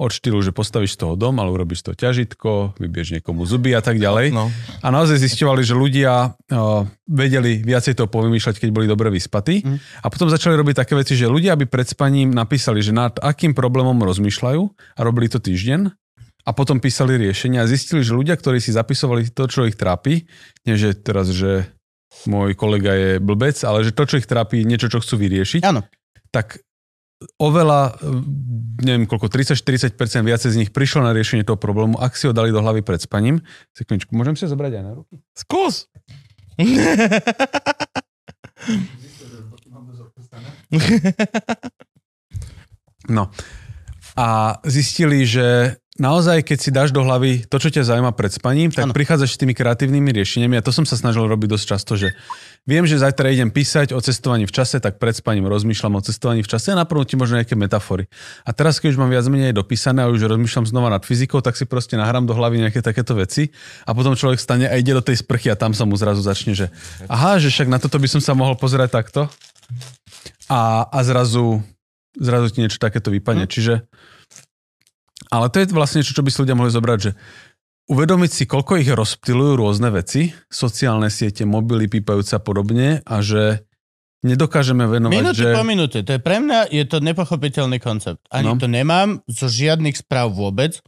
Od štýlu, že postavíš toho dom, ale urobíš to ťažitko, vybiež niekomu zuby a tak ďalej. No. A naozaj zisťovali, že ľudia vedeli viacej toho povymýšľať, keď boli dobre vyspatí. Mm. A potom začali robiť také veci, že ľudia by pred spaním napísali, že nad akým problémom rozmýšľajú a robili to týždeň a potom písali riešenia a zistili, že ľudia, ktorí si zapisovali to, čo ich trápi, nie že teraz, že môj kolega je blbec, ale že to, čo ich trápi, niečo, čo chcú vyriešiť, áno. Tak oveľa, neviem koľko, 30-40% viacej z nich prišlo na riešenie toho problému, ak si ho dali do hlavy pred spaním. Sekundničku, môžem si ho zobrať aj na ruky? Skús! No. A zistili, že naozaj, keď si dáš do hlavy to, čo ťa zaujíma pred spaním, tak prichádzaš s tými kreatívnymi riešeniami a to som sa snažil robiť dosť často, že viem, že zajtra idem písať o cestovaní v čase, tak pred spaním rozmýšľam o cestovaní v čase a naprvnú ti možno nejaké metafory. A teraz, keď už mám viac menej dopísané a už rozmýšľam znova nad fyzikou, tak si proste nahrám do hlavy nejaké takéto veci a potom človek stane a ide do tej sprchy a tam sa mu zrazu začne, že aha, že však na toto by som sa mohol pozerať takto a zrazu ti niečo takéto vypadne. Čiže ale to je vlastne niečo, čo by si ľudia mohli zobrať, že uvedomiť si, koľko ich rozptyľujú rôzne veci, sociálne siete, mobily, pípajúce a podobne a že nedokážeme venovať, minúty po minúte, to je pre mňa, je to nepochopiteľný koncept. Ani to nemám zo žiadnych správ vôbec,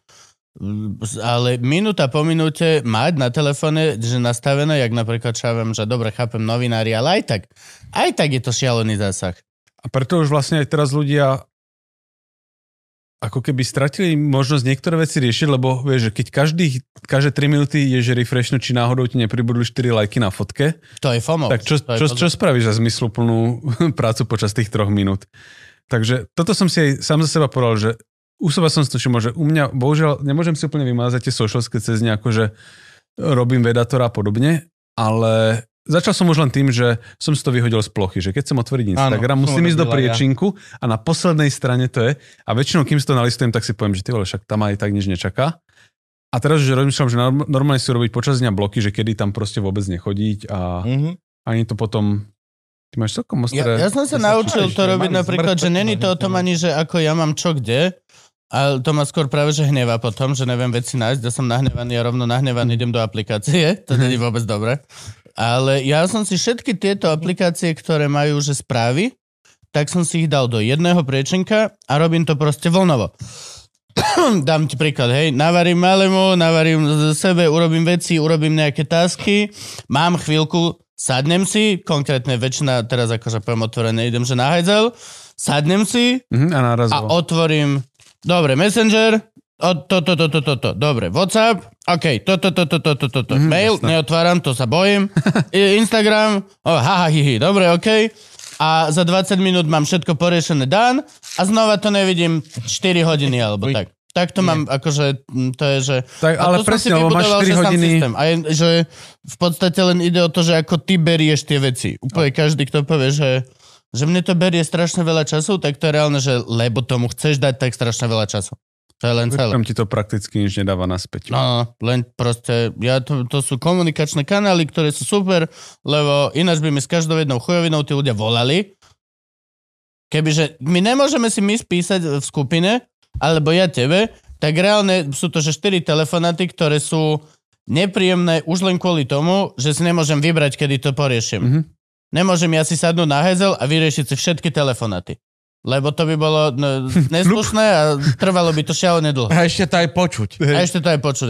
ale minúta po minúte mať na telefóne, že nastavené, jak napríklad šávem, že dobre, chápem novinári, ale aj tak je to šialený zásah. A preto už vlastne aj teraz ľudia ako keby stratili možnosť niektoré veci riešiť, lebo vieš, že keď každé 3 minúty je, že refreshnú, či náhodou ti nepribudli 4 lajky na fotke. To je FOMO. Tak čo spravíš za zmysluplnú prácu počas tých 3 minút? Takže toto som si aj sám za seba povedal, že u seba som stočil, že u mňa, bohužiaľ, nemôžem si úplne vymázať tie socialské cez nejako, že robím vedátora a podobne, ale začal som už len tým, že som si to vyhodil z plochy, že keď som otvoriť Instagram, musím ísť do priečinku a na poslednej strane to je a väčšinou, kým si to nalistujem, tak si poviem, že ty vole, však tam aj tak nič nečaká. A teraz už rozmýšľam, že normálne si urobiť počas dňa bloky, že kedy tam proste vôbec nechodiť a ani to potom... Ty máš celkom ostré... Ja som sa naučil to robiť napríklad, že není to o tom ani, že ako ja mám čo kde, ale to ma skôr práve, že hneva potom, že neviem veci nájsť, ja som nahnevaný a rovno nahnevaný idem do aplikácie, to není vôbec dobré. Ale ja som si všetky tieto aplikácie, ktoré majú, že správy, tak som si ich dal do jedného priečinka a robím to proste voľnovo. Dám ti príklad, hej, navarím malému, navarím sebe, urobím veci, urobím nejaké tasky, mám chvíľku, sadnem si, konkrétne väčšina, teraz akože poviem otvorené, idem, že na hajzel, sadnem si a otvorím... Dobre, Messenger, toto, dobre, WhatsApp, ok, toto, mail, jasná. Neotváram, to sa bojím, Instagram, dobre, ok, a za 20 minút mám všetko poriešené, dan, a znova to nevidím 4 hodiny, alebo tak. Tak to nie. Mám, akože, to je, že... Tak, ale presne, lebo máš 4 hodiny... Systém. A je, že v podstate len ide o to, že ako ty berieš tie veci. Úplne každý, kto povie, že mne to berie strašne veľa času, tak to je reálne, že lebo tomu chceš dať tak strašne veľa času. To je len celé. Tam ti to prakticky nič nedáva naspäť. No, len proste, to sú komunikačné kanály, ktoré sú super, lebo ináč by mi s každou jednou chujovinou tí ľudia volali. Kebyže my nemôžeme si my spísať v skupine, alebo ja tebe, tak reálne sú to, že 4 telefonáty, ktoré sú nepríjemné už len kvôli tomu, že si nemôžem vybrať, kedy to poriešim. Mm-hmm. Nemôžem ja si sadnúť na hezel a vyriešiť si všetky telefonáty. Lebo to by bolo neslušné a trvalo by to šiaľne dlho. A ešte to aj počuť.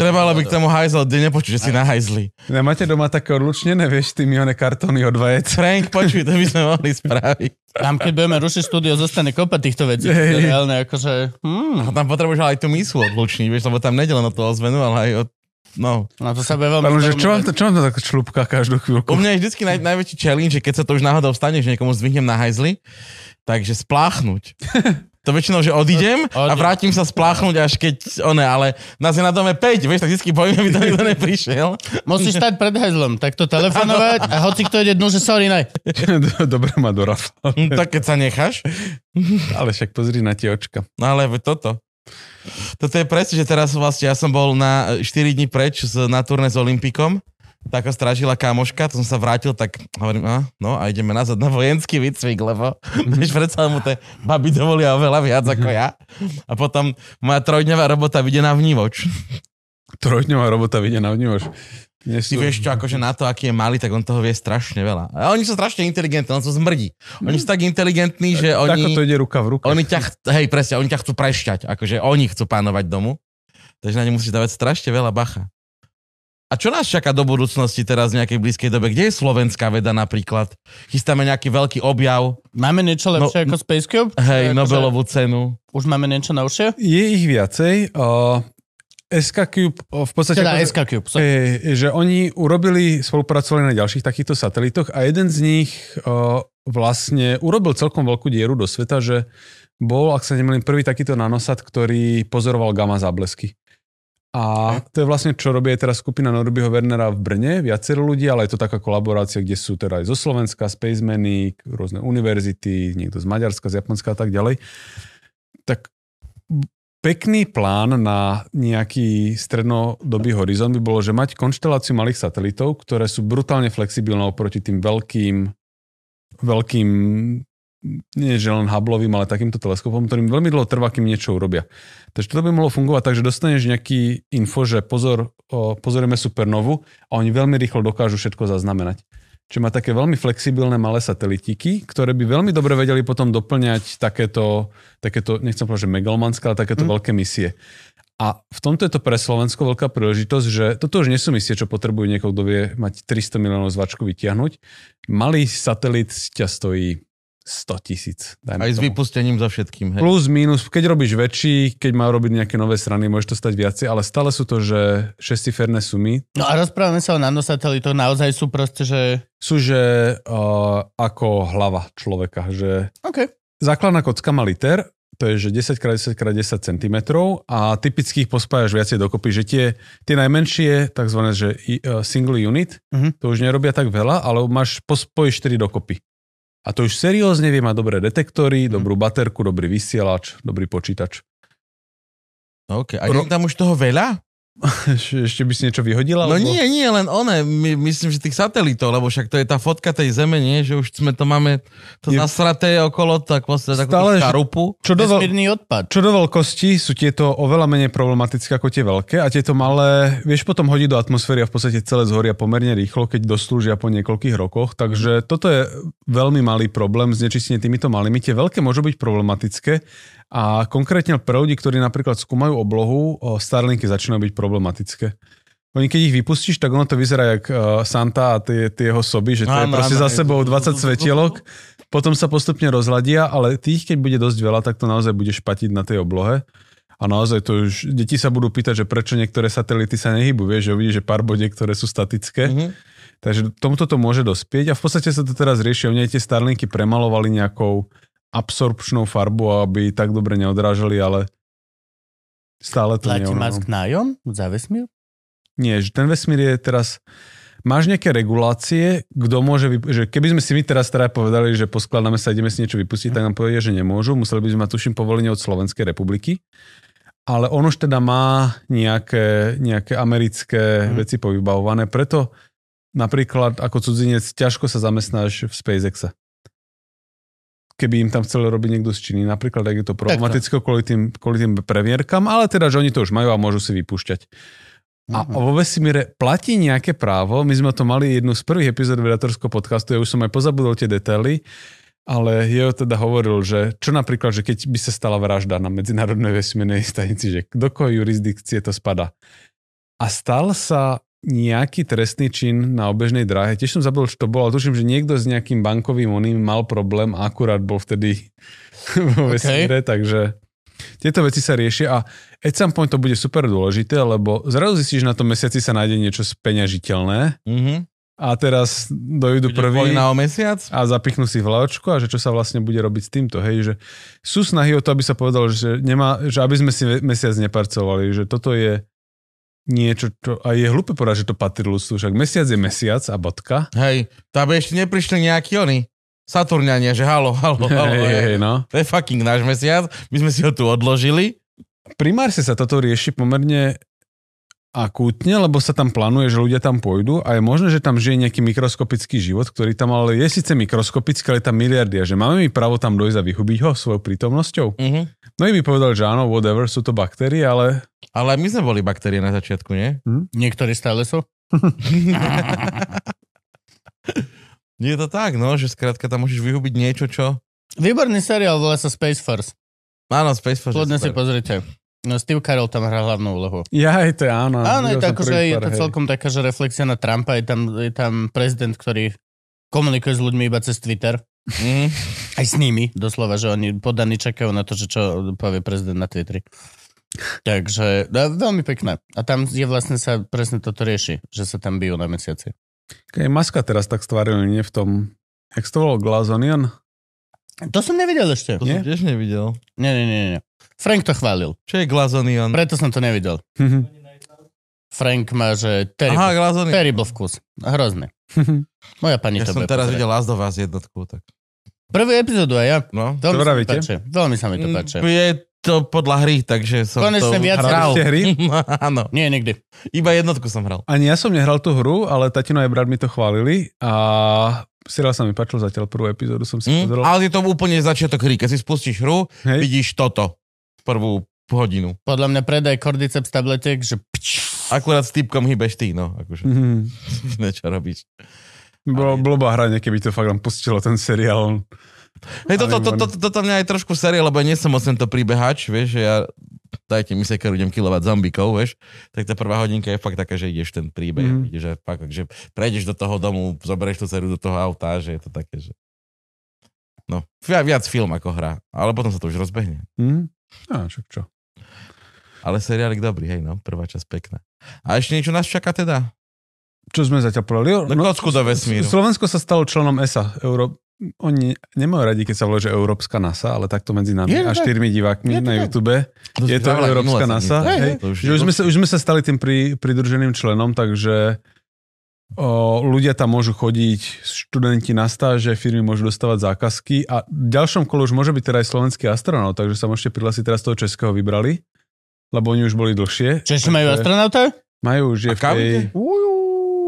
Trebalo by k tomu hajzel, kde nepočuť, že si nahajzli. Máte doma také odlučnené, vieš, tými one kartóny od vajec. Frank, počuj, to by sme mohli spraviť. Tam, keď budeme rušiť štúdio, zostane kopa týchto vecí. Hey. Reálne, akože... A tam potrebuješ aj tú mísu odlučniť, vieš, lebo tam nedelen od toho zmenu, ale aj od... No. No to sa bude veľmi... Že čo vám to tak šľupká každú chvíľku? U mňa je vždycky najväčší challenge, keď sa to už náhodou stane, že niekomu zvihnem na hajzli, takže spláchnuť. To väčšinou, že odídem a vrátim sa spláchnuť, až keď ale nás je na dome 5, vieš, tak vždycky bojím, aby tam nikto neprišiel. Musíš stať pred hajzlom, tak to telefonovať a hoci kto ide dnu, že sorry, naj. Dobre ma dorafal. Tak keď sa necháš. Ale však pozri na tie očka. No ale toto. Toto je presne, že teraz vlastne ja som bol na 4 dní preč na turné s Olympikom. Tak ho strážila kámoška, to som sa vrátil, tak hovorím, a ideme nazad na vojenský výcvik, lebo vieš, predsa mu tie baby dovolia oveľa viac ako ja. A potom moja trojdňová robota vyjde na vnívoč. Trojdňová robota vyjde na vnívoč. Ty vieš čo, akože na to, aký je malý, tak on toho vie strašne veľa. A oni sú strašne inteligentní, on sa zmrdí. Oni sú tak inteligentní, že oni... Tako to ide ruka v ruke. Oni ťa chcú prešťať, akože oni chcú pánovať domu. Takže na ne musíš dávať strašne veľa bacha. A čo nás čaká do budúcnosti teraz v nejakej blízkej dobe? Kde je slovenská veda napríklad? Chystáme nejaký veľký objav? Máme niečo lepšie ako Space Cube? Hej, Nobelovú cenu. Už máme niečo novšie? Je ich viacej. SK Cube v podstate... Teda SK Cube. Že oni spolupracovali na ďalších takýchto satelitoch a jeden z nich vlastne urobil celkom veľkú dieru do sveta, že bol, ak sa nemýlim, prvý takýto nanosat, ktorý pozoroval gamma záblesky. A to je vlastne, čo robí aj teraz skupina Norbyho Wernera v Brne, viacero ľudí, ale je to taká kolaborácia, kde sú teda aj zo Slovenska, spacemeny, rôzne univerzity, niekto z Maďarska, z Japonska a tak ďalej. Tak pekný plán na nejaký strednodobý horizont by bolo, že mať konšteláciu malých satelitov, ktoré sú brutálne flexibilné oproti tým veľkým nie že len Hubbleovým, ale takýmto teleskopom, ktorým veľmi dlho trvá, kým niečo urobia. Takže toto by mohlo fungovať tak, že dostaneš nejaký info, že pozorujeme supernovu a oni veľmi rýchlo dokážu všetko zaznamenať. Čiže má také veľmi flexibilné malé satelitíky, ktoré by veľmi dobre vedeli potom doplňať takéto nechcem povedať, že megalomanské, ale takéto veľké misie. A v tomto je to pre Slovensko veľká príležitosť, že toto už nie sú misie, čo potrebujú niekoho, kto vie mať 300 miliónov zvačku vytiahnuť. Malý satelit ťa stojí 100 000. Aj s vypustením za všetkým. Hej. Plus, mínus. Keď robíš väčší, keď má robiť nejaké nové strany, môžeš to stať viacej, ale stále sú to, že šestiferné sumy. No a rozprávame sa o nanosatelitoch, naozaj sú proste, že... Sú, že ako hlava človeka, že... OK. Základná kocka má liter, to je, že 10x10x10 cm a typicky ich pospájaš viacej dokopy, že tie najmenšie, takzvané, že single unit, to už nerobia tak veľa, ale pospojíš 4 dokopy. A to už seriózne vie mať dobré detektory, dobrú baterku, dobrý vysielač, dobrý počítač. OK. A je tam už toho veľa? Ešte by si niečo vyhodila? No alebo... nie, len one. Myslím, že tých satelitov, lebo však to je tá fotka tej Zeme, nie? Že už máme to nasraté okolo, tak vlastne takú šarupu. Vesmírny odpad. Čo do veľkosti sú tieto oveľa menej problematické ako tie veľké a tieto malé, vieš, potom hodí do atmosféry a v podstate celé zhoria pomerne rýchlo, keď doslúžia po niekoľkých rokoch. Takže toto je veľmi malý problém znečistenie týmito malými. Tie veľké môžu byť problematické. A konkrétne pre ľudí, ktorí napríklad skúmajú oblohu, Starlinky začínajú byť problematické. Oni keď ich vypustíš, tak ono to vyzerá jak Santa a tie jeho soby, že to je proste za sebou 20 svetielok, potom sa postupne rozladia, ale tých, keď bude dosť veľa, tak to naozaj bude špatiť na tej oblohe. A naozaj to už deti sa budú pýtať, že prečo niektoré satelity sa nehybu, vieš, že uvidíš, že pár bodiek, ktoré sú statické. Mm-hmm. Takže tomuto to môže dospieť a v podstate sa to teraz riešia. Oni tie Starlinky premalovali nejakou absorpčnou farbu, aby tak dobre neodrážali, ale Stále to platí Musk nájom za vesmír? Nie, že ten vesmír je teraz... Máš nejaké regulácie, kto môže... Že keby sme si my teraz teda povedali, že poskladáme sa, ideme si niečo vypustiť, tak nám povedia, že nemôžu. Museli by sme mať, tuším, povolenie od Slovenskej republiky. Ale on už teda má nejaké americké veci povybavované. Preto napríklad ako cudzinec ťažko sa zamestnáš v SpaceXe. Keby im tam chceli robiť niekto z Číny. Napríklad, ak je to problematické kvôli tým previerkam, ale teda, že oni to už majú a môžu si vypúšťať. A vo vesmíre platí nejaké právo. My sme to mali jednu z prvých epizód vedátorského podcastu, ja už som aj pozabudol tie detaily, ale jeho teda hovoril, že čo napríklad, že keď by sa stala vražda na medzinárodnej vesmírnej stanici, že do koho jurisdikcie to spada. A stal sa nejaký trestný čin na obežnej dráhe. Tiež som zabudol, čo to bolo, ale tuším, že niekto s nejakým bankovým oným mal problém a akurát bol vtedy vo vesmíre, takže... Tieto veci sa riešia a at some point to bude super dôležité, lebo zrazu zistíš, že na tom mesiaci sa nájde niečo speňažiteľné a teraz dojdú prvý a zapichnú si vlajočku a že čo sa vlastne bude robiť s týmto. Hej, že sú snahy o to, aby sa povedalo, že, nemá, že aby sme si mesiac neparcovali, že toto je niečo, čo, a je hlúpe povedať, že to patrí ľudstvu, však mesiac je mesiac a bodka. Hej, tam ešte neprišli nejakí oni. Saturňania, že halo. Hey, no. To je fucking náš mesiac. My sme si ho tu odložili. Primárne sa toto rieši pomerne akútne, lebo sa tam plánuje, že ľudia tam pôjdu a je možné, že tam žije nejaký mikroskopický život, ktorý tam ale je síce mikroskopický, ale tam miliardy a že máme mi právo tam dojsť a vyhubiť ho svojou prítomnosťou. Mm-hmm. No i by povedal, že áno, whatever, sú to baktérie, ale... Ale my sme boli baktérie na začiatku, nie? Hm? Niektorí stále sú. Je to tak, no, že skrátka tam môžeš vyhubiť niečo, čo... Výborný seriál, volá sa Space Force. Áno, Space Force. Plodne si pozrite. No, Steve Carell tam hrá hlavnú úlohu. Ja, je to áno. Áno, je to, akože, je to celkom taká, že reflexia na Trumpa. Je tam prezident, ktorý komunikuje s ľuďmi iba cez Twitter. Aj s nimi, doslova, že oni podaní čakajú na to, že čo povie prezident na Twitteri. Takže, no, veľmi pekné. A tam je vlastne sa presne toto rieši, že sa tam bijú na mesiaci. Keď Maska teraz tak stváril, nie v tom... Jak to bolo? Glass Onion? To som nevidel ešte. To nie? Som tiež nevidel. Nie. Frank to chválil. Čo je Glass Onion? Preto som to nevidel. Frank má, že terrible vkus. Hrozný. Moja pani ja to bude. Ja som teraz videl Last of Us jednotku. Tak... Prvú epizódu aj ja. No, to vravíte? Veľmi sa mi to páči. Je to podľa hry, takže som konečne to hral. Hry? Áno. Nie, nikdy. Iba jednotku som hral. Ani ja som nehral tú hru, ale tatino aj brat mi to chválili a seriál sa mi páčil zatiaľ. Prvú epizódu som si pozeral. Ale je to úplne začiatok hry. Keď si spustíš hru, hej, vidíš toto. Prvú hodinu. Podľa mňa predaj Cordyceps tabletek, že akurát s týpkom hýbeš ty, no. Akože. Nečo robíš. Blbá hra, keby to fakt len pustilo ten seriál. Hej, toto mňa aj trošku série, lebo ja nie som moc tento príbehač, vieš, že ja dajte mi sekeru, idem kilovať zombíkov, vieš, tak tá prvá hodinka je fakt taká, že ideš ten príbeh, ideš aj fakt, že prejdeš do toho domu, zoberieš tú dceru do toho auta, že je to také, že no, viac film ako hra, ale potom sa to už rozbehne. Á, čo. Ale seriálik dobrý, hej, no, prvá časť pekná. A ešte niečo nás čaká teda? Čo sme zatiaľ povedali? No, kocku do vesmíru. Slovensko sa stalo členom ESA, Oni nemajú radi, keď sa vloží Európska NASA, ale takto medzi nami a 4 divákmi na YouTube. Je to Európska NASA. Už sme sa stali tým pridruženým členom, takže ľudia tam môžu chodiť, študenti na stáže, firmy môžu dostávať zákazky a v ďalšom kolu už môže byť teda aj slovenský astronaut, takže sa môžete prihlásiť, teraz toho českého vybrali, lebo oni už boli dlhšie. Češi majú astronauta? Majú, už je v tej...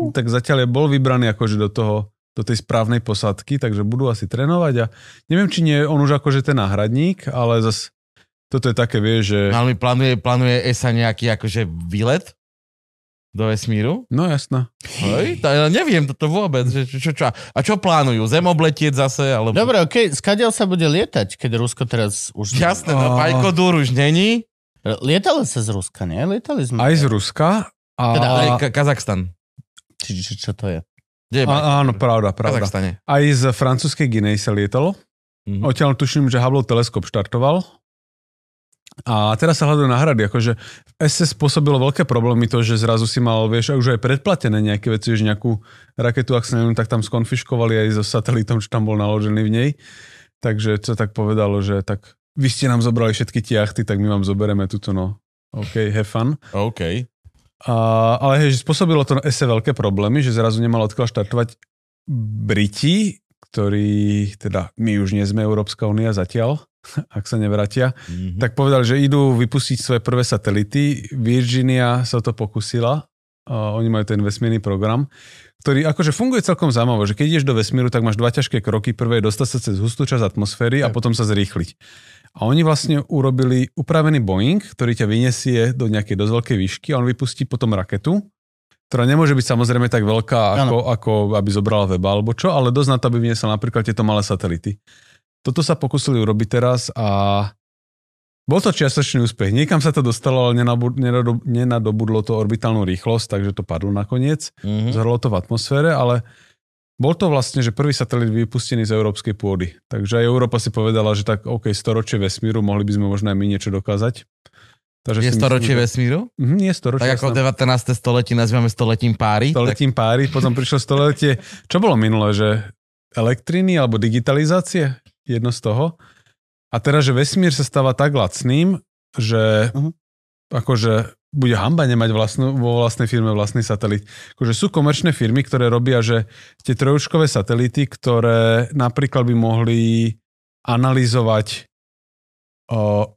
Tak zatiaľ bol vybraný akože do tej správnej posádky, takže budú asi trénovať a neviem, či nie je on už akože ten náhradník, ale zase toto je také, vieš, že... Ale plánuje ESA nejaký akože výlet do vesmíru? No jasná. Hej, neviem toto vôbec. Čo? A čo plánujú? Zem obletieť zase? Alebo... Dobre, okej, skadiaľ sa bude lietať, keď Rusko teraz už... Jasné, no Bajkodúr už není. Lietali sa z Ruska, nie? Lietali sme. Aj z Ruska. A... Teda aj Kazachstan. Čiže čo to je? Áno, pravda. Kazachstane. Aj z francúzskej Guinej sa lietalo. Odtiaľ tuším, že Hubble teleskop štartoval. A teraz sa hľadajú náhrady. Akože v SS spôsobilo veľké problémy to, že zrazu si mal, vieš, už aj predplatené nejaké veci, že nejakú raketu, ak sa neviem, tak tam skonfiškovali aj so satelitom, čo tam bol naložený v nej. Takže sa tak povedalo, že tak vy ste nám zobrali všetky tie jachty, tak my vám zoberieme túto, no. OK, have fun. OK. Ale hej, že spôsobilo to ESA veľké problémy, že zrazu nemalo odkiaľ štartovať Briti, ktorí, teda my už nie sme Európska únia zatiaľ, ak sa nevrátia, tak povedali, že idú vypustiť svoje prvé satelity. Virginia sa to pokusila, oni majú ten vesmírny program, ktorý akože funguje celkom zaujímavo, že keď ideš do vesmíru, tak máš dva ťažké kroky. Prvé je dostať sa cez hustú časť atmosféry a potom sa zrýchliť. A oni vlastne urobili upravený Boeing, ktorý ťa vyniesie do nejakej dosť veľkej výšky a on vypustí potom raketu, ktorá nemôže byť samozrejme tak veľká, ako aby zobrala weba alebo čo, ale dosť na to, aby vyniesla napríklad tieto malé satelity. Toto sa pokúsili urobiť teraz a bol to čiastočný úspech. Niekam sa to dostalo, ale nenadobudlo to orbitálnu rýchlosť, takže to padlo nakoniec. Zhrlo to v atmosfére, ale bol to vlastne, že prvý satelit vypustený z európskej pôdy. Takže aj Európa si povedala, že tak OK, storočie vesmíru, mohli by sme možno aj my niečo dokázať. Takže je storočie vesmíru? Nie storočie. Tak ako 19. století nazývame stoletím páry. Stoletím páry, potom prišlo stoletie. Čo bolo minulé, že elektriny alebo digitalizácie? Jedno z toho. A teraz, že vesmír sa stáva tak lacným, že akože bude hamba nemať vo vlastnej firme vlastný satelit. Akože sú komerčné firmy, ktoré robia, že tie trojučkové satelity, ktoré napríklad by mohli analyzovať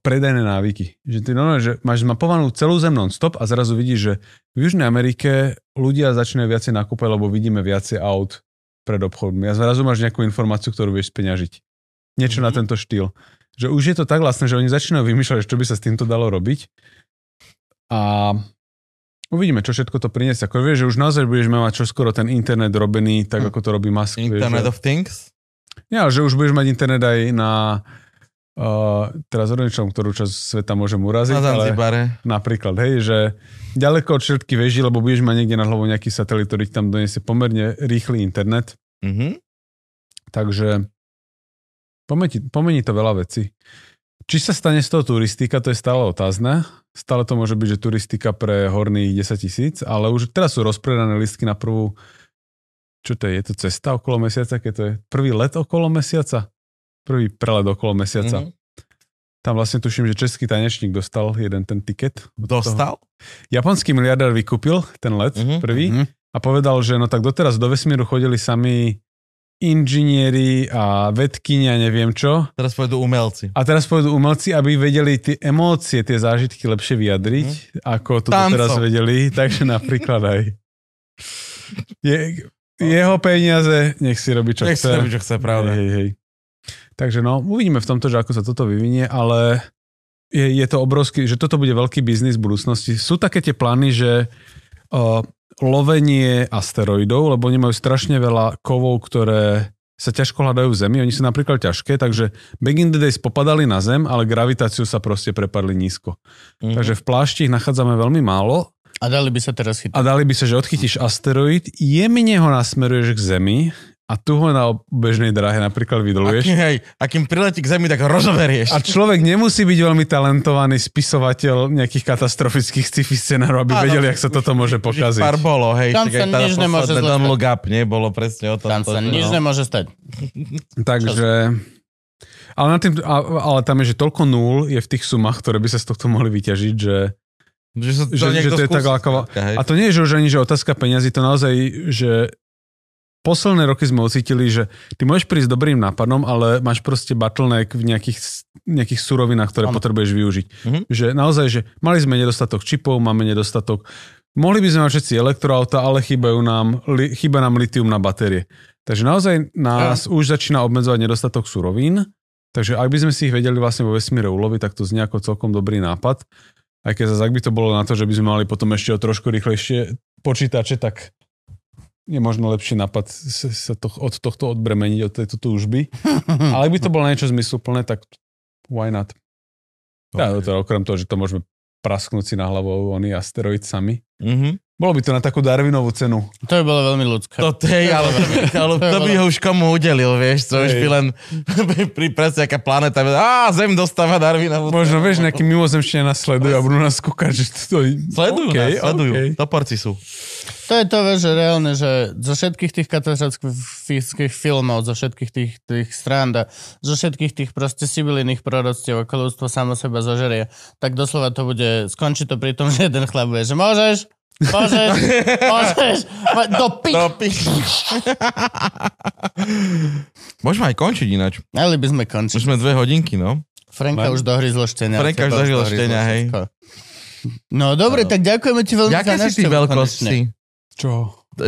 predajné návyky. Že ty normálne, že máš mapovanú celú zem non-stop a zrazu vidíš, že v Južnej Amerike ľudia začínajú viacej nakúpať, lebo vidíme viacej aut pred obchodmi. A zrazu máš nejakú informáciu, ktorú vieš speňažiť. Niečo na tento štýl. Že už je to tak vlastne, že oni začínajú vymýšľať, čo by sa s týmto dalo robiť. A uvidíme, čo všetko to priniesie. Ako vieš, že už naozaj budeš mať čoskoro ten internet robený, tak ako to robí Musk. Internet of Things? Nie, ale že už budeš mať internet aj na teraz odnečom, ktorú časť sveta môžem uraziť, ale napríklad, hej, že ďaleko od všetky veží, lebo budeš mať niekde na hlavou nejaký satelit, ktorý tam doniesie pomerne rýchly internet. Takže pomení to veľa vecí. Či sa stane z toho turistika, to je stále otázne. Stále to môže byť, že turistika pre horných 10 000, ale už teraz sú rozpredané listky na prvú, čo to je? Je to cesta okolo mesiaca? Keď to je prvý let okolo mesiaca? Prvý prelet okolo mesiaca. Tam vlastne tuším, že český tanečník dostal jeden ten tiket. Dostal? Japonský miliardár vykúpil ten let prvý a povedal, že no tak doteraz do vesmíru chodili sami inžinieri a vedkyni a neviem čo. Teraz pôjdu umelci. A teraz pôjdu umelci, aby vedeli tie emócie, tie zážitky lepšie vyjadriť, ako to doteraz vedeli. Takže napríklad aj jeho peniaze, nech si robí, čo chce. Nech si robí, čo chce, pravda. Hej. Takže no, uvidíme v tomto, že ako sa toto vyvinie, ale je to obrovský, že toto bude veľký biznis v budúcnosti. Sú také tie plány, že lovenie asteroidov, lebo oni majú strašne veľa kovov, ktoré sa ťažko hľadajú v Zemi. Oni sú napríklad ťažké, takže back in the days popadali na Zem, ale gravitáciu sa proste prepadli nízko. Takže v plášti ich nachádzame veľmi málo. A dali by sa teraz chytiť. A dali by sa, že odchytíš asteroid, jemne ho nasmeruješ k Zemi, a tu ho na bežnej dráhe napríklad vydoluješ. A kým priletí k Zemi, tak ho rozoberieš. A človek nemusí byť veľmi talentovaný spisovateľ nejakých katastrofických sci-fi scenárov, aby vedel, jak sa toto môže pokaziť. Pár bolo, hej. Tam sa nič nemôže stať. Don't look up, nie? Bolo presne o tom. Tam sa nič nemôže stať. Takže... Ale tam je, že toľko nul je v tých sumách, ktoré by sa z tohto mohli vyťažiť, že to je tak lákavá. A to nie je, že už ani, že otázka peňazí, to naozaj, že posledné roky sme ocítili, že ty môžeš prísť dobrým nápadom, ale máš proste bottleneck v nejakých surovinách, ktoré potrebuješ využiť. Že naozaj, že mali sme nedostatok čipov, máme nedostatok. Mohli by sme mať všetci elektroauta, ale chýba nám litium na batérie. Takže naozaj nás už začína obmedzovať nedostatok surovín. Takže ak by sme si ich vedeli vlastne vo vesmíre uloviť, tak to znie ako celkom dobrý nápad. Aj keď zase, ak by to bolo na to, že by sme mali potom ešte o trošku rýchlejšie počítače, tak je možno lepší nápad sa od tohto odbremeniť, od tejto túžby. Ale ak by to bolo niečo zmysluplné, tak why not? Okay. Teda, okrem toho, že to môžeme prasknúť si na hlavu oný asteroid sami. Bolo by to na takú Darwinovú cenu. To by bolo veľmi ľudské. To by ho už komu udelil, vieš, to už by len pri presne aká planéta, Zem dostáva Darwinovú cenu. Možno, vieš, nejaký mimozemšťania nás sledujú a budú nás kúkať, že to je... Sledujú nás, toporci sú. To je to, že reálne, že zo všetkých tých katastrofických všetkých filmov, zo všetkých tých strán, zo všetkých tých proste sibyliných proroctiev, ako ľudstvo samo seba zožerie, tak doslova to bude, skončí to pri tom, že jeden chlap bude, že môžeš, do pič. Môžeme aj končiť ináč. Ale by sme končili. Už sme 2 hodinky, no. Franka už dohryzlo štenia. Hej. No dobre, tak ďakujeme ti veľmi za návštevu. Jaké si ty veľkosti? Čo?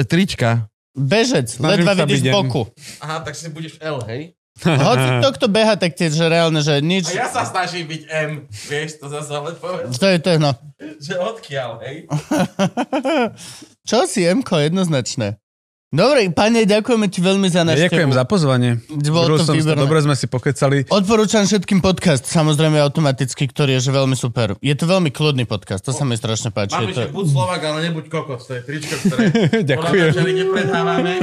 Trička. Bežec, ledva vidíš boku. Aha, tak si budeš L, hej? Hoci to, kto beha, tak tiež, že reálne, že nič. A ja sa snažím byť M, vieš, to zase ale povedz. To je, no. Že odkiaľ, hej? Čo si, M-ko, jednoznačné. Dobre, pane, ďakujeme ti veľmi za návštevu. Ďakujem za pozvanie. Dobre sme si pokecali. Odporúčam všetkým podcast, samozrejme automaticky, ktorý je že veľmi super. Je to veľmi kľudný podcast, to sa mi strašne páči. Máme, že buď Slovák, ale nebuď kokos, to je tričko, ktoré ďakujem. Podľa nepredávame.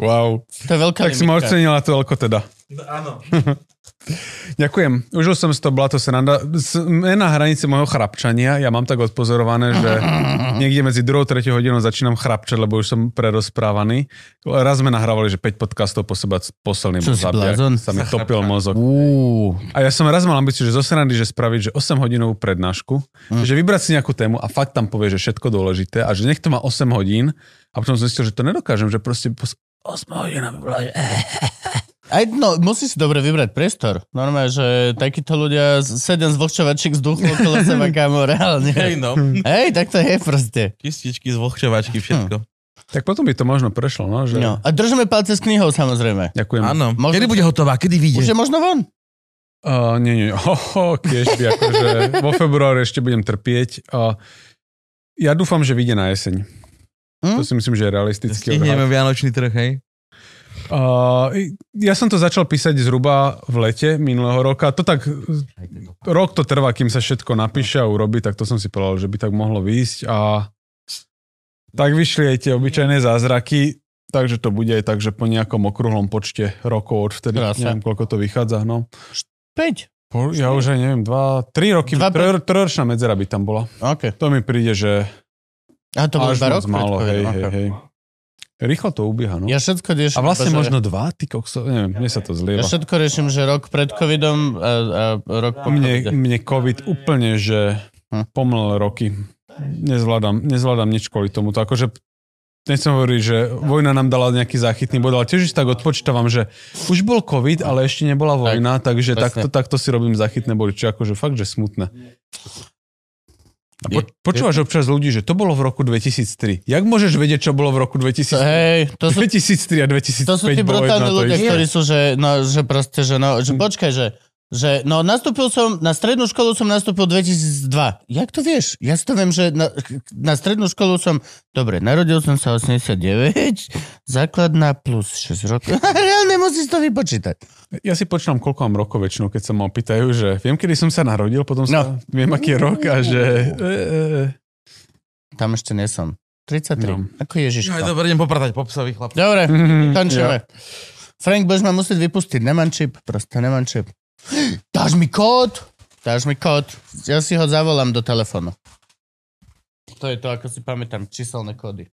Wow. To je veľká tak limitka. Si ma ocenila to veľko teda. Áno. Ďakujem. Užil som si to, bola to sranda. Sme na hranici mojho chrapčania. Ja mám tak odpozorované, že niekde medzi 2. a 3. hodinou začínam chrapčať, lebo už som prerozprávaný. Raz sme nahrávali, že 5 podcastov po seba posledným záber. Sa mi topil mozog. A ja som raz mal ambíciu, že zo srandy, že spraviť že 8-hodinovú prednášku, že vybrať si nejakú tému a fakt tam povie, že všetko dôležité a že nech to má 8 hodín a potom som zistil, že to nedokážem, že proste 8 hodín aj, no, musíš si dobre vybrať priestor. Normálne, že takíto ľudia sedia z vlhčovačiek z duchu okolo seba, kámo, reálne. Hej, no. Hej, tak to je proste. Čističky z vlhčovačky, všetko. Tak potom by to možno prešlo, no. Že... no. A držíme palce s knihou, samozrejme. Ďakujem. Áno. Možno... kedy bude hotová? Kedy vyjde? Už je možno von? Nie. Kiežby, akože vo februári ešte budem trpieť. Ja dúfam, že vyjde na jeseň. To si myslím, že je realistický odhad. Stihneme vianočný trh, hej? Ja som to začal písať zhruba v lete minulého roka. To tak, rok to trvá, kým sa všetko napíše a urobí, tak to som si povedal, že by tak mohlo výjsť a tak vyšli aj tie obyčajné zázraky, takže to bude aj tak, že po nejakom okrúhlom počte rokov od vtedy, neviem, koľko to vychádza, no. 5. Ja už aj neviem, 2-3 roky, 3-ročná medzera by tam bola. Okay. To mi príde, že a to až moc málo, hej. Rýchlo to ubieha, no. Ja všetko riešim, a vlastne možno 2, ty kokso, neviem, mne sa to zlieva. Ja všetko riešim, že rok pred covidom a rok po covide. Mne covid úplne, že pomlel roky. Nezvládam nič kvôli tomu. To akože, nechcem hovoriť, že vojna nám dala nejaký záchytný bod, ale tiež tak odpočítavam, že už bol covid, ale ešte nebola vojna, takže takto si robím záchytné body, čo akože fakt, že smutné. Počúvaš občas ľudí, že to bolo v roku 2003. Jak môžeš vedieť, čo bolo v roku 2003? Hej, to sú, 2003 a 2005 to sú tí brutálni ľudia, ktorí sú, že, no, že proste, že, no, že počkaj, že no, nastúpil som, na strednú školu som nastúpil 2002. Jak to vieš? Ja si to viem, že na strednú školu som, dobre, narodil som sa 89, základná plus 6 rokov. Reálne musíš to vypočítať. Ja si počítam, koľko mám rokov väčšinou, keď sa ma opýtajú, že viem, kedy som sa narodil, potom sa viem, aký je rok a že... Tam ešte nie som. 33. No. Ako Ježiško. No, dobre, idem popratať popsový chlap. Dobre, končíme. Frank, budeš ma musieť vypustiť. Nemám čip. Dáš mi kód. Ja si ho zavolám do telefónu. To je to, ako si pamätám, číselné kódy.